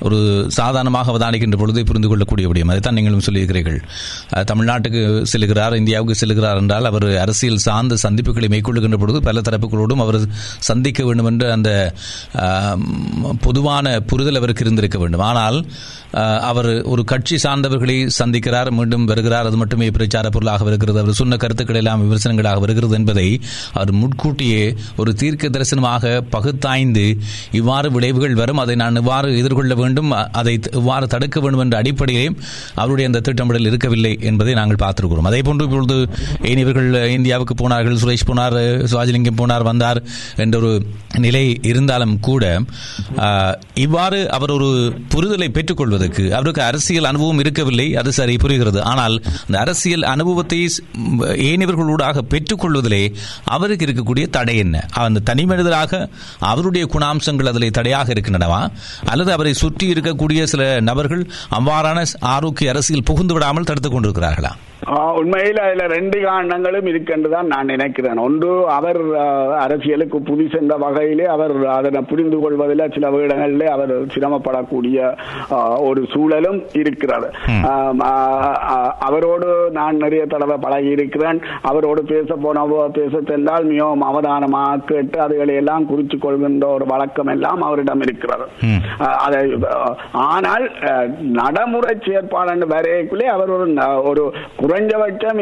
ஒரு சாதாரணமாக அவதானிக்கின்ற பொழுது புரிந்து கொள்ளக்கூடிய விடயம். அதைத்தான் நீங்களும் சொல்லியிருக்கிறீர்கள். தமிழ்நாட்டுக்கு செல்கிறார், இந்தியாவுக்கு செல்கிறார் என்றால் அவர் அரசியல் சார்ந்த சந்திப்புகளை மேற்கொள்ளுகின்ற பொழுது பல தரப்புகளோடும் அவர் சந்திக்க வேண்டும் என்ற அந்த பொதுவான புரிதல் அவருக்கு இருந்திருக்க வேண்டும். ஆனால் அவர் ஒரு கட்சி சார்ந்தவர்களை சந்திக்கிறார், மீண்டும் வருகிறார், அது மட்டுமே பிரச்சார பொருளாக வருகிறது, அவர் சொன்ன கருத்துக்கள் எல்லாம் விமர்சனங்களாக வருகிறது என்பதை அவர் முன்கூட்டியே ஒரு தீர்க்க தரிசனமாக பகுத்தாய்ந்து இவ்வாறு விளைவுகள் வரும், அதை நான் இவ்வாறு எதிர்கொள்ள வேண்டும், அதை இவ்வாறு தடுக்க வேண்டும் என்ற அடிப்படையிலே அவருடைய அந்த திட்டமிடல் இருக்கவில்லை என்பதை நாங்கள் பார்த்திருக்கிறோம். அதே போன்று இப்பொழுது இவர்கள் இந்தியாவுக்கு போனார்கள், சுரேஷ் போனார், சுவாஜிலிங்கம் போனார், வந்தார் என்ற ஒரு நிலை இருந்தாலும் கூட இவ்வாறு அவர் ஒரு புரிதலை பெற்றுக்கொள்வதற்கு அவருக்கு அரசியல் அனுபவம் இருக்கவில்லை. அது சரி, புரிகிறது. ஆனால் அந்த அரசியல் அனுபவத்தை ஏனையவர்களூடாக பெற்றுக்கொள்வதிலே அவருக்கு இருக்கக்கூடிய தடை என்ன? அந்த தனி மனிதராக அவருடைய குணாம்சங்கள் அதில் தடையாக இருக்கின்றனவா அல்லது அவரை சுற்றி சுற்றி இருக்கக்கூடிய சில நபர்கள் அவ்வாறான ஆரோக்கிய அரசியல் புகுந்து விடாமல் தடுத்துக் கொண்டிருக்கிறார்களா? உண்மையில் அதுல ரெண்டு காரணங்களும் இருக்கின்றதான் நான் நினைக்கிறேன். ஒன்று, அவர் அரசியலுக்கு புதிசென்ற வகையிலே அவர் அதனை புரிந்து கொள்வதில் சில இடங்களிலே அவர் சிரமப்படக்கூடிய ஒரு சூழலும் இருக்கிறது. அவரோடு நான் நிறைய தடவை பழகி இருக்கிறேன். அவரோடு பேச சென்றால் மிகவும் அவதானமாக கேட்டு அதுகளை எல்லாம் குறித்து கொள்கின்ற ஒரு வழக்கம் எல்லாம் அவரிடம் இருக்கிறது. அதை ஆனால் நடைமுறை செயற்பாடு வரைக்குள்ளே அவர் ஒரு குறைஞ்சபட்சம்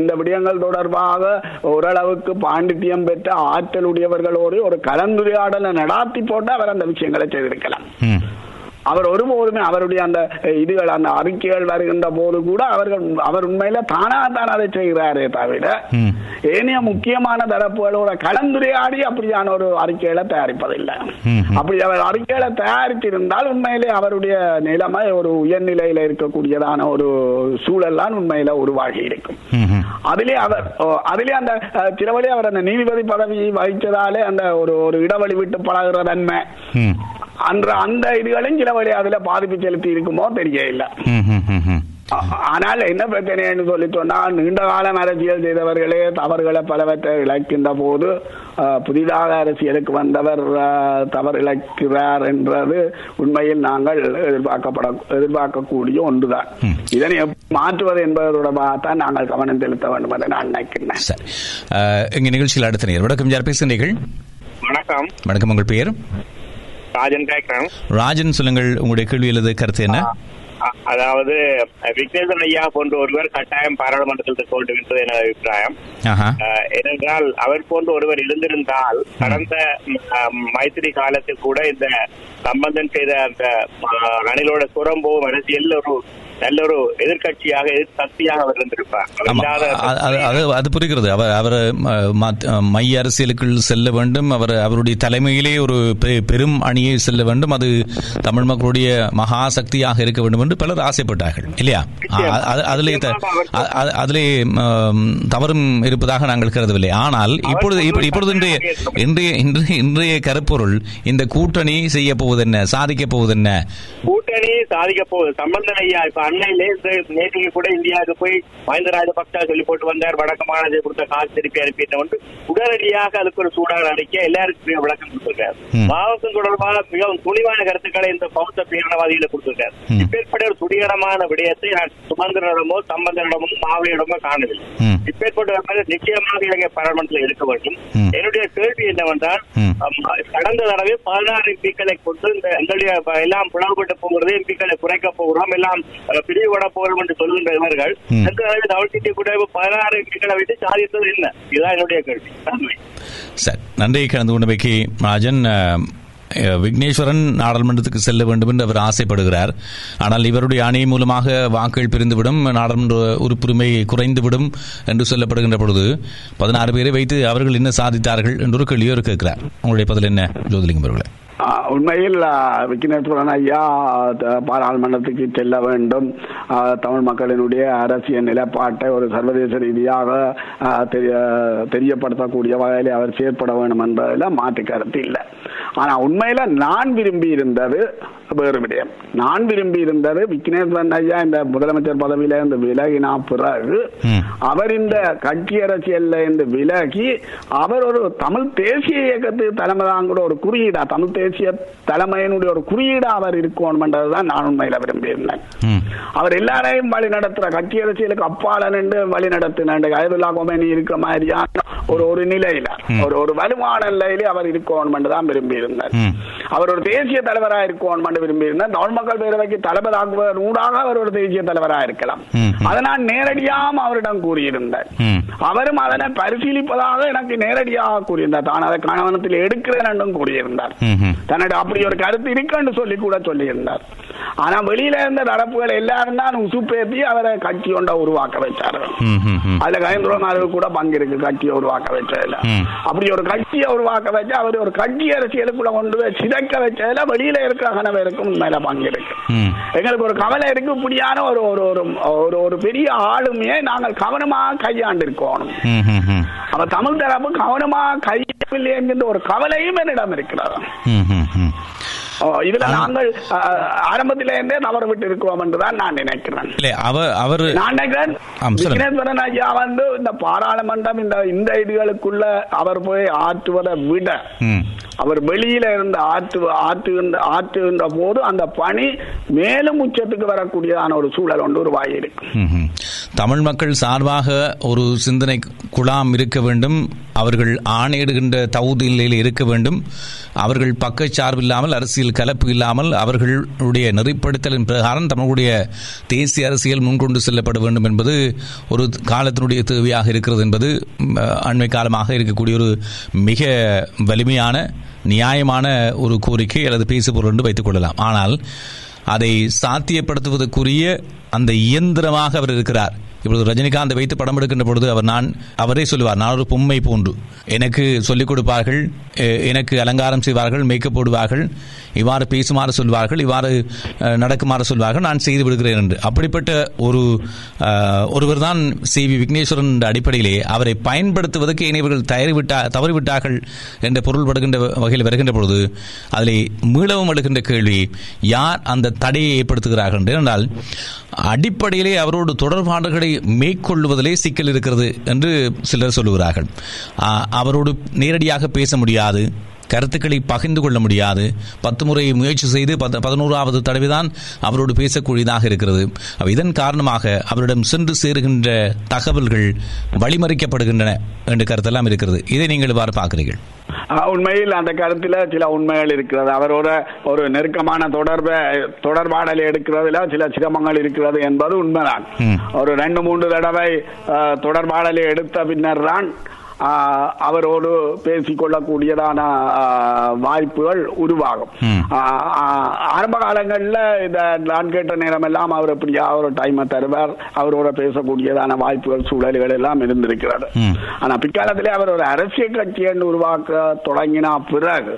இந்த விடயங்கள் தொடர்பாக ஓரளவுக்கு பாண்டித்யம் பெற்ற ஆற்றலுடையவர்களோடு ஒரு கலந்துரையாடலை நடாத்தி போட்டு அவர் அந்த விஷயங்களை செய்திருக்கலாம். அவர் ஒருபோதுமே அவருடைய அந்த இதுகள் அந்த அறிக்கைகள் வருகின்ற போது கூட அவர் உண்மையில தானாகத்தான் அதை செய்கிறாரே தவிர ஏனைய முக்கியமான தரப்புகளோட கலந்துரையாடி அப்படியான ஒரு அறிக்கைகளை தயாரிப்பதில்லை. அப்படி அவர் அறிக்கைகளை தயாரித்திருந்தால் உண்மையிலே அவருடைய நிலைமை ஒரு உயர்நிலையில இருக்கக்கூடியதான ஒரு சூழல் தான் உண்மையில உருவாகி இருக்கும். அதிலே அந்த சிலவழி அவர் அந்த நீதிபதி பதவி வகித்ததாலே அந்த ஒரு ஒரு இடைவெளி விட்டு பழகிற தன்மை அந்த இதுகளையும் சில வழி அதுல பாதிப்பு செலுத்தி இருக்குமோ தெரியல. ஆனால் என்ன பிரச்சனைன்னு சொல்லி சொன்னால் நீண்ட காலம் அரசியல் செய்தவர்களே தவறுகளை பலவற்றை இழக்கின்ற போது புதிதாக அரசியலுக்கு வந்தவர் தவறு இழக்கிறார் என்றது உண்மையில் நாங்கள் எதிர்பார்க்கக்கூடிய ஒன்றுதான். இதனை மாற்றுவது என்பது தொடர்பாகத்தான் நாங்கள் கவனம் செலுத்த வேண்டும் என்று நான் நினைக்கின்றேன். நிகழ்ச்சியில் அடுத்த நேர் வணக்கம். வணக்கம் வணக்கம். உங்கள் பெயர்? ராஜன். சொல்லுங்கள், உங்களுடைய கேள்வி அல்லது கருத்து என்ன? அதாவது விக்னேஸ்வரன் ஐயா போன்ற ஒருவர் கட்டாயம் பாராளுமன்றத்தில் தோல்வி என்பது எனது அபிப்பிராயம். ஏனென்றால் அவர் போன்ற ஒருவர் எழுந்திருந்தால் கடந்த மைத்திரி காலத்தில் கூட இந்த சம்பந்தன் செய்த அந்த அணிலோட சுரம்போம் அரசியல் ஒரு நல்ல ஒரு எதிர்கட்சியாக எதிர்சக்தியாக அவர் இருந்திருப்பார். அது புரிகிறது. அவர் மைய அரசியலுக்குள் செல்ல வேண்டும், அவர் அவருடைய தலைமையிலே ஒரு பெரும் அணியை செல்ல வேண்டும், அது தமிழ் மக்களுடைய மகாசக்தியாக இருக்க வேண்டும் என்று பலர் ஆசைப்பட்டார்கள் இல்லையா? அதிலே தவறும் இருப்பதாக நாங்கள் கருதவில்லை. ஆனால் இப்பொழுது இன்றைய கருப்பொருள் இந்த கூட்டணி செய்ய போவது என்ன, சாதிக்க போவது என்ன? கூட்டணி சாதிக்க போவது சம்பந்தன் ஐயா நேற்று கூட இந்தியாவுக்கு போய் மஹிந்த ராஜபக்ச சொல்லி போட்டு வந்தார். வடக்கமான திருப்பி அனுப்பிட்டு உடனடியாக அதுக்கு ஒரு சூடாக அளிக்க எல்லாருக்கும் விளக்கம் கொடுத்திருக்காரு. மாவட்டம் தொடர்பான மிகவும் துணிவான கருத்துக்களை இந்த பௌத்த பேரணவாதிகளை கொடுத்திருக்காரு. இப்பேற்பட்ட ஒரு துணிகரமான விடயத்தை நான் சுமந்திரனிடமோ சம்பந்தனிடமோ மாவளியிடமோ காணவில்லை. இப்பேற்பட்ட நிச்சயமாக இலங்கை பாராளுமன்றத்தில் இருக்க வேண்டும். என்னுடைய கேள்வி என்னவென்றால், கடந்த தடவை 16 எம்பிக்களை கொண்டு இந்த எங்களுடைய எல்லாம் புலவுபட்டு போகிறது, எம்பிக்களை குறைக்க போகிறோம், எல்லாம் பிரிவுபட போகிறோம் என்று சொல்லுகின்ற இவர்கள் எந்த அளவில் தவிர்த்து கூட 16 எம்பிக்களை வைத்து சாதித்தது என்ன? இதுதான் என்னுடைய கேள்வி. சார், நன்றி. கலந்து கொண்டவைக்கு ராஜன். விக்னேஸ்வரன் நாடாளுமன்றத்துக்கு செல்ல வேண்டும் என்று அவர் ஆசைப்படுகிறார். ஆனால் இவருடைய அணி மூலமாக வாக்குகள் பிரிந்துவிடும், நாடாளுமன்ற உறுப்புரிமை குறைந்துவிடும் என்று சொல்லப்படுகின்ற பொழுது 16 பேரை வைத்து அவர்கள் என்ன சாதித்தார்கள் என்று ஒரு கேள்வியோ கேட்கிறார். உங்களுடைய பதில் என்ன ஜோதிலிங்கம் அவர்களே? உண்மையில் விக்னேஸ்வரன் ஐயா பாராளுமன்றத்துக்கு செல்ல வேண்டும், தமிழ் மக்களினுடைய அரசியல் நிலைப்பாட்டை ஒரு சர்வதேச ரீதியாக தெரியப்படுத்தக்கூடிய வகையில் அவர் செயற்பட வேண்டும் என்பதில் மாற்று கருத்து இல்லை. ஆனால் உண்மையில் நான் விரும்பி இருந்தது வேறு விடயம். நான் விரும்பி இருந்தது விக்னேஸ்வரன் ஐயா இந்த முதலமைச்சர் பதவியில இருந்து விலகினா பிறகு அவர் இந்த கட்சி அரசியல்ல இருந்து விலகி அவர் ஒரு தமிழ் தேசிய இயக்கத்துக்கு தலைமை தாங்கிற ஒரு குறியீடா, தமிழ் தேசிய தலைமையினுடைய ஒரு குறியீடா அவர் இருக்கணும் என்றதுதான் நான் உண்மையில விரும்பியிருந்தேன். அவர் எல்லாரையும் வழி நடத்துற கட்சி அரசியலுக்கு அப்பால நின்று வழி நடத்தின அயதுல்லா கொமேனி இருக்கிற மாதிரியான ஒரு நிலையில ஒரு வலுவான நிலையிலே அவர் இருக்கணும் என்றுதான் விரும்பி இருந்தார். அவர் ஒரு தேசிய தலைவராக இருக்கணும் விரும்பியிருந்தார். தமிழ் மக்கள் பேரவைக்கு தலைவராக்குவதன் ஊடாக அவர் ஒரு தேசிய தலைவராக இருக்கலாம். அதை நான் நேரடியாக அவரிடம் கூறியிருந்தேன். அவரும் அதனை பரிசீலிப்பதாக எனக்கு நேரடியாக கூறியிருந்தார். தான் அதை கவனத்தில் எடுக்கிறேன் என்றும் கூறியிருந்தார். தன்னிடம் அப்படி ஒரு கருத்து இருக்குன்னு சொல்லி கூட சொல்லியிருந்தார். ஆனா வெளியில இருந்த நடப்புகள் எல்லாரும் தான் உசுப்பேத்தி அவரை கட்சி ஒன்றை உருவாக்க வைத்தார். அதுல கயந்திரநாதருக்கு கூட பங்கு இருக்கு கட்சியை உருவாக்க வைச்சதுல. அப்படி ஒரு கட்சியை உருவாக்க வச்சு அவர் ஒரு கட்சி அரசியலுக்குள்ள கொண்டு போய் சிதைக்க வச்சதுல வெளியில இருக்கிற கணவருக்கும் மேல பங்கு இருக்கு. எங்களுக்கு ஒரு கவலை இருக்கு. இப்படியான ஒரு ஒரு ஒரு பெரிய ஆளுமையை நாங்கள் கவனமாக கையாண்டு இருக்கணும். அவர் தமிழ் தரப்பு கவனமாக கையாண்டு முடியவில்லை என்கின்ற ஒரு கவலையும் என்னிடம் இருக்கிறது. இதுல நாங்கள் ஆரம்பத்தில இருந்தே தவறு விட்டு இருக்கிறோம் என்றுதான் நான் நினைக்கிறேன். விக்னேஸ்வரன் ஐயா வந்து இந்த பாராளுமன்றம் இந்த இதுகளுக்குள்ள அவர் போய் ஆற்றுவதை விட அவர் வெளியில இருந்து ஆற்றுகின்ற போது அந்த பணி மேலும் உச்சத்துக்கு வரக்கூடியதான ஒரு சூழல் ஒன்று உருவாகி இருக்கு. தமிழ் மக்கள் சார்பாக ஒரு சிந்தனை குழாம் இருக்க வேண்டும், அவர்கள் ஆணையிடுகின்ற தகுதி நிலையில் இருக்க வேண்டும், அவர்கள் பக்க சார்பில்லாமல் அரசியல் கலப்பு இல்லாமல் அவர்களுடைய நெறிப்படுத்தலின் பிரகாரம் தமிழுடைய தேசிய அரசியல் முன்கொண்டு செல்லப்பட வேண்டும் என்பது ஒரு காலத்தினுடைய தேவையாக இருக்கிறது என்பது அண்மை காலமாக இருக்கக்கூடிய ஒரு மிக வலிமையான நியாயமான ஒரு கோரிக்கை அல்லது பேசுபொருள் என்று வைத்துக் கொள்ளலாம். ஆனால் அதை சாத்தியப்படுத்துவதற்குரிய அந்த இயந்திரமாக அவர் இருக்கிறார். இப்பொழுது ரஜினிகாந்த் வைத்து படம் எடுக்கின்ற பொழுது அவரே சொல்லுவார், நான் ஒரு பொம்மை போன்று, எனக்கு சொல்லிக் கொடுப்பார்கள், எனக்கு அலங்காரம் செய்வார்கள், மேக்கப் போடுவார்கள், இவ்வாறு பேசுமாறு சொல்வார்கள், இவ்வாறு நடக்குமாறு சொல்வார்கள், நான் செய்து விடுகிறேன் என்று. அப்படிப்பட்ட ஒருவர் தான் சி வி விக்னேஸ்வரன் என்ற அடிப்படையிலே அவரை பயன்படுத்துவதற்கு இணைவர்கள் தவறிவிட்டார்கள் என்ற பொருள்படுகின்ற வகையில் வருகின்ற பொழுது அதிலே மீளவும் எடுக்கின்ற கேள்வி, யார் அந்த தடையை ஏற்படுத்துகிறார்கள் என்றால் அடிப்படையிலே அவரோடு தொடர்பாடுகளை மேற்கொள்வதிலே சிக்கல் இருக்கிறது என்று சிலர் சொல்லுகிறார்கள். அவரோடு நேரடியாக பேச முடியாது, கருத்துக்களை பகிர்ந்து கொள்ள முடியாது, 10 முறை முயற்சி செய்து 11வது தடவைதான் அவரோடு பேசக்கூடியதாக இருக்கிறது. இதன் காரணமாக அவரிடம் சென்று சேருகின்ற தகவல்கள் வழிமறிக்கப்படுகின்றன என்ற கருத்தெல்லாம் இருக்கிறது. இதை நீங்கள் இவ்வாறு பார்க்கிறீர்கள்? உண்மையில் அந்த கருத்துல சில உண்மைகள் இருக்கிறது. அவரோட ஒரு நெருக்கமான தொடர்பாடல் எடுக்கிறதுல சில சிரமங்கள் இருக்கிறது என்பது உண்மைதான். ஒரு 2-3 தடவை தொடர்பாடலை எடுத்த பின்னர் தான் அவரோடு பேசிக்கொள்ளக்கூடியதான வாய்ப்புகள் உருவாகும். ஆரம்ப காலங்களில் இதை நான் கேட்ட நேரம் எல்லாம் அவர் எப்படியா ஒரு டைமை தருவார், அவரோட பேசக்கூடியதான வாய்ப்புகள் சூழல்கள் எல்லாம் இருந்திருக்கிறது. ஆனா பிற்காலத்திலே அவர் ஒரு அரசியல் கட்சியை உருவாக்க தொடங்கினா பிறகு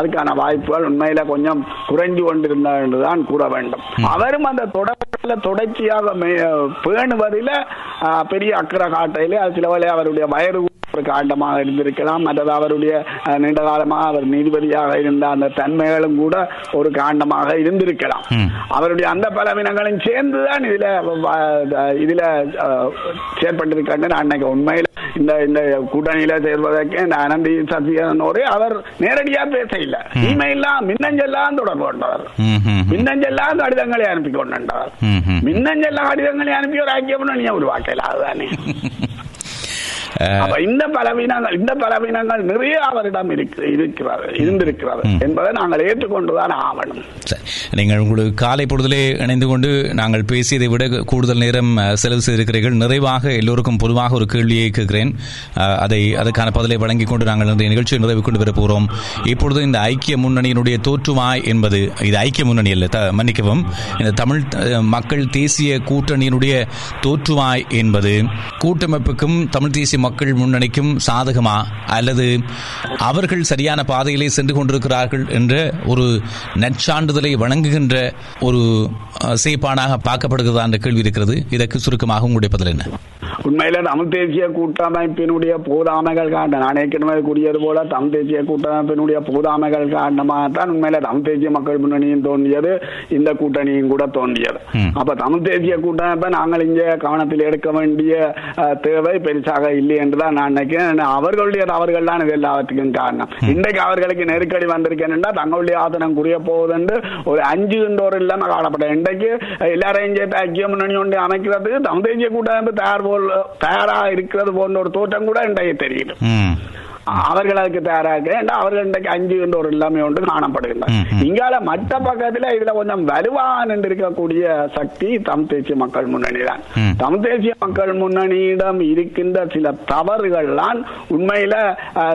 அதுக்கான வாய்ப்புகள் உண்மையில கொஞ்சம் குறைந்து கொண்டிருந்தார் என்றுதான் கூற வேண்டும். அவரும் அந்த தொடர்பில் தொடர்ச்சியாக பேணுவதில் பெரிய அக்கறை காட்டையிலே சிலவளே அவருடைய வயது காண்டமாக இருந்திருக்கலாம், அல்லது அவருடைய நீண்ட காலமாக அவர் நீதிபதியாக இருந்த அந்த தன்மைகளும் கூட ஒரு காண்டமாக இருந்திருக்கலாம். அவருடைய அந்த பலவீனங்களும் சேர்ந்துதான் இதுல செயற்பட்டிருக்க நான் நினைக்க. உண்மையில இந்த கூட்டணியில சேர்வதற்கு இந்த அனந்தி சசிகரன் அவர் நேரடியா பேச இல்லை, இமெயிலாம் மின்னஞ்செல்லாம் தொடர்பு கொண்டவர், மின்னஞ்செல்லாம் கடிதங்களை அனுப்பி கொண்டவர், மின்னஞ்செல்லாம் கடிதங்களை அனுப்பி ஒரு ஐக்கிய உருவாக்கலாம். அதுதானே இந்த பலவீனங்கள் நிறைய அவரிடம் இருந்திருக்கிறது என்பதை நாங்கள் ஏற்றுக்கொண்டுதான் ஆவணும். நீங்கள் உங்களுக்கு காலை பொழுதிலே இணைந்து கொண்டு நாங்கள் பேசியதை விட கூடுதல் நேரம் செலவு செய்திருக்கிறீர்கள். நிறைவாக எல்லோருக்கும் பொதுவாக ஒரு கேள்வியை கேட்கிறேன், அதற்கான பதிலை வழங்கிக் கொண்டு நாங்கள் இந்த நிகழ்ச்சியை நிறைவு கொண்டு வரப்போகிறோம். இப்பொழுது இந்த ஐக்கிய முன்னணியினுடைய தோற்றுவாய் என்பது, இது ஐக்கிய முன்னணி அல்ல, மன்னிக்கவும், இந்த தமிழ் மக்கள் தேசிய கூட்டணியினுடைய தோற்றுவாய் என்பது கூட்டமைப்புக்கும் தமிழ் தேசிய மக்கள் முன்னணிக்கும் சாதகமா, அல்லது அவர்கள் சரியான பாதையிலே சென்று கொண்டிருக்கிறார்கள் என்ற ஒரு நற்சான்றிதழை வழங்குகின்ற ஒரு செய்பாடாக பார்க்கப்படுகிறதா என்ற கேள்வி இருக்கிறது. இதற்கு சுருக்கமாக உங்களுடைய பதில் என்ன? உண்மையில தமிழ் தேசிய கூட்டமைப்பினுடைய போதாமைகள் காரணம், நான் ஏற்கனவே கூறியது போல தமிழ் தேசிய கூட்டமைப்பினுடைய போதாமைகள் காரணமாகத்தான் உண்மையில தமிழ் தேசிய மக்கள் முன்னணியும் தோன்றியது, இந்த கூட்டணியும் கூட தோன்றியது. அப்ப தமிழ் தேசிய கூட்டமைப்பை நாங்கள் இங்கே கவனத்தில் எடுக்க வேண்டிய தேவை பெருசாக இல்லை என்றுதான் நான் நினைக்கிறேன். அவர்களுடைய தவறுகள் தான் இது எல்லாவற்றுக்கும் காரணம். இன்றைக்கு அவர்களுக்கு நெருக்கடி வந்திருக்கேன்னா தங்களுடைய ஆதனம் குறைய போகுது என்று ஒரு 5 இல்லாமல் காணப்படும். இன்றைக்கு எல்லாரையும் சேர்த்து ஐக்கிய முன்னணி ஒன்று அமைக்கிறதுக்கு தமிழ் தேசிய கூட்டமைப்பு தயாரா இருக்கிறது போன்ற ஒரு தோற்றம் கூட இன்றைக்கு தெரியுது. அவர்கள் அதுக்கு தயாராக அவர்கள் இன்றைக்கு 5 எல்லாமே ஒன்று காணப்படுகின்றன. இங்கால மற்ற பக்கத்துல இதுல கொஞ்சம் வலுவான் என்று இருக்கக்கூடிய சக்தி தமிழ் தேசிய மக்கள் முன்னணி தான். தமிழ் தேசிய மக்கள் முன்னணியிடம் இருக்கின்ற சில தவறுகள்லாம் உண்மையில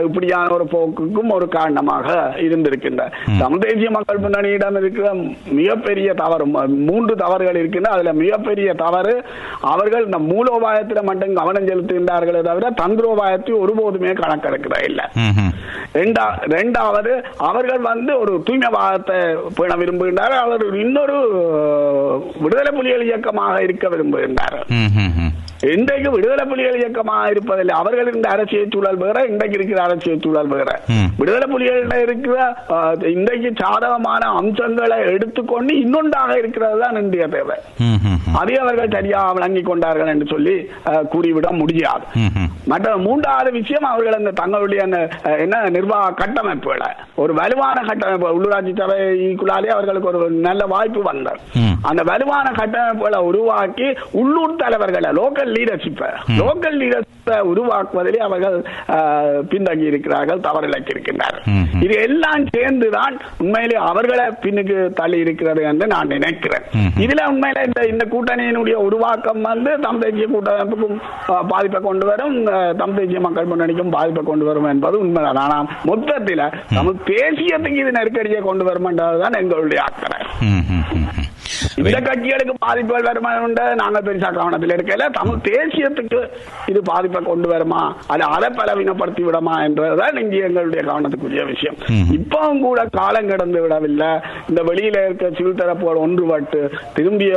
இப்படியான ஒரு போக்குக்கும் ஒரு காரணமாக இருந்திருக்கின்ற தமிழ் தேசிய மக்கள் முன்னணியிடம் இருக்கிற மிகப்பெரிய தவறு 3 தவறுகள் இருக்கின்ற. அதுல மிகப்பெரிய தவறு அவர்கள் இந்த மூலோபாயத்தில மட்டும் கவனம் செலுத்துகின்றார்களே தவிர தந்திரோபாயத்தை ஒருபோதுமே கணக்கெடுக்கிறார். அவர்கள் வந்து ஒரு தூய்மைவாதத்தை பேண விரும்புகின்றார்கள், அவர் இன்னொரு விடுதலை புலிகள் இயக்கமாக இருக்க விரும்புகின்றார்கள். இன்றைக்கு விடுதலை புலிகள் இயக்கமாக இருப்பதில்லை. அவர்கள் இந்த அரசியல் சூழல் பெற இன்றைக்கு இருக்கிற அரசியல் சூழல் பெற விடுதலை புலிகளிட இருக்கிற இன்றைக்கு சாதகமான அம்சங்களை எடுத்துக்கொண்டு இன்னொன்றாக இருக்கிறது தான் இன்றைய தேவை. அதை அவர்கள் சரியாக விளங்கிக் கொண்டார்கள் என்று சொல்லி கூறிவிட முடியாது. மற்ற மூன்றாவது விஷயம், அவர்கள் அந்த தங்களுடைய என்ன நிர்வாக கட்டமைப்புகளை, ஒரு வலுவான கட்டமைப்பு, உள்ளூராட்சி சபைக்குள்ளாலே அவர்களுக்கு ஒரு நல்ல வாய்ப்பு வந்தது. அந்த வலுவான கட்டமைப்புகளை உருவாக்கி உள்ளூர் தலைவர்களை, லோக்கல் லீடர்ஷிப்பை உருவாக்குவதிலே அவர்கள் பின்தங்கி இருக்கிறார்கள், தவறிழக்கி இருக்கின்றார்கள். இது எல்லாம் சேர்ந்துதான் உண்மையிலே அவர்களை பின்னுக்கு தள்ளி இருக்கிறது என்று நான் நினைக்கிறேன். இதுல உண்மையில இந்த கூட்டணியினுடைய உருவாக்கம் வந்து தமிழ் தேசிய கூட்டமைப்புக்கும் பாதிப்பை கொண்டு வரும், தமிழ் தேசிய மக்கள் முன்னணிக்கும் பாதிப்பை கொண்டு வரும் என்பது உண்மைதான். ஆனால் மொத்தத்தில் தமிழ் தேசியத்துக்கு இது நெருக்கடியை கொண்டு வரும் என்றதுதான் எங்களுடைய அக்கறை. இந்த கட்சிகளுக்கு பாதிப்புகள் வருமா என்று நாங்கள் பெருசா கவனத்தில் இருக்கல. தமிழ் தேசியத்துக்கு இது பாதிப்பை கொண்டு வருமா, அது அதை பலவீனப்படுத்தி விடுமா என்றதான் இங்கே எங்களுடைய கவனத்துக்குரிய விஷயம். இப்பவும் கூட காலம் கடந்து விடவில்லை. இந்த வெளியில இருக்க சிறு தரப்புகள் ஒன்றுபட்டு திரும்பிய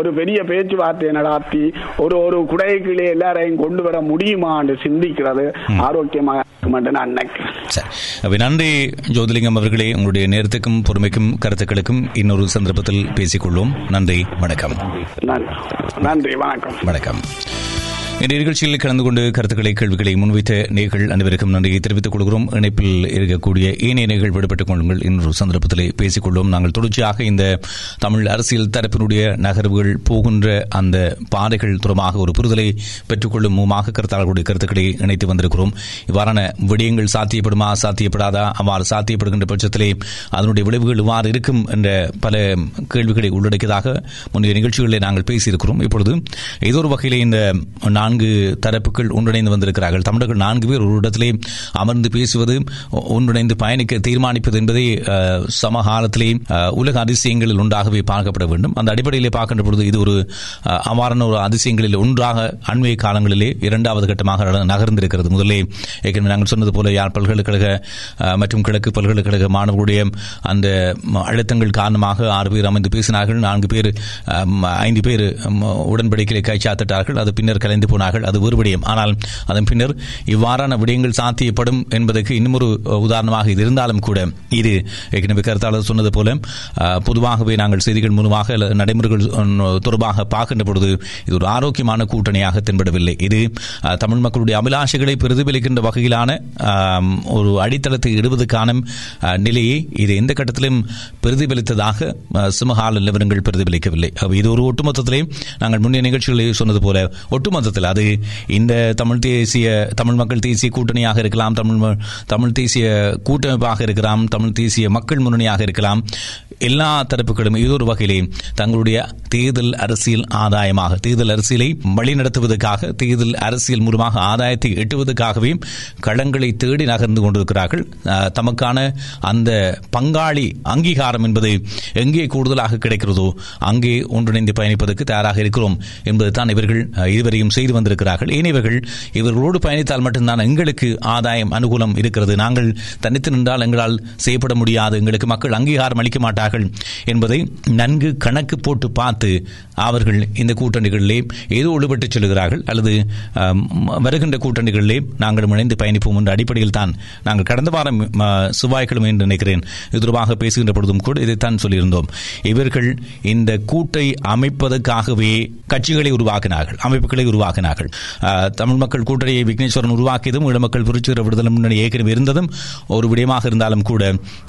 ஒரு பெரிய பேச்சுவார்த்தையை நடத்தி ஒரு ஒரு குடைகளே எல்லாரையும் கொண்டு வர முடியுமா என்று சிந்திக்கிறது ஆரோக்கியமாக இருக்கும் என்று நான் நினைக்கிறேன். நன்றி ஜோதிலிங்கம் அவர்களே, உங்களுடைய நேரத்துக்கும் பொறுமைக்கும் கருத்துக்களுக்கும் இன்னொரு சந்தர்ப்பத்தில் பேசிக்கொள்வோம். நன்றி, வணக்கம். நன்றி, வணக்கம். வணக்கம். இந்த நிகழ்ச்சியில் கலந்து கொண்டு கருத்துக்களை கேள்விகளை முன்வைத்த நேயர்கள் அனைவருக்கும் நன்றியை தெரிவித்துக் கொள்கிறோம். இணைப்பில் இருக்கக்கூடிய ஏனைய நேயர்கள் விடுபட்டுக் கொள்ளுங்கள், இன்னொரு சந்தர்ப்பத்திலே பேசிக்கொள்வோம். நாங்கள் தொடர்ச்சியாக இந்த தமிழ் அரசியல் தரப்பினுடைய நகர்வுகள் போகின்ற அந்த பாதைகள் தொடர்பாக ஒரு புரிதலை பெற்றுக்கொள்ளும் மூலமாக கருத்தாளர்களுடைய கருத்துக்களை இணைத்து வந்திருக்கிறோம். இவ்வாறான விடயங்கள் சாத்தியப்படுமா, சாத்தியப்படாதா, அவ்வாறு சாத்தியப்படுகின்ற பட்சத்திலே அதனுடைய விளைவுகள் இவ்வாறு இருக்கும் என்ற பல கேள்விகளை உள்ளடக்கியதாக முந்தைய நிகழ்ச்சிகளில் நாங்கள் பேசியிருக்கிறோம். இப்பொழுது ஏதோ ஒரு வகையிலே இந்த 4 தரப்புகள் ஒன்றிணைந்து வந்திருக்கிறார்கள். தமிழர்கள் 4 பேர் ஒரு இடத்திலே அமர்ந்து பேசுவது, ஒன்றிணைந்து பயணிக்க தீர்மானிப்பது என்பதை சமகாலத்திலே உலக அதிசயங்களில் ஒன்றாகவே பார்க்கப்பட வேண்டும். அந்த அடிப்படையிலே பார்க்கின்ற பொழுது இது ஒரு அவ்வாறான ஒரு அதிசயங்களில் ஒன்றாக அண்மைய காலங்களிலே இரண்டாவது கட்டமாக நகர்ந்திருக்கிறது. முதலே ஏற்கனவே நாங்கள் சொன்னது போல யாழ் பல்கலைக்கழக மற்றும் கிழக்கு பல்கலைக்கழக மாணவர்களுடைய அந்த அழுத்தங்கள் காரணமாக 6 பேர் அமர்ந்து பேசினார்கள். 4 பேர் 5 பேர் உடன்படிக்கையை கைச்சாத்திட்டார்கள். அது பின்னர் கலைந்து போனார்கள். அது ஒரு விடயம். ஆனால் அதன் பின்னர் இவ்வாறான விடயங்கள் சாத்தியப்படும் என்பதற்கு இன்னமொரு உதாரணமாக இது இருந்தாலும் கூட, இது ஏற்கனவே கருத்தாளர் சொன்னது போல பொதுவாகவே நாங்கள் செய்திகள் மூலமாக நடைமுறைகள் தொடர்பாக பார்க்கின்ற பொழுது இது ஒரு ஆரோக்கியமான கூட்டணியாக தென்படவில்லை. இது தமிழ் மக்களுடைய அபிலாஷைகளை பிரதிபலிக்கின்ற வகையிலான ஒரு அடித்தளத்தை இடுவதற்கான நிலையை இது எந்த கட்டத்திலும் பிரதிபலித்ததாக சமகால நிலவரங்கள் பிரதிபலிக்கவில்லை. இது ஒரு ஒட்டுமொத்தத்திலே நாங்கள் முன்னிய நிகழ்ச்சிகளில் சொன்னது போல ஒட்டுமொத்தத்தில் அது இந்த தமிழ் மக்கள் தேசிய கூட்டணியாக இருக்கலாம், தமிழ் தேசிய கூட்டமைப்பாக இருக்கலாம், தமிழ் தேசிய மக்கள் முன்னணியாக இருக்கலாம். எல்லா தரப்புகளும் ஏதோ ஒரு வகையிலே தங்களுடைய தேர்தல் அரசியல் ஆதாயமாக, தேர்தல் அரசியலை வழிநடத்துவதற்காக, தேர்தல் அரசியல் மூலமாக ஆதாயத்தை எட்டுவதற்காகவே களங்களை தேடி நகர்ந்து கொண்டிருக்கிறார்கள். தமக்கான அந்த பங்காளி அங்கீகாரம் என்பது எங்கே கூடுதலாக கிடைக்கிறதோ அங்கே ஒன்றிணைந்து பயணிப்பதற்கு தயாராக இருக்கிறோம் என்பதுதான் இவர்கள் இதுவரையும் செய்து வந்திருக்கிறார்கள். ஏனையவர்கள் இவர்களோடு பயணித்தால் மட்டும்தான் எங்களுக்கு ஆதாயம் அனுகூலம் இருக்கிறது, நாங்கள் தனித்து நின்றால் எங்களால் செய்யப்பட முடியாது, எங்களுக்கு மக்கள் அங்கீகாரம் அளிக்க மாட்டார்கள் என்பதை நன்கு கணக்கு போட்டு பார்த்து அவர்கள் இந்த கூட்டணிகளிலே ஏதோ ஒழுபட்டு செல்கிறார்கள். அல்லது வருகின்ற கூட்டணிகளிலே நாங்கள் இணைந்து பயணிப்போம் என்ற அடிப்படையில் தான் நாங்கள் கடந்த வாரம் செவ்வாய்க்கிழமை என்று நினைக்கிறேன் இதுவாக பேசுகின்ற பொழுதும் கூட இதைத்தான் சொல்லியிருந்தோம். இவர்கள் இந்த கூட்டை அமைப்பதற்காகவே கட்சிகளை உருவாக்கினார்கள், அமைப்புகளை உருவாக்கினார்கள். தமிழ் மக்கள் கூட்டணியை விக்னேஸ்வரன் உருவாக்கியதும், இடமக்கள் புரட்சிகர விடுதலை முன்னணி ஏற்கனவே இருந்ததும் ஒரு விடயமாக இருந்தாலும் கூட,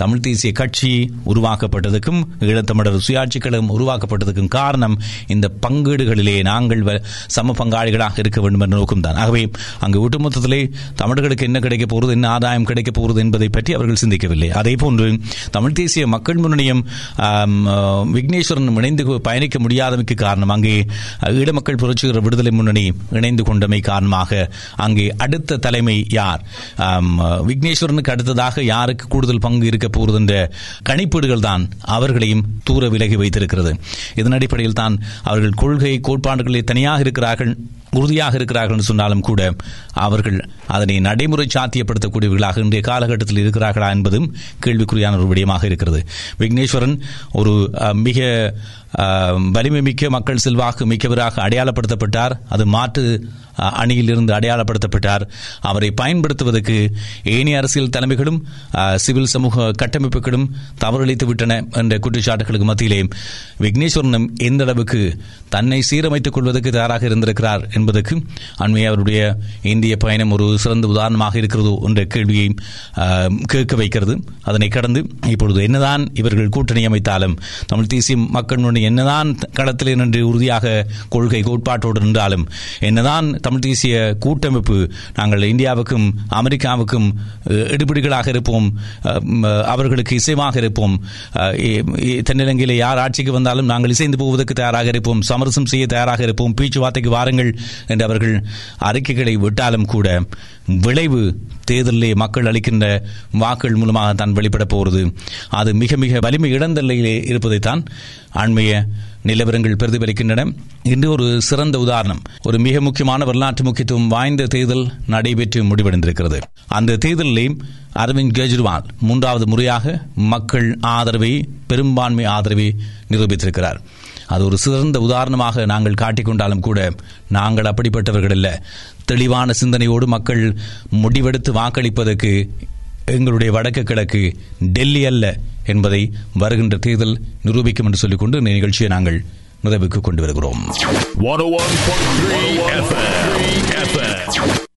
தமிழ் தேசிய கட்சி உருவாக்கப்பட்டதுக்கும் ஈழத்தமிழர் சுயாட்சி கழகம் உருவாக்கப்பட்டதுக்கும் காரணம் இந்த பங்கீடுகளிலே நாங்கள் சம பங்காளிகளாக இருக்க வேண்டும் என்ற நோக்கம்தான். ஆகவே அங்கு ஒட்டுமொத்தத்திலே தமிழர்களுக்கு என்ன கிடைக்கப் போகிறது, என்ன ஆதாயம் கிடைக்கப் போகிறது என்பதை பற்றி அவர்கள் சிந்திக்கவில்லை. அதேபோன்று தமிழ் தேசிய மக்கள் முன்னணியும் விக்னேஸ்வரனும் இணைந்து பயணிக்க முடியாதமைக்கு காரணம் அங்கே ஈழமக்கள் புரட்சிகர விடுதலை முன்னணி இணைந்து கொண்டமை காரணமாக அங்கே அடுத்த தலைமை யார், விக்னேஸ்வரனுக்கு அடுத்ததாக யாருக்கு கூடுதல் பங்கு இருக்க போகிறது என்ற கணிப்பீடுகள் தான் அவர்களையும் தூர விலகி வைத்திருக்கிறது. இதன் அடிப்படையில் தான் அவர்கள் கொள்கை கோட்பாடுகளில் தனியாக இருக்கிறார்கள். உறுதியாக இருக்கிறார்கள் என்று சொன்னாலும் கூட அவர்கள் அதனை நடைமுறை சாத்தியப்படுத்தக்கூடியவர்களாக இன்றைய காலகட்டத்தில் இருக்கிறார்களா என்பதும் கேள்விக்குறியான ஒரு விடயமாக இருக்கிறது. விக்னேஸ்வரன் ஒரு மிக வலிமை மிக்க, மக்கள் செல்வாக்கு மிக்கவராக அடையாளப்படுத்தப்பட்டார். அது மாற்று அணியிலிருந்து அடையாளப்படுத்தப்பட்டார். அவரை பயன்படுத்துவதற்கு ஏனைய அரசியல் தலைமைகளும் சிவில் சமூக கட்டமைப்புகளும் தவறளித்து விட்டன என்ற குற்றச்சாட்டுகளுக்கு மத்தியிலே விக்னேஸ்வரனும் எந்த அளவுக்கு தன்னை சீரமைத்துக் கொள்வதற்கு தயாராக இருந்திருக்கிறார் என்பதற்கு அண்மைய அவருடைய இந்திய பயணம் ஒரு சிறந்த உதாரணமாக இருக்கிறது என்ற கேள்வியை கேட்க வைக்கிறது. அதனை கடந்து இப்பொழுது என்னதான் இவர்கள் கூட்டணி அமைத்தாலும், தமிழ் தேசிய மக்கள் முன்னணி என்னதான் களத்திலே நின்று உறுதியாக கொள்கை கோட்பாட்டோடு நின்றாலும், என்னதான் தமிழ் தேசிய கூட்டமைப்பு நாங்கள் இந்தியாவுக்கும் அமெரிக்காவுக்கும் எடுபிடிகளாக இருப்போம், அவர்களுக்கு இசைவாக இருப்போம், தென்னிலங்கையில் யார் ஆட்சிக்கு வந்தாலும் நாங்கள் இசைந்து போவதற்கு தயாராக இருப்போம், சமரசம் செய்ய தயாராக இருப்போம், பேச்சுவார்த்தைக்கு வாருங்கள் என்று அவர்கள் அறிக்கைகளை விட்டாலும் கூட விளைவு தேர்தலிலே மக்கள் அளிக்கின்ற வாக்குகள் மூலமாக தான் வெளிப்பட போகிறது. அது மிக மிக வலிமை இழந்தல்லையிலே இருப்பதைத்தான் அண்மைய நிலவரங்கள் பிரதிபலிக்கின்றன. இன்று ஒரு சிறந்த உதாரணம், ஒரு மிக முக்கியமான வரலாற்று முக்கியத்துவம் வாய்ந்த தேர்தல் நடைபெற்று முடிவடைந்திருக்கிறது. அந்த தேர்தலிலே அரவிந்த் கெஜ்ரிவால் மூன்றாவது முறையாக மக்கள் ஆதரவை, பெரும்பான்மை ஆதரவை நிரூபித்திருக்கிறார். அது ஒரு சிறந்த உதாரணமாக நாங்கள் காட்டிக்கொண்டாலும் கூட நாங்கள் அப்படிப்பட்டவர்கள் இல்லை. தெளிவான சிந்தனையோடு மக்கள் முடிவெடுத்து வாக்களிப்பதற்கு எங்களுடைய வடக்கு கிழக்கு டெல்லி அல்ல என்பதை வருகின்ற தேர்தல் நிரூபிக்கும் என்று சொல்லிக்கொண்டு இந்த நிகழ்ச்சியை நாங்கள் நிறைவுக்கு கொண்டு வருகிறோம்.